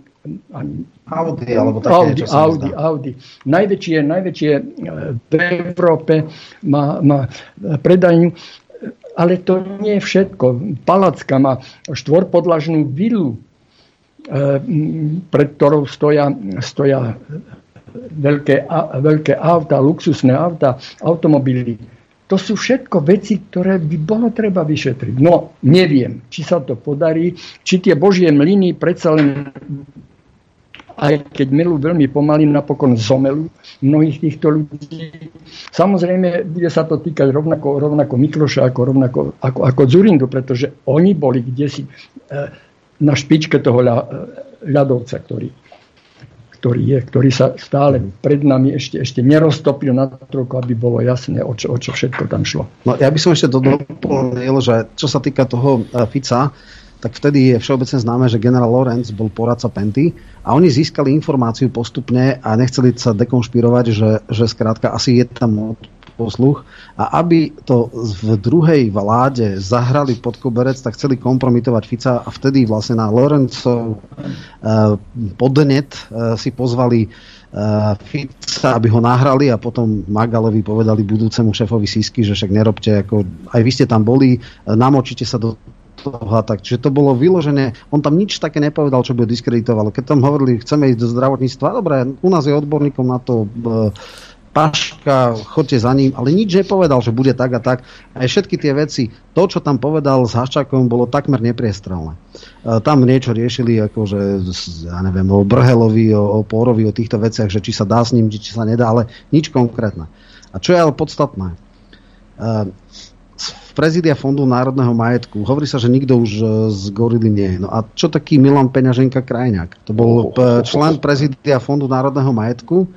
ani Audi, alebo také Audi. Najväčšie v Európe má predajňu, ale to nie je všetko. Palacka má štvorpodlažnú vilu, pred ktorou stoja veľké auta, luxusné auta, automobily. To sú všetko veci, ktoré by bolo treba vyšetriť. No, neviem, či sa to podarí, či tie Božie mlyny predsa len, aj keď melú veľmi pomaly, napokon zomelú mnohých týchto ľudí. Samozrejme, bude sa to týkať rovnako Mikloša, ako Dzurindu, pretože oni boli kdesi na špičke toho ľadovca, ktorý sa stále pred nami ešte neroztopil na trochu, aby bolo jasné, o čo všetko tam šlo. No, ja by som ešte doplnil, že čo sa týka toho Fica, tak vtedy je všeobecne známe, že generál Lorenz bol poradca Penty a oni získali informáciu postupne a nechceli sa dekonšpirovať, že skrátka asi je tam posluch. A aby to v druhej vláde zahrali pod koberec, tak chceli kompromitovať Fica a vtedy vlastne na Lorencov podnet si pozvali Fica, aby ho nahrali a potom Magalovi povedali budúcemu šéfovi Sisky, že však nerobte, ako aj vy ste tam boli, namočite sa do toho. Čiže to bolo vyložené. On tam nič také nepovedal, čo by ho diskreditovalo. Keď tam hovorili, chceme ísť do zdravotníctva, dobre, u nás je odborníkom na to Paška, chodte za ním, ale nič nepovedal, že bude tak a tak. Aj všetky tie veci, to, čo tam povedal s Haščákom, bolo takmer nepriestrelné. Tam niečo riešili, akože, ja neviem, o Brhelovi, o Pórovi, o týchto veciach, že či sa dá s ním, či sa nedá, ale nič konkrétne. A čo je ale podstatné? Z prezidia Fondu národného majetku hovorí sa, že nikto už z Gorily nie je. No a čo taký Milan Peňaženka Krajňák? To bol člen prezidia Fondu národného majetku,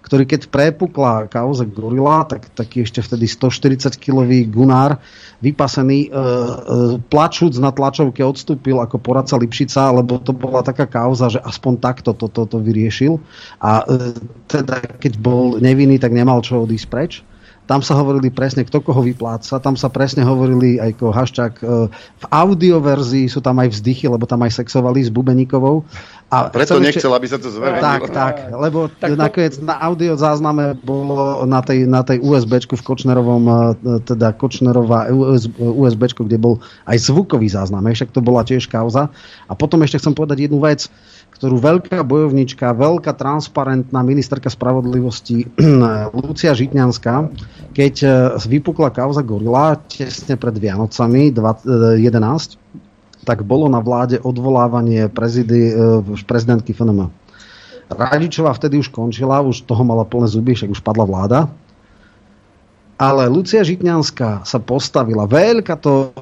ktorý keď prepukla kauza Gorila, tak taký ešte vtedy 140-kilový gunár, vypasený, plačúc na tlačovke odstúpil ako poradca Lipšica, lebo to bola taká kauza, že aspoň takto to vyriešil. A teda keď bol nevinný, tak nemal čo odísť preč. Tam sa hovorili presne, kto koho vypláca, tam sa presne hovorili aj ako Haščák. V audioverzii sú tam aj vzdychy, lebo tam aj sexovali s Bubeníkovou. A preto nechcel, aby sa to zverejnilo. Tak, lebo nakoniec na audiozázname bolo na tej USBčku v Kočnerovom, teda Kočnerová USBčko, kde bol aj zvukový záznam, však to bola tiež kauza. A potom ešte chcem povedať jednu vec, ktorú veľká bojovnička, veľká transparentná ministerka spravodlivosti Lucia Žitňanská, keď vypukla kauza Gorila tesne pred Vianocami 2011, tak bolo na vláde odvolávanie prezidentky FNM. Radičová vtedy už končila, už toho mala plné zuby, však už padla vláda. Ale Lucia Žitňanská sa postavila, veľká to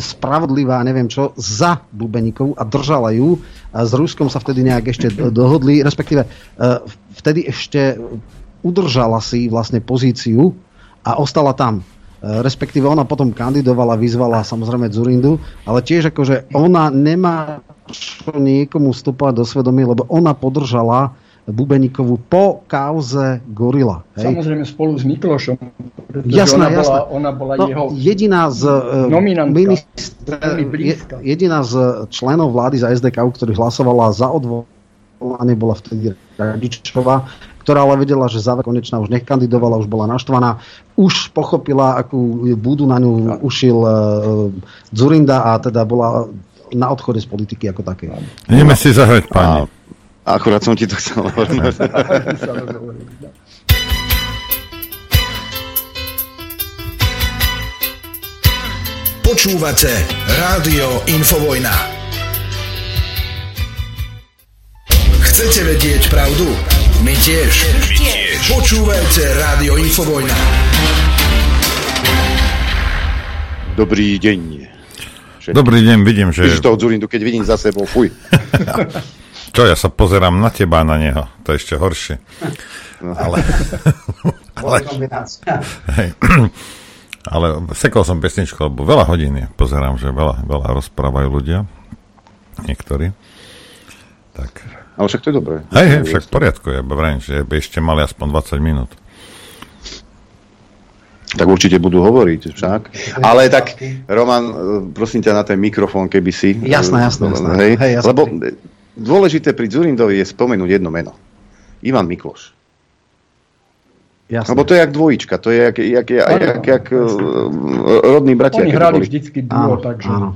spravodlivá, neviem čo, za Bubeníkovú a držala ju. A s Ruskom sa vtedy nejak ešte dohodli, respektíve vtedy ešte udržala si vlastne pozíciu a ostala tam. Respektíve ona potom kandidovala, vyzvala samozrejme Dzurindu, ale tiež akože ona nemá čo niekomu vstupovať do svedomia, lebo ona podržala Bubeníkovú po kauze Gorila. Hej. Samozrejme spolu s Mikulášom. Jasné. Ona bola no, jeho jediná z jediná z členov vlády za SDK, ktorý hlasovala za odvolanie, bola vtedy Radičová, ktorá ale vedela, že záver konečná už nekandidovala, už bola naštvaná, už pochopila, akú budu na ňu ušil Dzurinda a teda bola na odchode z politiky ako také. Ideme si zahrať, páni. Akurát som ti to chcel hovoriť. Počúvate Rádio Infovojna. Chcete vedieť pravdu? My tiež. Počúvajte Rádio Infovojna. Dobrý deň. Dobrý deň, vidím, že... Vidíš toho Dzurindu, keď vidím za sebou, fuj. Čo, ja sa pozerám na teba a na neho. To je ešte horšie. Ale sekol som pesničku, lebo veľa hodín je. Pozerám, že veľa rozprávajú ľudia. Niektorí. Tak. Ale však to je dobré. Hej, však v poriadku. Ja vrajím, že by ešte mali aspoň 20 minút. Tak určite budú hovoriť, však. Ale tak, Roman, prosím ťa na ten mikrofón, keby si... Jasné. Hej, jasné. Lebo... Dôležité pri Dzurindovi je spomenúť jedno meno. Ivan Mikloš. Jasne. Lebo to je jak dvojička, to je jak rodní bratia. Oni hrali vždycky duo, takže... Áno.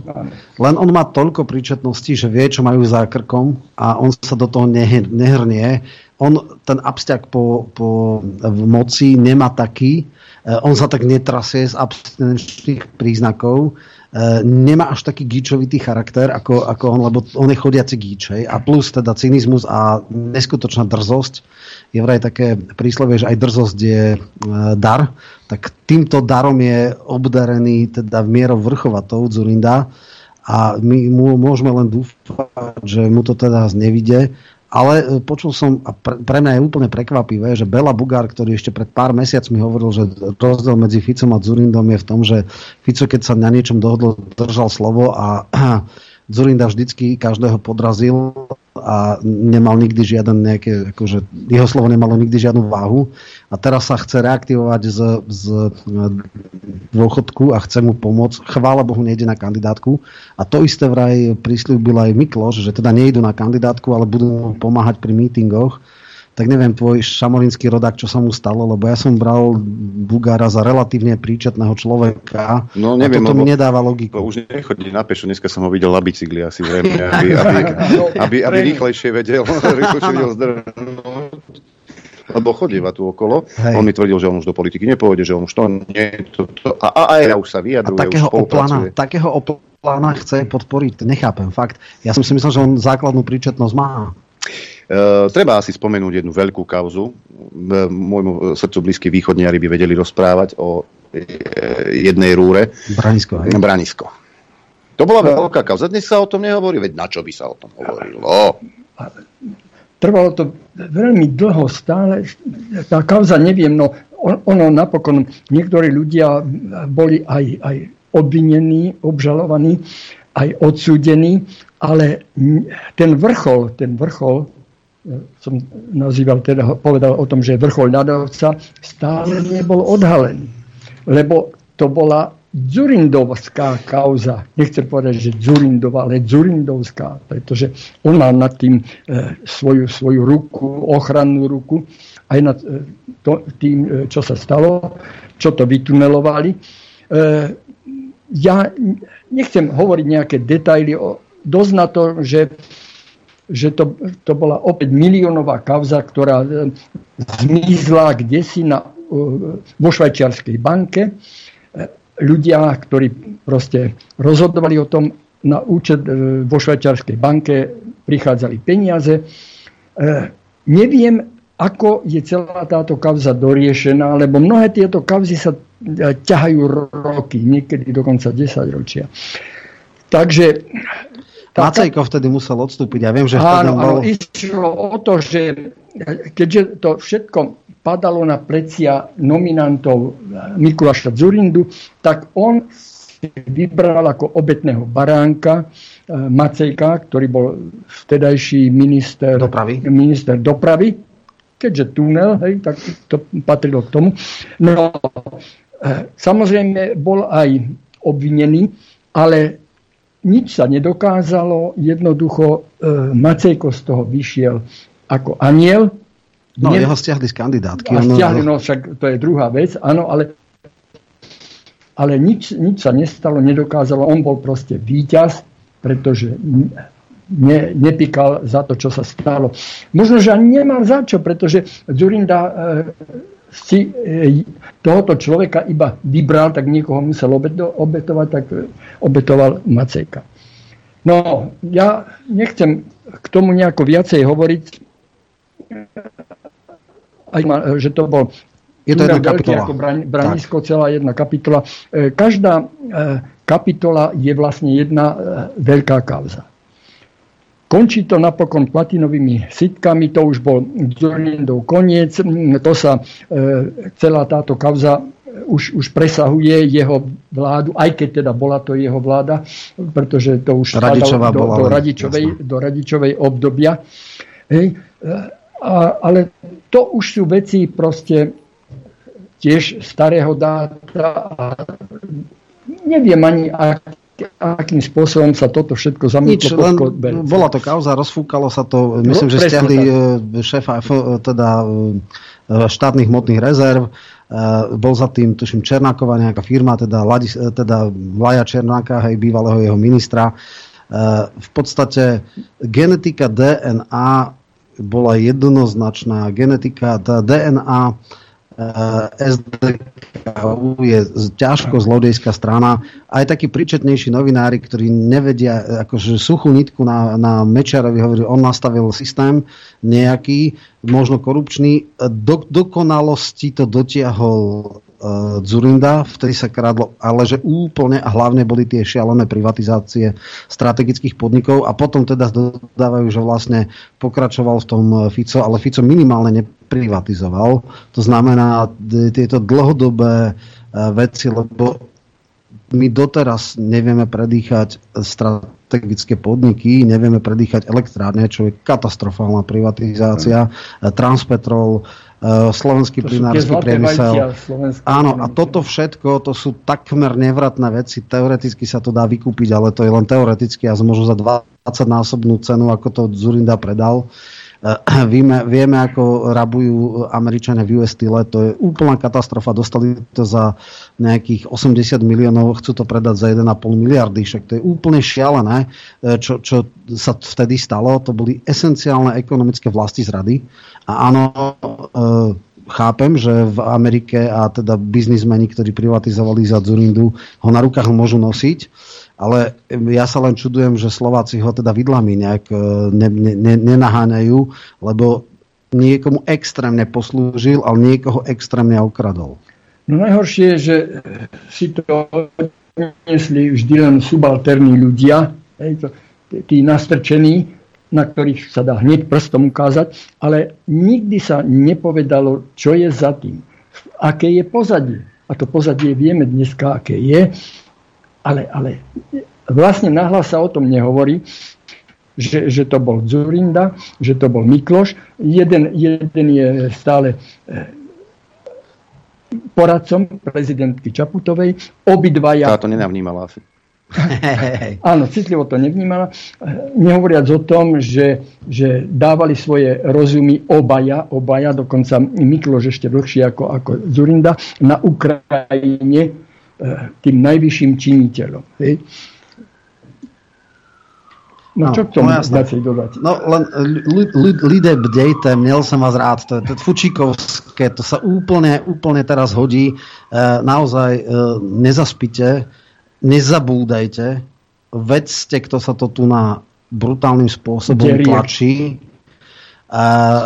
Len on má toľko príčetností, že vie, čo majú za krkom a on sa do toho nehrnie. On ten absťak po moci nemá taký, on sa tak netrasie z abstinenčných príznakov, nemá až taký gíčovitý charakter ako on, lebo on je chodiaci gíč, hej? A plus teda cynizmus a neskutočná drzosť. Je vraj také príslovie, že aj drzosť je dar, tak týmto darom je obdarený teda mierou vrchovatou Dzurinda a my mu môžeme len dúfať, že mu to teda nevidie. Ale počul som, a pre mňa je úplne prekvapivé, že Béla Bugár, ktorý ešte pred pár mesiacmi hovoril, že rozdiel medzi Ficom a Dzurindom je v tom, že Fico, keď sa na niečom dohodol, držal slovo a Dzurinda vždycky každého podrazil a nemal nikdy žiaden nejaké, akože jeho slovo nemalo nikdy žiadnu váhu a teraz sa chce reaktivovať z dôchodku a chce mu pomôcť. Chvála Bohu, nejde na kandidátku a to isté vraj prisľúbil aj Mikloš, že teda nejdu na kandidátku, ale budú pomáhať pri mítingoch. Tak neviem, tvoj šamorínsky rodák, čo sa mu stalo, lebo ja som bral Bugára za relatívne príčetného človeka. No neviem, a toto mi nedáva logiku. Už nechodí na pešu, dneska som ho videl na bicykli asi zrejme, aby rýchlejšie vedel zdrhnúť. Lebo chodíva tu okolo. Hej. On mi tvrdil, že on už do politiky nepôjde, že on už to nie. A ja už sa vyjadruje, už spolupracuje. Takého oplána chce podporiť, nechápem, fakt. Ja som si myslel, že on základnú príčetnosť má. Treba asi spomenúť jednu veľkú kauzu. Môjmu srdcu blízky východniari by vedeli rozprávať o jednej rúre. Branisko. To bola veľká kauza. Dnes sa o tom nehovorí, veď na čo by sa o tom hovorilo? Trvalo to veľmi dlho stále. Tá kauza, neviem, no ono napokon, niektorí ľudia boli aj obvinení, obžalovaní, aj odsúdení, ale ten vrchol, som nazýval, teda povedal o tom, že vrchol ľadovca, stále nebol odhalený. Lebo to bola dzurindovská kauza. Nechcem povedať, že Dzurindova, ale dzurindovská, pretože on má nad tým svoju ruku, ochrannú ruku, aj nad tým, čo sa stalo, čo to vytunelovali. Ja nechcem hovoriť nejaké detaily, dosť na to, že to bola opäť miliónová kauza, ktorá zmizla kdesi vo švajčiarskej banke. Ľudia, ktorí proste rozhodovali o tom, na účet vo švajčiarskej banke prichádzali peniaze. Neviem, ako je celá táto kauza doriešená, lebo mnohé tieto kauzy sa ťahajú roky, niekedy dokonca 10 ročia. Takže Macejko vtedy musel odstúpiť. Ja viem, že vtedy bol. Áno, išlo o to, že keďže to všetko padalo na plecia nominantov Mikuláša Dzurindu, tak on vybral ako obetného baránka Macejka, ktorý bol vtedajší minister dopravy. Keďže tunel, hej, tak to patrilo k tomu. No, samozrejme, bol aj obvinený, ale nič sa nedokázalo, jednoducho Macejko z toho vyšiel ako anjel. No, jeho stiahli z kandidátky. No, však to je druhá vec, áno, ale nič sa nestalo, nedokázalo. On bol proste víťaz, pretože nepíkal za to, čo sa stalo. Možno, že ani nemal za čo, pretože Dzurinda si tohoto človeka iba vybral, tak niekoho musel obetovať, tak obetoval Macejka. No, ja nechcem k tomu nejako viacej hovoriť, že to bol je to jedna kapitola. Ako Branisko, celá jedna kapitola. Každá kapitola je vlastne jedna veľká kauza. Končí to napokon platinovými sitkami, to už bol Dzurindov koniec, to sa celá táto kauza už presahuje jeho vládu, aj keď teda bola to jeho vláda, pretože to už spadalo do Radičovej obdobia. Hej. Ale to už sú veci proste tiež starého dáta a neviem ani akým spôsobom sa toto všetko zamýšľalo. Bola to kauza, rozfúkalo sa to, myslím, že stiahli šéfa teda štátnych hmotných rezerv, bol za tým, tuším, Černáková nejaká firma, teda Vlaja Černáka, hej, bývalého jeho ministra. V podstate genetika DNA bola jednoznačná. Genetika DNA SDKU je ťažko zlodejská strana. Aj takí príčetnejší novinári, ktorí nevedia akože suchú nitku na Mečiarovi, hovorí, on nastavil systém nejaký, možno korupčný. Dokonalosti to dotiahol Dzurinda, vtedy sa krádlo, ale že úplne a hlavne boli tie šialené privatizácie strategických podnikov a potom teda dodávajú, že vlastne pokračoval v tom Fico, ale Fico minimálne neprivatizoval. To znamená tieto dlhodobé veci, lebo my doteraz nevieme predýchať strategické strategické podniky, nevieme predýchať elektrárne, čo je katastrofálna privatizácia, Transpetrol, slovenský plynársky priemysel. Áno, a toto všetko, to sú takmer nevratné veci. Teoreticky sa to dá vykúpiť, ale to je len teoreticky a môžu za 20-násobnú cenu, ako to Dzurinda predal. Vieme, ako rabujú Američania v US Steel, to je úplná katastrofa. Dostali to za nejakých 80 miliónov, chcú to predať za 1,5 miliardy, však to je úplne šialené, čo sa vtedy stalo. To boli esenciálne ekonomické vlasti z rady. A áno, chápem, že v Amerike a teda biznismeni, ktorí privatizovali za Dzurindu, ho na rukách môžu nosiť. Ale ja sa len čudujem, že Slováci ho teda vidlami nejak nenaháňajú, lebo niekomu extrémne poslúžil, ale niekoho extrémne okradol. No najhoršie je, že si to nesli vždy len subalterní ľudia, tí nastrčení, na ktorých sa dá hneď prstom ukázať, ale nikdy sa nepovedalo, čo je za tým, aké je pozadie. A to pozadie vieme dneska, aké je. Ale vlastne nahlas sa o tom nehovorí, že to bol Dzurinda, že to bol Mikloš. Jeden je stále poradcom prezidentky Čaputovej. Obidvaja... Tá to nenavnímala asi. Áno, citlivo to nevnímala. Nehovoriac o tom, že dávali svoje rozumy obaja, dokonca Mikloš ešte dlhšie ako Dzurinda, na Ukrajine tým najvyšším činiteľom. Hej. No čo k tomu dáte dodať? No len lidé bdejte, měl som vás rád, to je fučíkovské, to sa úplne teraz hodí. Naozaj nezaspite, nezabúdajte, vedzte, kto sa to tu na brutálnym spôsobom tlačí.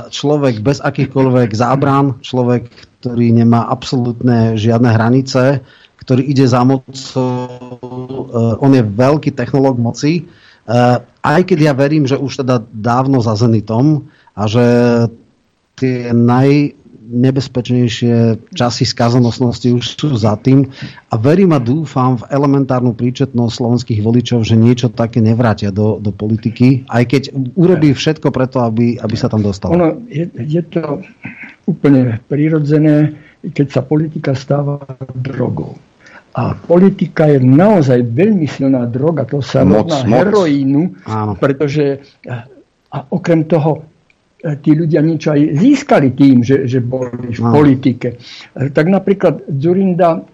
Človek bez akýchkoľvek zábran, človek, ktorý nemá absolútne žiadne hranice, ktorý ide za mocou, on je veľký technológ moci, aj keď ja verím, že už teda dávno za Zenitom a že tie najnebezpečnejšie časy skazenosnosti už sú za tým a verím a dúfam v elementárnu príčetnosť slovenských voličov, že niečo také nevrátia do politiky, aj keď urobí všetko preto, aby sa tam dostalo. Ono, je to úplne prirodzené, keď sa politika stáva drogou. A politika je naozaj veľmi silná droga, to sa rovná heroínu, pretože a okrem toho tí ľudia niečo aj získali tým, že boli v politike. Tak napríklad Dzurinda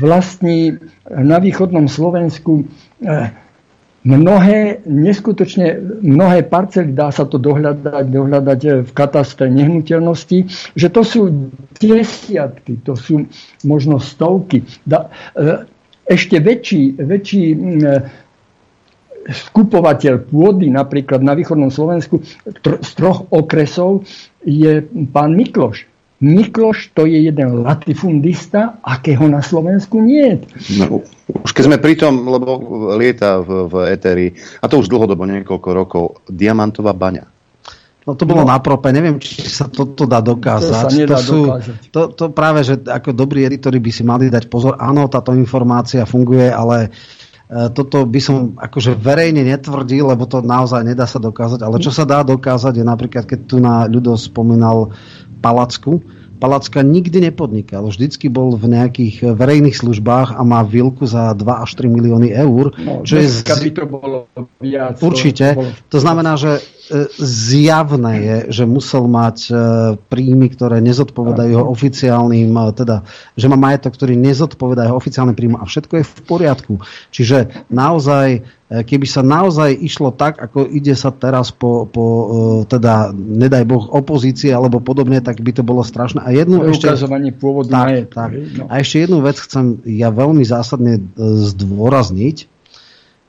vlastní na východnom Slovensku neskutočne mnohé parcely, dá sa to dohľadať v katastre nehnuteľnosti, že to sú desiatky, to sú možno stovky. Ešte väčší skupovateľ pôdy, napríklad na východnom Slovensku, z troch okresov je pán Mikloš. Mikloš to je jeden latifundista, akého na Slovensku nie je. No, už keď sme pri tom, lebo lieta v etérii, a to už dlhodobo, niekoľko rokov, diamantová baňa. No to bolo naprope, neviem, či sa toto dá dokázať. To sa nedá dokázať. To práve, že ako dobrí editori by si mali dať pozor, áno, táto informácia funguje, ale toto by som akože verejne netvrdil, lebo to naozaj nedá sa dokázať. Ale čo sa dá dokázať je napríklad, keď tu na Ľudo spomínal Palacku. Palacka nikdy nepodnikal. Vždycky bol v nejakých verejných službách a má vilku za 2 až 3 milióny eur. No, čo je by to bolo viac. Určite. To znamená, že zjavné je, že musel mať príjmy, ktoré nezodpovedajú jeho oficiálnym, teda, že má majetok, ktorý nezodpovedá jeho oficiálnym príjmom a všetko je v poriadku. Čiže naozaj, keby sa naozaj išlo tak, ako ide sa teraz po teda, nedaj Boh, opozícii alebo podobne, tak by to bolo strašné. A jednu ukazovanie pôvodu majetku. No. A ešte jednu vec chcem ja veľmi zásadne zdôrazniť.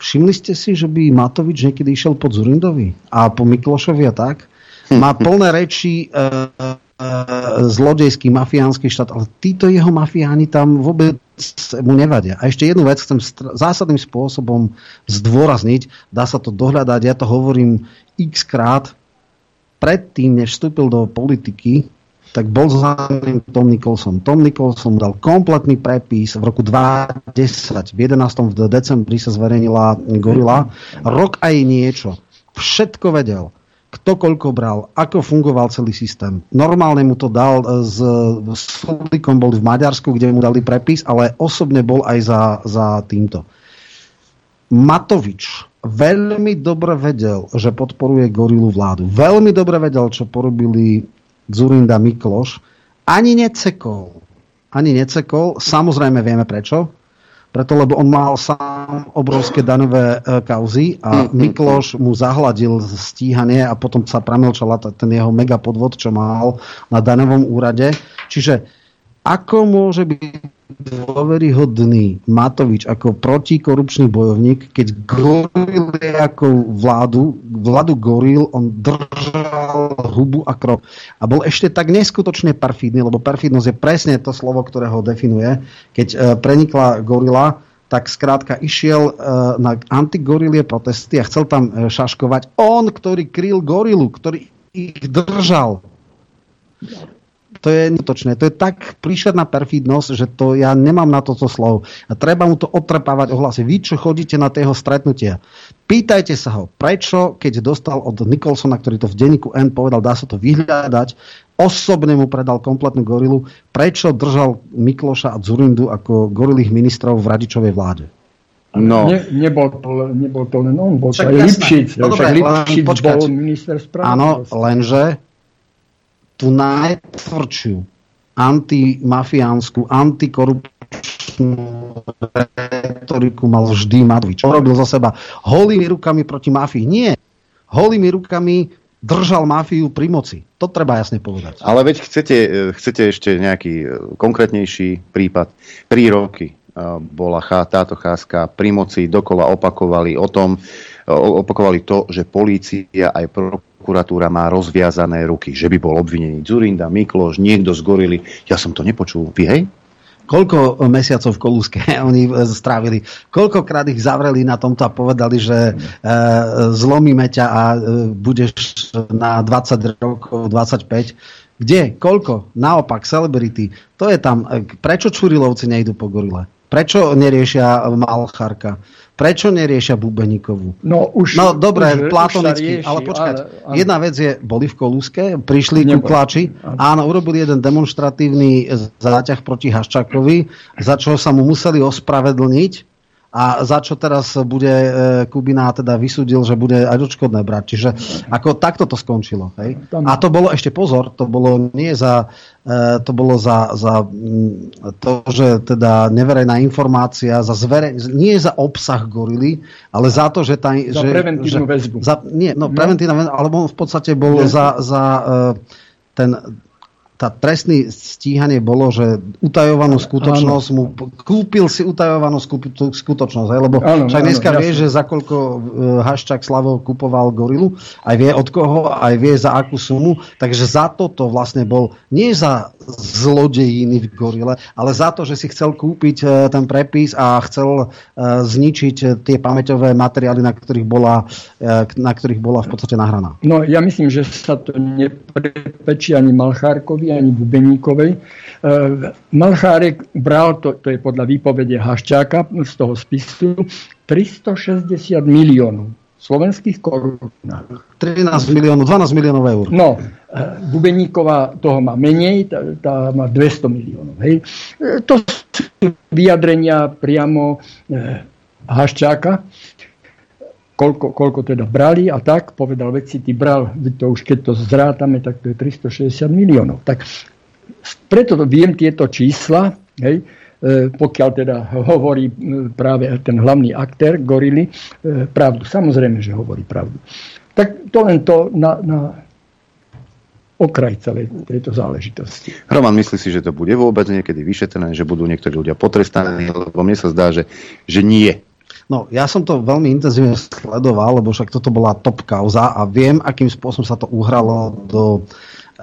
Všimli ste si, že by Matovič niekedy išiel po Dzurindovi a po Miklošovi a tak? Má plné reči zlodejský, mafiánsky štát, ale títo jeho mafiáni tam vôbec mu nevadia. A ešte jednu vec chcem zásadným spôsobom zdôrazniť, dá sa to dohľadať, ja to hovorím x krát, predtým, než vstúpil do politiky, tak bol zvolený Tom Nicholson. Tom Nicholson dal kompletný prepis v roku 2010. V 11. decembri sa zverejnila Gorilla. Rok aj niečo. Všetko vedel. Kto koľko bral, ako fungoval celý systém. Normálne mu to dal s Fulíkom, bol v Maďarsku, kde mu dali prepis, ale osobne bol aj za týmto. Matovič veľmi dobre vedel, že podporuje gorilu vládu. Veľmi dobre vedel, čo porobili Dzurinda Mikloš. Ani necekol. Samozrejme vieme prečo. Preto, lebo on mal sám obrovské danové kauzy a Mikloš mu zahladil stíhanie a potom sa premelčala ten jeho mega podvod, čo mal na danovom úrade. Čiže ako môže byť dôveryhodný Matovič ako protikorupčný bojovník, keď goriliakou vládu goril, on držal hubu a krok. A bol ešte tak neskutočne perfidný, lebo perfidnosť je presne to slovo, ktoré ho definuje. Keď prenikla gorila, tak skrátka išiel na antigorilie protesty a chcel tam šaškovať. On, ktorý kryl gorilu, ktorý ich držal. To je netočné. To je tak príšerná perfidnosť, že to ja nemám na toto slovo. A treba mu to odtrepávať ohlasy. Vy, čo chodíte na tého stretnutia, pýtajte sa ho, prečo, keď dostal od Nicholsona, ktorý to v denníku N povedal, dá sa to vyhľadať, osobne mu predal kompletnú gorilu, prečo držal Mikloša a Dzurindu ako gorilých ministrov v Radičovej vláde. No. Nebol to len on, bol to aj Lipšic. Lipšic bol minister správy. Áno, lenže tú najtvrdšiu antimafiánsku, antikorupčnú retoriku mal vždy Matovič. On robil za seba holými rukami proti mafii. Nie. Holými rukami držal mafiu pri moci. To treba jasne povedať. Ale veď chcete ešte nejaký konkrétnejší prípad. 3 roky bola táto cházka pri moci, dokola opakovali to, že polícia aj prokuratúra má rozviazané ruky, že by bol obvinený Dzurinda, Mikloš, niekto z gorily. Ja som to nepočul. Vy, hej? Koľko mesiacov v Kolúske oni strávili? Koľkokrát ich zavreli na tomto a povedali, že zlomíme ťa a budeš na 20 rokov, 25. Kde? Koľko? Naopak, celebrity. To je tam. Prečo Čurilovci nejdu po gorile? Prečo neriešia Malchárka? Prečo neriešia Bubeníkovú? No dobre, platonicky, ale počkať. Ale... Jedna vec je, boli v Kolúske, prišli kukláči, áno, urobili jeden demonštratívny záťah proti Haščákovi, za čo sa mu museli ospravedlniť a za čo teraz bude Kubina teda vysúdil, že bude aj odškodné brať. Čiže ako takto to skončilo. Hej? A to bolo ešte pozor, to bolo za to, že teda neverejná informácia, nie za obsah gorily, ale za to, že... Za preventívnu väzbu. Preventívna väzba, alebo v podstate bolo trestné stíhanie bolo, že utajovanú skutočnosť kúpil si utajovanú skutočnosť, hej? Lebo však dneska vie, že za koľko Haščák Slavo kupoval gorilu, aj vie od koho, aj vie za akú sumu, takže za toto vlastne bol, nie za zlodejiny v gorile, ale za to, že si chcel kúpiť ten prepis a chcel zničiť tie pamäťové materiály, na ktorých bola v podstate nahraná. No ja myslím, že sa to neprepečí ani Malchárkovi, ani Bubeníkovej. Malchárek bral, to je podľa výpovede Haščáka z toho spisu, 360 miliónov slovenských korunách. 12 miliónov eur. No, Bubeníková toho má menej, tá má 200 miliónov. Hej. To sú vyjadrenia priamo Haščáka, koľko teda brali a tak, povedal, veď si ty bral, to už keď to zrátame, tak to je 360 miliónov. Tak preto viem tieto čísla, hej, pokiaľ teda hovorí práve ten hlavný aktér gorily pravdu. Samozrejme, že hovorí pravdu. Tak to len to na okraj celej tejto záležitosti. Roman, myslí si, že to bude vôbec niekedy vyšetrené, že budú niektorí ľudia potrestaní, lebo mne sa zdá, že nie. No, ja som to veľmi intenzívne sledoval, lebo však toto bola top kauza a viem, akým spôsobom sa to uhralo do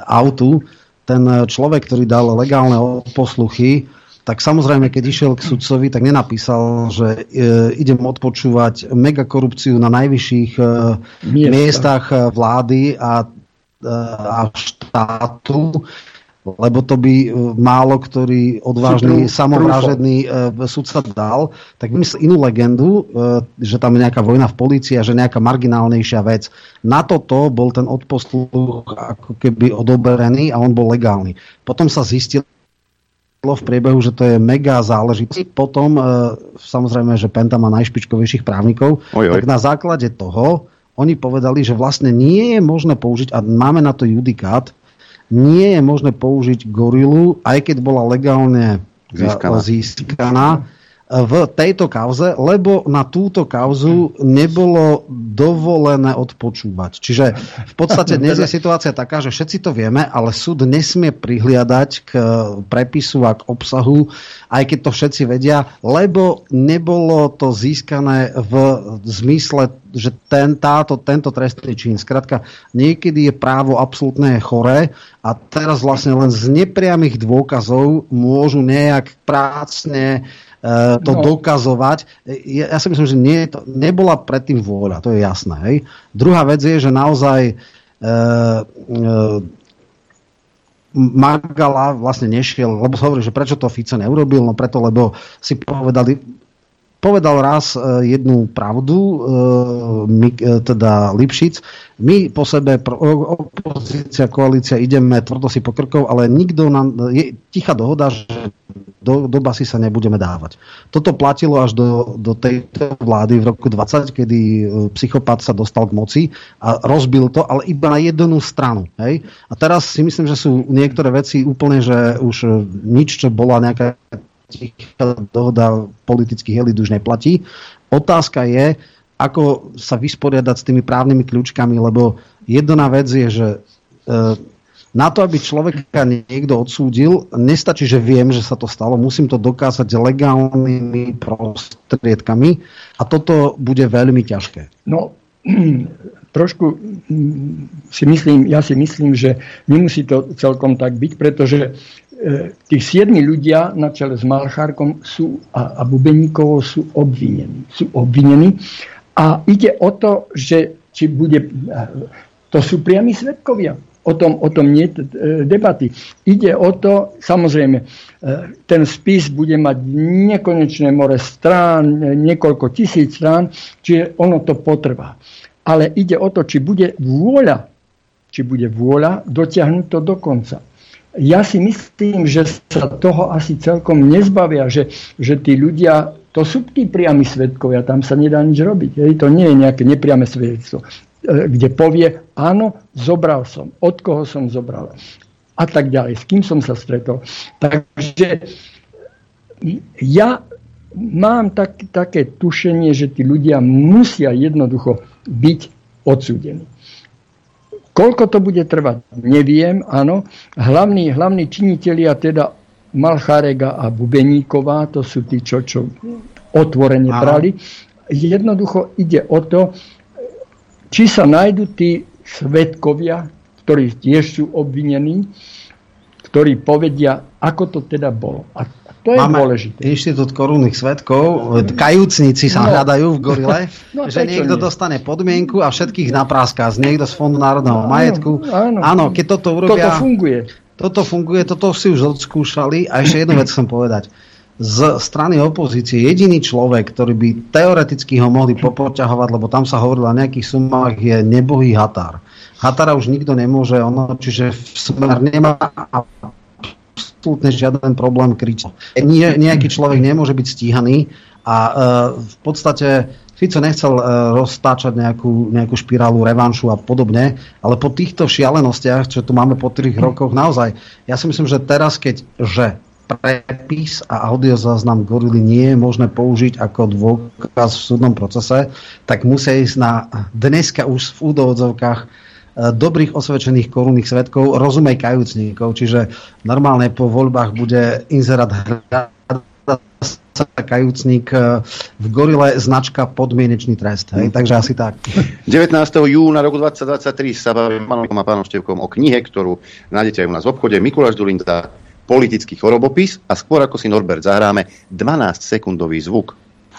autu. Ten človek, ktorý dal legálne posluchy, tak samozrejme, keď išiel k sudcovi, tak nenapísal, že idem odpočúvať megakorupciu na najvyšších miestach vlády a štátu lebo to by málo ktorý odvážny, samovrážedný sudca dal, tak vymyslel inú legendu, že tam je nejaká vojna v polícii a že nejaká marginálnejšia vec. Na toto bol ten odposluch ako keby odoberený a on bol legálny. Potom sa zistilo v priebehu, že to je mega záležitosť. Potom, samozrejme, že Penta má najšpičkovejších právnikov, tak na základe toho oni povedali, že vlastne nie je možné použiť, a máme na to judikát, nie je možné použiť gorilu, aj keď bola legálne získaná v tejto kauze, lebo na túto kauzu nebolo dovolené odpočúvať. Čiže v podstate dnes je situácia taká, že všetci to vieme, ale súd nesmie prihliadať k prepisu a k obsahu, aj keď to všetci vedia, lebo nebolo to získané v zmysle, že tento trestný čin. Skrátka, niekedy je právo absolútne choré a teraz vlastne len z nepriamých dôkazov môžu nejak prácne dokazovať. Ja si myslím, že nebola predtým vôľa, to je jasné. Hej? Druhá vec je, že naozaj Magala vlastne nešiel, lebo hovorí, že prečo to Fico neurobil, no preto, lebo si povedal raz jednu pravdu, teda Lipšic, my po sebe, opozícia, koalícia, ideme tvrdo si po krkov, ale nikto nám, je tichá dohoda, že do basy sa nebudeme dávať. Toto platilo až do tejto vlády v roku 20, kedy psychopat sa dostal k moci a rozbil to, ale iba na jednu stranu. Hej? A teraz si myslím, že sú niektoré veci úplne, že už nič, čo bola nejaká dohoda politických elit už neplatí. Otázka je, ako sa vysporiadať s tými právnymi kľúčkami, lebo jedna vec je, že na to, aby človeka niekto odsúdil, nestačí, že viem, že sa to stalo, musím to dokázať legálnymi prostriedkami a toto bude veľmi ťažké. No, trošku si myslím, že nemusí to celkom tak byť, pretože tých 7 ľudia na čele s Malchárkom sú a Bubeníkovou sú obvinení a ide o to, že či bude, to sú priami svedkovia, o tom nie debaty. Ide o to, samozrejme, ten spis bude mať nekonečné more strán, niekoľko tisíc strán, čiže ono to potrvá. Ale ide o to, či bude vôľa dotiahnuť to do konca. Ja si myslím, že sa toho asi celkom nezbavia, že tí ľudia, to sú tí priami svedkovia, tam sa nedá nič robiť. Hej? To nie je nejaké nepriame svedectvo, kde povie, áno, zobral som, od koho som zobral a tak ďalej, s kým som sa stretol. Takže ja mám také tušenie, že tí ľudia musia jednoducho byť odsúdení. Koľko to bude trvať, neviem, áno. Hlavní činitelia, teda Malchárek a Bubeníková, to sú tí, čo otvorene brali. Jednoducho ide o to, či sa nájdu tí svedkovia, ktorí tiež sú obvinení, ktorí povedia, ako to teda bolo. A to je dôležité. Inštitút korunných svedkov, kajúcnici sa hľadajú v gorile, že niekto dostane podmienku a všetkých napráská. Niekto z Fondu národného majetku. Áno, keď toto urobia... Toto funguje, toto si už odskúšali. A ešte jednu vec chcem povedať. Z strany opozície jediný človek, ktorý by teoreticky ho mohli popoťahovať, lebo tam sa hovorilo o nejakých sumách, je nebohý Határ. Határa už nikto nemôže, čiže Smer nemá... absolútne žiaden problém kričať. Nejaký človek nemôže byť stíhaný a v podstate Fico nechcel roztáčať nejakú špirálu revanšu a podobne, ale po týchto šialenostiach, čo tu máme po 3 rokoch, naozaj, ja si myslím, že teraz, keďže prepis a audiozáznam gorily nie je možné použiť ako dôkaz v súdnom procese, tak musia ísť na dneska už v úvodzovkách dobrých osvedčených korunných svedkov, rozumej kajúcníkov, čiže normálne po voľbách bude inzerát kajúcník v gorile, značka podmienečný trest. Hej? Takže asi tak. 19. júna roku 2023 sa bavím pánom Števkom o knihe, ktorú nájdete aj u nás v obchode, Mikuláš Dzurinda, politický chorobopis, a skôr ako si Norbert zahráme 12-sekundový zvuk.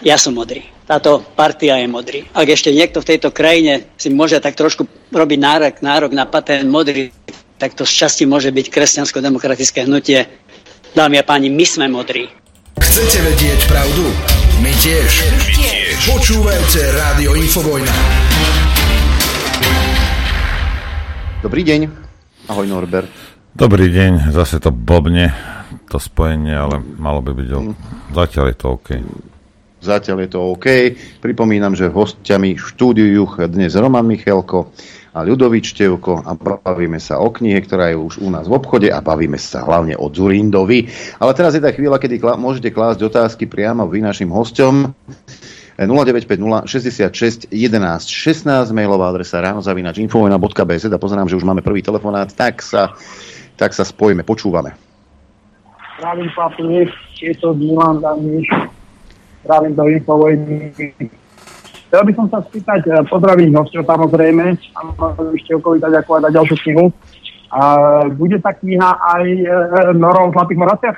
Ja som modrý. Táto partia je modrý. Ak ešte niekto v tejto krajine si môže tak trošku robiť nárok na patent modrý, tak to šťastie môže byť kresťansko-demokratické hnutie. Dámy a páni, my sme modrí. Chcete vedieť pravdu? My tiež. My tiež. Počúvajte Rádio Infovojna. Dobrý deň. Ahoj Norbert. Dobrý deň. Zase to blbne, to spojenie, ale malo by byť Zatiaľ je to OK. Zatiaľ je to OK. Pripomínam, že hosťami v štúdiu dnes Roman Michelko a Ľudovít Števko a bavíme sa o knihe, ktorá je už u nás v obchode a bavíme sa hlavne o Dzurindovi. Ale teraz je tá chvíľa, kedy môžete klásť otázky priamo vy našim hosťom. 0950 66 11 16 mailová adresa ranozavinač.infovojna.bz a pozerám, že už máme prvý telefonát, tak sa spojíme, počúvame. Zdravím pápež, je to Milan Majerský. Zdravím do Infovojny. Chcel by som sa spýtať, pozdravím hosťov samozrejme, Števkovi ďakujem za ďalšiu knihu. A bude tá kniha aj Norov v Zlatých Moravciach?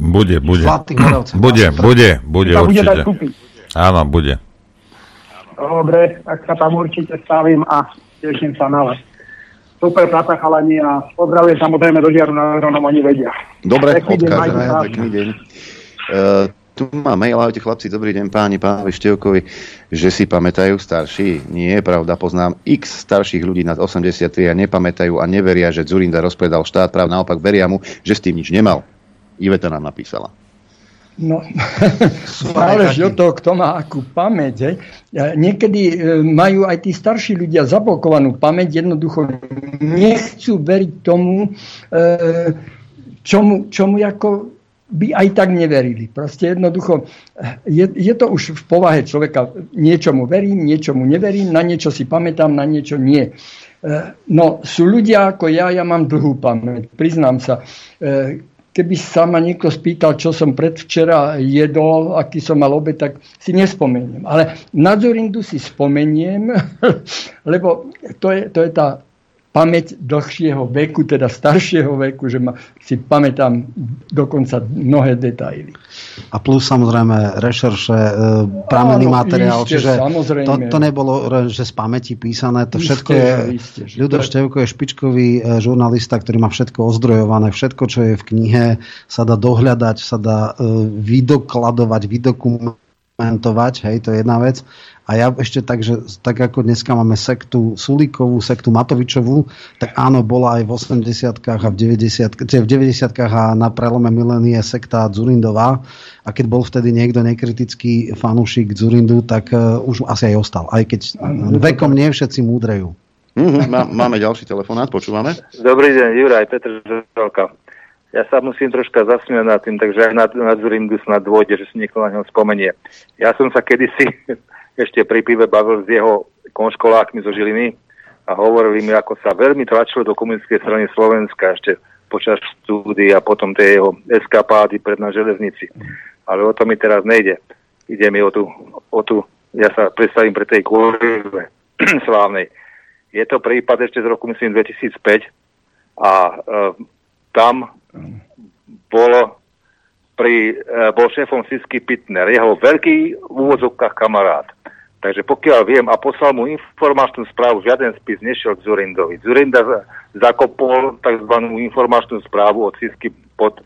Bude. Bude určite. Áno, bude. Dobre, tak sa tam určite stavím a teším sa na vás. Super práca, chalani, a pozdravím samozrejme do Žiaru na Hronom, oni vedia. Dobre, odkážem, pekný deň. Tu má mail, ahojte chlapci, dobrý deň páni, pánovi Števkovi, že si pamätajú starší. Nie je pravda, poznám x starších ľudí nad 83 a nepamätajú a neveria, že Dzurinda rozpredal štát, práv naopak veria mu, že s tým nič nemal. Iveta nám napísala. No, záleží od toho, kto má akú pamäť. Niekedy majú aj tí starší ľudia zablokovanú pamäť, jednoducho nechcú veriť tomu, čomu ako by aj tak neverili. Proste jednoducho, je to už v povahe človeka. Niečomu verím, niečomu neverím, na niečo si pamätám, na niečo nie. No, sú ľudia ako ja mám dlhú pamäť, priznám sa. Keby sa ma niekto spýtal, čo som predvčera jedol, aký som mal obed, tak si nespomeniem. Ale na Dzurindu si spomeniem, lebo to je tá pamäť dlhšieho veku, teda staršieho veku, že si pamätám dokonca mnohé detaily. A plus samozrejme rešerše, pramenný materiál, čiže to nebolo, že z pamäti písané, to všetko je, Ľudo Števko je špičkový žurnalista, ktorý má všetko ozdrojované, všetko, čo je v knihe, sa dá dohľadať, sa dá vydokladovať, vydokumentovať, hej, to je jedna vec. A ja ešte tak, že tak ako dneska máme sektu Sulíkovú, sektu Matovičovú, tak áno, bola aj v 80-kách a v 90-kách a na prelome milénia sekta Dzurindová. A keď bol vtedy niekto nekritický fanúšik Dzurindu, tak už asi aj ostal. Aj keď vekom nie všetci múdrejú. Máme ďalší telefonát, počúvame. Dobrý deň, Juraj, Petr Žalka. Ja sa musím troška zasmiať nad tým, takže aj na Dzurindu snad dôjde, že si niekto na ňom spomenie. Ja som sa kedysi ešte pri pive bavil s jeho konškolákmi zo Žiliny a hovorili mi, ako sa veľmi tlačilo do komunistickej strany Slovenska ešte počas štúdií a potom tie jeho eskapády na železnici. Ale o to mi teraz nejde. Ide mi o tú ja sa predstavím pre tej kurve slávnej. Je to prípad ešte z roku, myslím, 2005 a tam bol šéfom Sisky Pitner, jeho veľký v úvodzovkách kamarát. Takže pokiaľ viem a poslal mu informačnú správu, žiaden spis nešiel k Dzurindovi. Dzurinda zakopol tzv. Informačnú správu od Sisky pod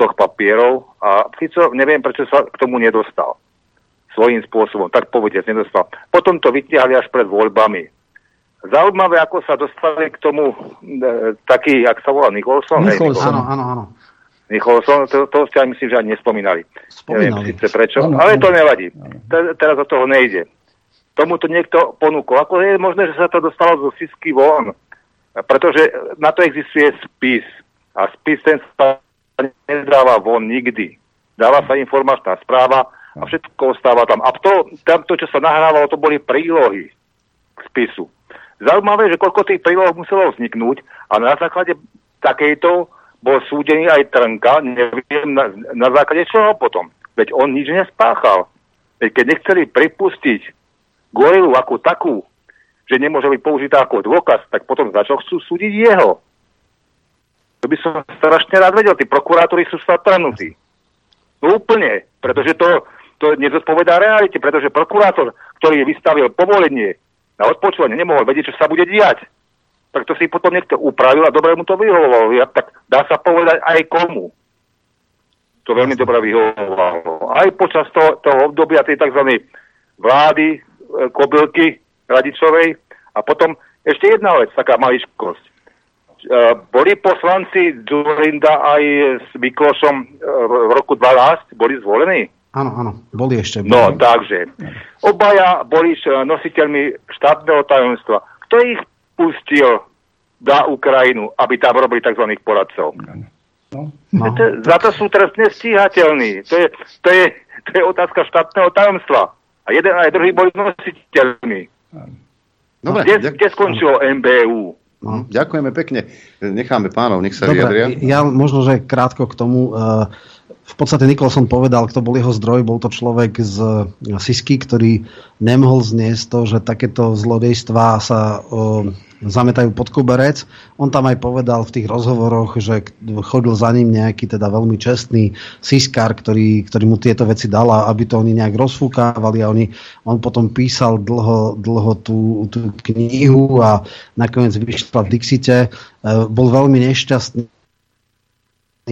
stoch papierov a Fico, neviem prečo sa k tomu nedostal. Svojím spôsobom, tak povediac, nedostal. Potom to vytiahli až pred voľbami. Zaujímavé, ako sa dostali k tomu taký, jak sa volá, Nicholson. Áno. Nicholson, to ste aj myslím, že ani nespomínali. Spomínali. Neviem síce prečo, ale to nevadí. Teraz do toho nejde. Tomu to niekto ponúkol. Ako je možné, že sa to dostalo zo Sisky von? Pretože na to existuje spis. A spis ten sa nezdáva von nikdy. Dáva sa informačná správa a všetko ostáva tam. A to, čo sa nahrávalo, to boli prílohy k spisu. Zaujímavé, že koľko tých príloh muselo vzniknúť a na základe takejto bol súdený aj Trnka, neviem na základe čoho potom. Veď on nič nespáchal. Veď keď nechceli pripustiť gorilu ako takú, že nemôže byť použitá ako dôkaz, tak potom za čo chcú súdiť jeho. To by som strašne rád vedel. Tí prokurátori sú satranutí. No úplne. Pretože to nezodpovedá realite. Pretože prokurátor, ktorý vystavil povolenie na odpočúvanie, nemohol vedieť, čo sa bude diať. tak to si potom niekto upravil a dobre mu to vyhovovalo. Ja, tak dá sa povedať aj komu. To veľmi dobre vyhovovalo. Aj počas toho obdobia tej tzv. Vlády kobylky Radičovej. A potom ešte jedna vec, taká maličkosť. Boli poslanci Dzurinda aj s Mikulášom v roku 2012, boli zvolení? Áno, áno, boli ešte. No, takže. Obaja boli nositeľmi štátneho tajomstva. Kto ich pustil na Ukrajinu, aby tam robili tzv. Poradcov? No. Za to sú trestne stíhateľní. To je otázka štátneho tajomstva. A jeden aj druhý boli nositeľmi. Dobre, kde skončilo MBU? No, ďakujeme pekne. Necháme pánov, nech sa vyjadria. Ja možno, že krátko k tomu. V podstate Nicholson povedal, kto bol jeho zdroj, bol to človek z Sisky, ktorý nemohol zniesť to, že takéto zlodejstvá sa zametajú pod koberec. On tam aj povedal v tých rozhovoroch, že chodil za ním nejaký teda veľmi čestný Siskár, ktorý mu tieto veci dal, aby to oni nejak rozfúkávali a on potom písal dlho tú knihu a nakoniec vyšla v Dixite. Bol veľmi nešťastný,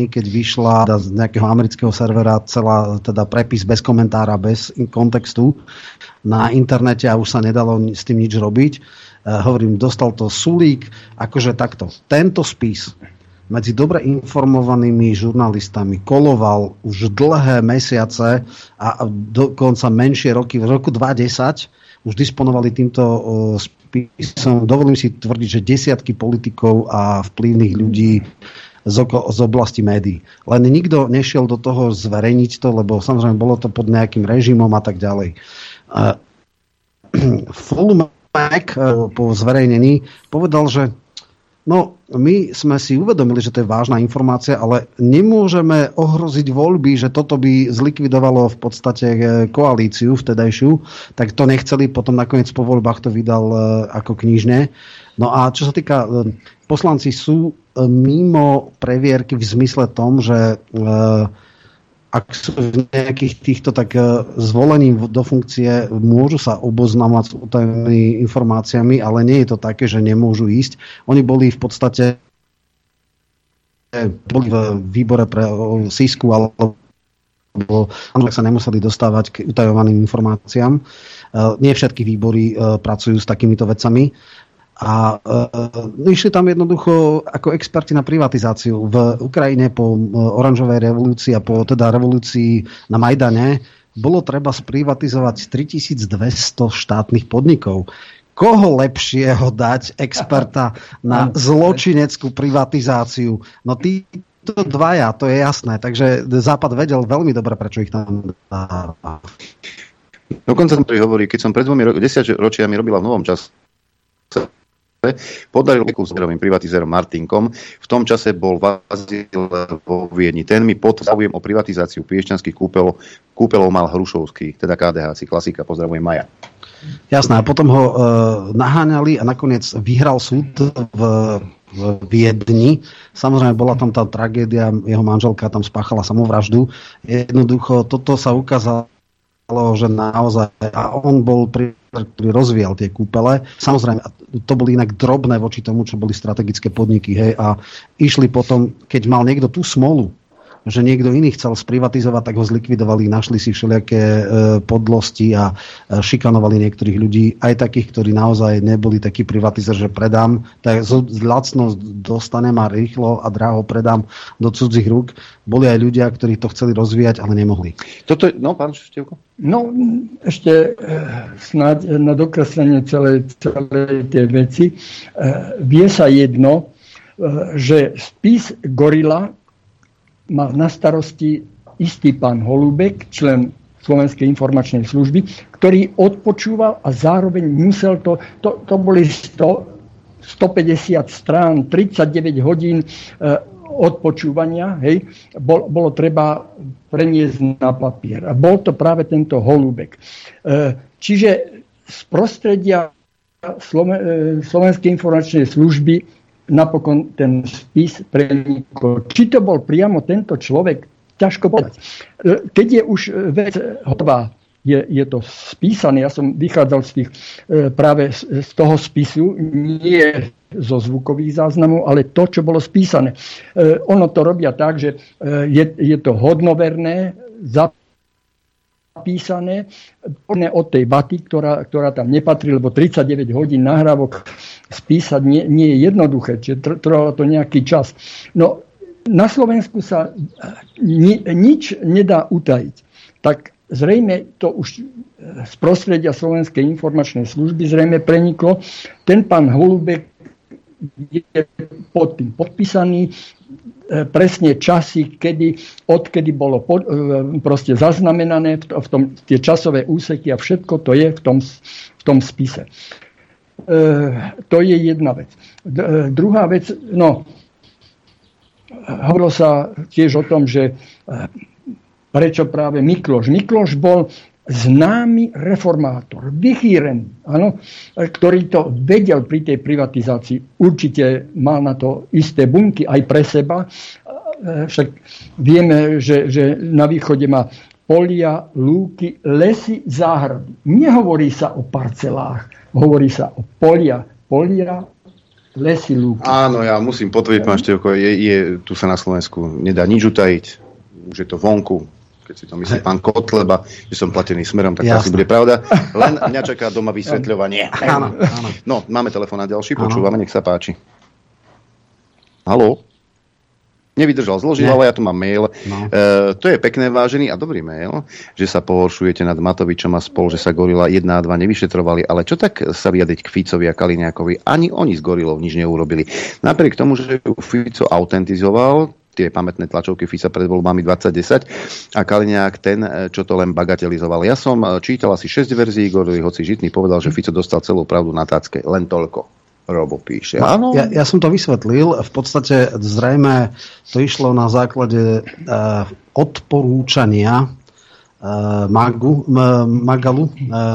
keď vyšla z nejakého amerického servera celá teda prepis bez komentára, bez kontextu na internete a už sa nedalo s tým nič robiť. Hovorím, dostal to Sulík, akože takto. Tento spis medzi dobre informovanými žurnalistami koloval už dlhé mesiace a dokonca menšie roky. V roku 2010 už disponovali týmto spisom. Dovolím si tvrdiť, že desiatky politikov a vplyvných ľudí z oblasti médií. Len nikto nešiel do toho zverejniť to, lebo samozrejme bolo to pod nejakým režimom a tak ďalej. Fulmek po zverejnení povedal, že no, my sme si uvedomili, že to je vážna informácia, ale nemôžeme ohroziť voľby, že toto by zlikvidovalo v podstate koalíciu vtedajšiu, tak to nechceli, potom nakoniec po voľbách to vydal ako knižne. No a čo sa týka, poslanci sú mimo previerky v zmysle tom, že ak sú v nejakých týchto, tak zvolení do funkcie môžu sa oboznamovať s utajenými informáciami, ale nie je to také, že nemôžu ísť. Oni boli v podstate v výbore pre SIS-ku, alebo sa nemuseli dostávať k utajovaným informáciám. Nie všetky výbory pracujú s takýmito vecami. A išli tam jednoducho ako experti na privatizáciu. V Ukrajine po oranžovej revolúcii a po teda revolúcii na Majdane bolo treba sprivatizovať 3200 štátnych podnikov. Koho lepšieho dať experta na zločineckú privatizáciu? No títo dvaja, to je jasné. Takže Západ vedel veľmi dobre, prečo ich tam dáva. Dokonca som hovorí, keď som pred 10 ročiami robila v Novom čase, podaril s zberovým privatizerom Martinkom. V tom čase bol Vazil vo Viedni. Ten mi pod záujem o privatizáciu piešťanských kúpelov mal Hrušovský, teda KDH, klasika, pozdravujem Maja. Jasné, a potom ho naháňali a nakoniec vyhral súd v Viedni. Samozrejme, bola tam tá tragédia, jeho manželka tam spáchala samovraždu. Jednoducho, toto sa ukázalo, že naozaj, a on bol ktorý rozvíjal tie kúpele. Samozrejme, to boli inak drobné voči tomu, čo boli strategické podniky. Hej, a išli potom, keď mal niekto tú smolu, že niekto iný chcel sprivatizovať, tak ho zlikvidovali, našli si všelijaké podlosti a šikanovali niektorých ľudí, aj takých, ktorí naozaj neboli takí privatizer, že predám, tak lacno dostanem a rýchlo a draho predám do cudzích rúk. Boli aj ľudia, ktorí to chceli rozvíjať, ale nemohli. Toto je, no, pán Števko? No, ešte snáď na dokreslenie celej tej veci. Vie sa jedno, že spis Gorila má na starosti istý pán Holubek, člen Slovenskej informačnej služby, ktorý odpočúval a zároveň musel to boli 150 strán, 39 hodín odpočúvania, hej, bolo treba preniesť na papier. A bol to práve tento Holubek. Čiže z prostredia Slovenskej informačnej služby napokon ten spis prenikol. Či to bol priamo tento človek, ťažko povedať. Keď je už vec hotová, je to spísané. Ja som vychádzal z tých, práve z toho spisu, nie zo zvukových záznamov, ale to, čo bolo spísané. Ono to robia tak, že je to hodnoverné, zapísané od tej vaty, ktorá tam nepatrí, lebo 39 hodín nahrávok spísať nie je jednoduché, čiže trvalo to nejaký čas. No, na Slovensku sa nič nedá utajiť. Tak zrejme to už z prostredia Slovenskej informačnej služby zrejme preniklo. Ten pán Holubek je pod tým podpísaný, presne časy, odkedy bolo proste zaznamenané, v tom, tie časové úseky a všetko to je v tom spise. To je jedna vec. Druhá vec, no, hovorilo sa tiež o tom, že prečo práve Mikloš? Mikloš bol známy reformátor, vychýrený, áno, ktorý to vedel pri tej privatizácii. Určite mal na to isté bunky aj pre seba. Však vieme, že na východe má polia, lúky, lesy, záhrady. Nehovorí sa o parcelách, hovorí sa o polia, lesy, lúky. Áno, ja musím potvrdiť, pán Števko, tu sa na Slovensku nedá nič utajiť. Už je to vonku, keď si to myslí pán Kotleba, že som platený Smerom, tak to asi bude pravda. Len mňa čaká doma vysvetľovanie. Áno. No, máme telefón na ďalší, počúvame, nech sa páči. Haló? Nevydržal, zložil, ale ja tu mám mail. No. To je pekné, vážený a dobrý mail, že sa pohoršujete nad Matovičom a spol, že sa Gorila 1 a 2 nevyšetrovali, ale čo tak sa vyjadriť k Ficovi a Kaliňákovi? Ani oni s Gorilou nič neurobili. Napriek tomu, že Fico autentizoval tie pamätné tlačovky Fica pred voľbami 2010 a Kaliňák ten, čo to len bagatelizoval. Ja som čítal asi 6 verzií Gorily, hoci Žitný povedal, že Fico dostal celú pravdu na tácke. Len toľko. Robo píše. Áno. Ja som to vysvetlil. V podstate zrejme to išlo na základe odporúčania Magalu,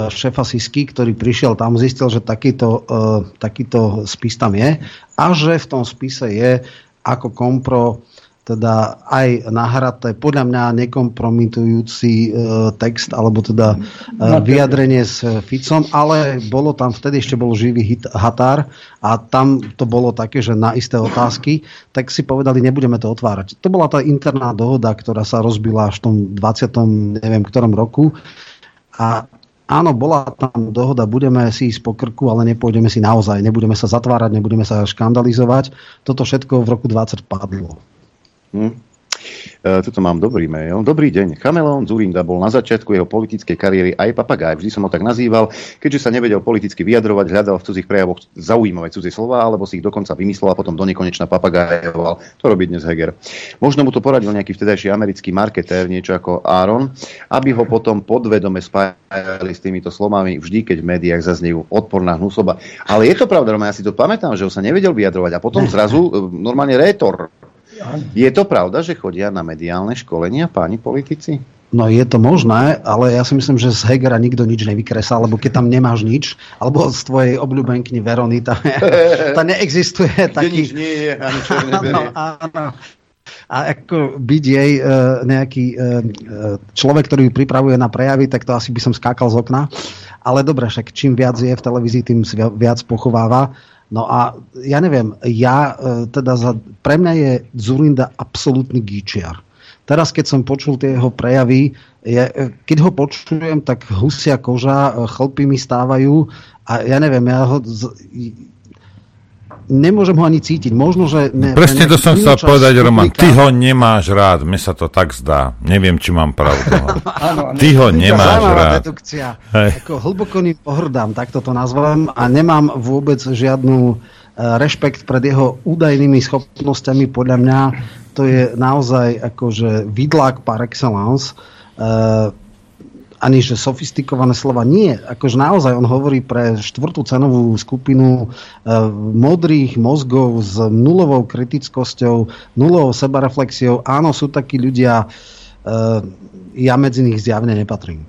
šéfa Sisky, ktorý prišiel tam, zistil, že takýto spis tam je a že v tom spise je ako kompro teda aj nahraté, podľa mňa nekompromitujúci text, alebo teda vyjadrenie s Ficom, ale bolo tam, vtedy ešte bol živý hit Határ a tam to bolo také, že na isté otázky, tak si povedali, nebudeme to otvárať. To bola tá interná dohoda, ktorá sa rozbila až v tom 20. neviem ktorom roku a áno, bola tam dohoda, budeme si ísť po krku, ale nepôjdeme si naozaj, nebudeme sa zatvárať, nebudeme sa škandalizovať. Toto všetko v roku 2020 padlo. Tuto mám dobrý mail. Dobrý deň. Chameleon Dzurinda bol na začiatku jeho politickej kariéry aj papagáj. Vždy som ho tak nazýval, keďže sa nevedel politicky vyjadrovať, hľadal v cudzých prejavoch zaujímavé cudzie slová, alebo si ich dokonca vymyslel a potom donekonečna papagájoval. To robí dnes Heger. Možno mu to poradil nejaký vtedajší americký marketér, niečo ako Aaron, aby ho potom podvedome spájali s týmito slovami vždy, keď v médiách zaznejú odporná hnusoba. Ale je to pravda, ja si to pamätám, že ho sa nevedel vyjadrovať a potom zrazu normálne rétor. Je to pravda, že chodia na mediálne školenia páni politici? No je to možné, ale ja si myslím, že z Hegera nikto nič nevykresá, lebo keď tam nemáš nič, alebo z tvojej obľúbenkni Verony, tam neexistuje taký... Nič nie je, ani čo neberie. Áno. A ako byť jej nejaký človek, ktorý ju pripravuje na prejavy, tak to asi by som skákal z okna. Ale dobre, však čím viac je v televízii, tým viac pochováva. No a ja neviem, pre mňa je Dzurinda absolútny gíčiar. Teraz, keď som počul tie jeho prejavy, keď ho počujem, tak husia koža, chlpy mi stávajú a ja neviem, nemôžem ho ani cítiť. Možno, že... Presne to som chcel povedať, Roman. Ty ho nemáš rád. Mne sa to tak zdá. Neviem, či mám pravdu. Ty ho nemáš rád. Dedukcia. Ako hlboko ním pohrdám, tak toto nazvem. A nemám vôbec žiadnu rešpekt pred jeho údajnými schopnosťami. Podľa mňa to je naozaj akože vidlák par excellence. Ani že sofistikované slova. Nie, akože naozaj on hovorí pre štvrtú cenovú skupinu modrých mozgov s nulovou kritickosťou, nulovou sebareflexiou. Áno, sú takí ľudia, ja medzi nich zjavne nepatrím.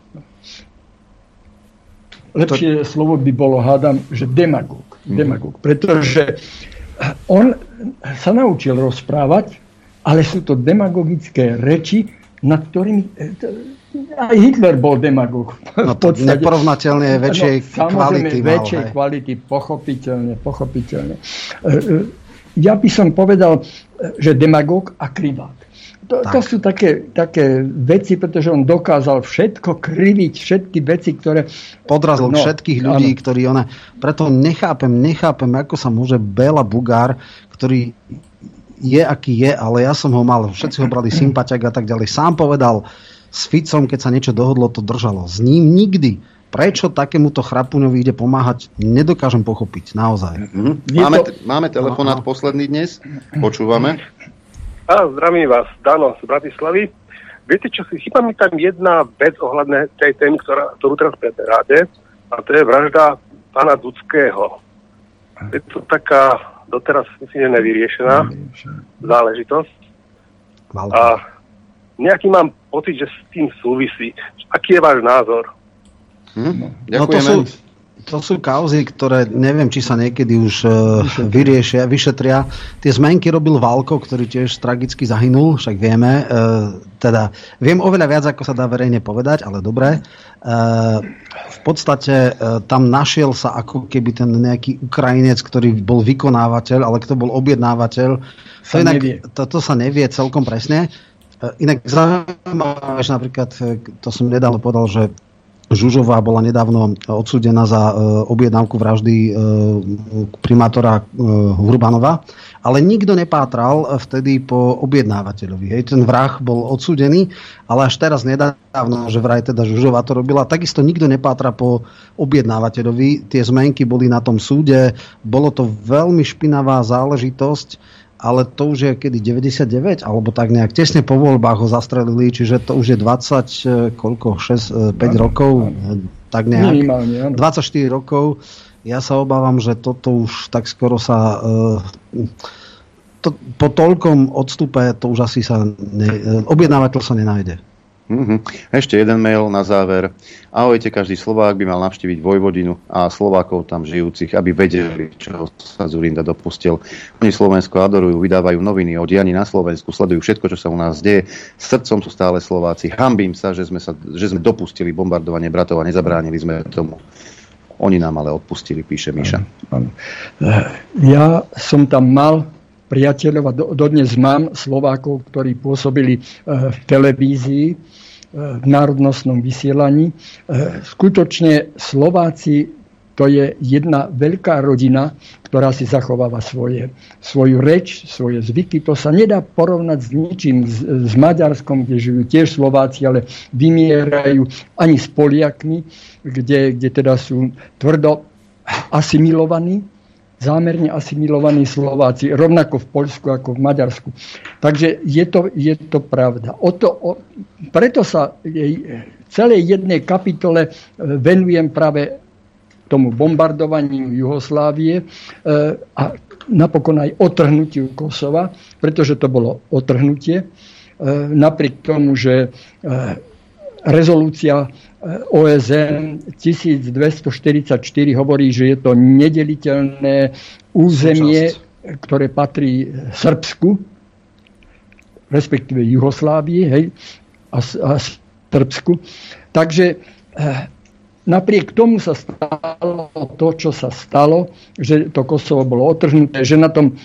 Lepšie slovo by bolo, hádam, že demagóg. Pretože on sa naučil rozprávať, ale sú to demagogické reči, nad ktorými... Aj Hitler bol demagóg. No to neporovnateľne väčšej kvality. Samozrejme, väčšej kvality, pochopiteľne. Ja by som povedal, že demagóg a krivák. To sú také veci, pretože on dokázal všetko kriviť, všetky veci, ktoré... Podrazil všetkých ľudí, áno. Ktorí ona... Preto nechápem, ako sa môže Béla Bugár, ktorý je, aký je, ale ja som ho mal, všetci ho brali sympatiak a tak ďalej. Sám povedal s Ficom, keď sa niečo dohodlo, to držalo. S ním nikdy. Prečo takémuto chrapuňovi ide pomáhať, nedokážem pochopiť, naozaj. Máme telefonát posledný dnes, počúvame. Zdravím vás, Dano z Bratislavy. Viete čo, chýba mi tam jedna vec ohľadne tej témy, ktorú teraz preberáte, a to je vražda pána Dudského. Je to taká doteraz myslím nevyriešená záležitosť. A nejaký mám pocit, že s tým súvisí. Aký je váš názor? No to sú kauzy, ktoré neviem, či sa niekedy už vyriešia, vyšetria. Tie zmenky robil Valko, ktorý tiež tragicky zahynul, však vieme. Teda viem oveľa viac, ako sa dá verejne povedať, ale dobre. V podstate tam našiel sa ako keby ten nejaký Ukrajinec, ktorý bol vykonávateľ, ale kto bol objednávateľ. To sa nevie celkom presne. Inak zaujímavé, že napríklad, to som nedávno povedal, že Žužová bola nedávno odsúdená za objednávku vraždy primátora Hurbanova, ale nikto nepátral vtedy po objednávateľovi. Hej, ten vrah bol odsúdený, ale až teraz nedávno, že vraj teda Žužová to robila, takisto nikto nepátra po objednávateľovi. Tie zmenky boli na tom súde, bolo to veľmi špinavá záležitosť, ale to už je kedy 99 alebo tak nejak tesne po voľbách ho zastrelili, čiže to už je 5 rokov, tak nejak 24 rokov. Ja sa obávam, že toto už tak skoro sa po toľkom odstupe to už asi sa objednávateľ sa nenájde. Ešte jeden mail na záver. Ahojte, každý Slovák by mal navštíviť Vojvodinu a Slovákov tam žijúcich, aby vedeli, čo sa Dzurinda dopustil. Oni Slovensko adorujú, vydávajú noviny o dianí na Slovensku, sledujú všetko, čo sa u nás deje. Srdcom sú stále Slováci. Hanbím sa, že sme dopustili bombardovanie bratov a nezabránili sme tomu. Oni nám ale odpustili, píše Miša. Áno. Ja som tam mal priateľov a dodnes mám Slovákov, ktorí pôsobili v televízii, v národnostnom vysielaní. Skutočne Slováci, to je jedna veľká rodina, ktorá si zachováva svoju reč, svoje zvyky. To sa nedá porovnať s ničím, s Maďarskom, kde žijú tiež Slováci, ale vymierajú, ani s Poliakmi, kde teda sú tvrdo asimilovaní. Zámerne asimilovaní Slováci, rovnako v Poľsku ako v Maďarsku. Takže je to pravda. Preto sa celej jednej kapitole venujem práve tomu bombardovaniu Juhoslávie a napokon aj otrhnutiu Kosova, pretože to bolo otrhnutie. Napriek tomu, že rezolúcia OSN 1244 hovorí, že je to nedeliteľné územie, ktoré patrí Srbsku, respektíve Juhoslávii, hej, a Srbsku. Takže napriek tomu sa stalo to, čo sa stalo, že to Kosovo bolo otrhnuté, že na tom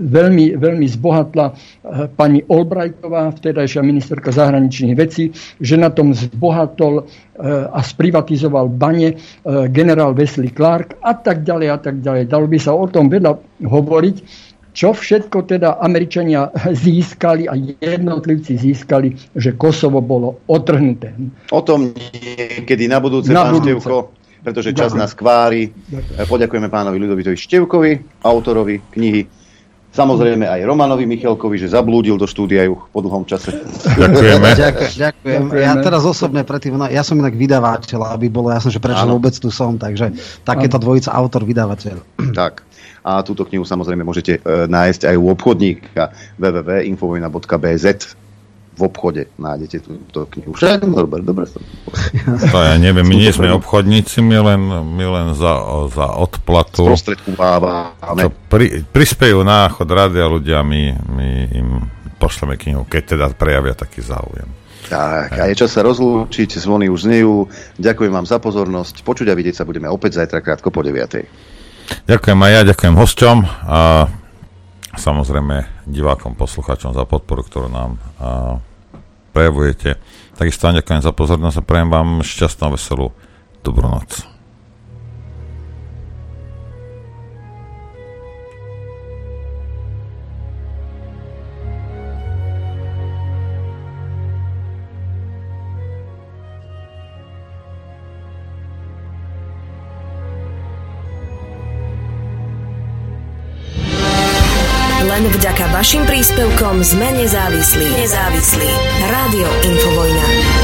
veľmi, veľmi zbohatla pani Albrightová, vtedajšia ministerka zahraničných vecí, že na tom zbohatol a sprivatizoval bane generál Wesley Clark a tak ďalej. Dalo by sa o tom veľa hovoriť, čo všetko teda Američania získali a jednotlivci získali, že Kosovo bolo otrhnuté. O tom niekedy na budúce. Pán Števko, pretože čas nás kvári. Poďakujeme pánovi Ľudovitovi Števkovi, autorovi knihy. Samozrejme aj Romanovi Michelkovi, že zablúdil do štúdia ju po dlhom čase. Ďakujem. Ja teraz osobne ja som inak vydavateľ, aby bolo jasné, že prečo vôbec tu som, takže takéto dvojica autor-vydavateľ. Tak. A túto knihu samozrejme môžete nájsť aj u obchodníka www.infovojna.bz. V obchode nájdete túto knihu. Však, dobre. Ja neviem, my nie sme obchodníci, my len za odplatu sprostredkúvávame. Prispejú na chod rádia ľudia, my im pošleme knihu, keď teda prejavia taký záujem. Tak, a je čas sa rozlúčiť, zvony už znejú. Ďakujem vám za pozornosť. Počuť a vidieť sa budeme opäť zajtra krátko po 9:00. Ďakujem aj ja, ďakujem hosťom a samozrejme divákom, poslucháčom za podporu, ktorú nám prejavujete. Takisto ďakujem za pozornosť a prajem vám šťastnú, veselú, dobrú noc. Len vďaka vašim príspevkom sme nezávislí. Rádio Infovojna.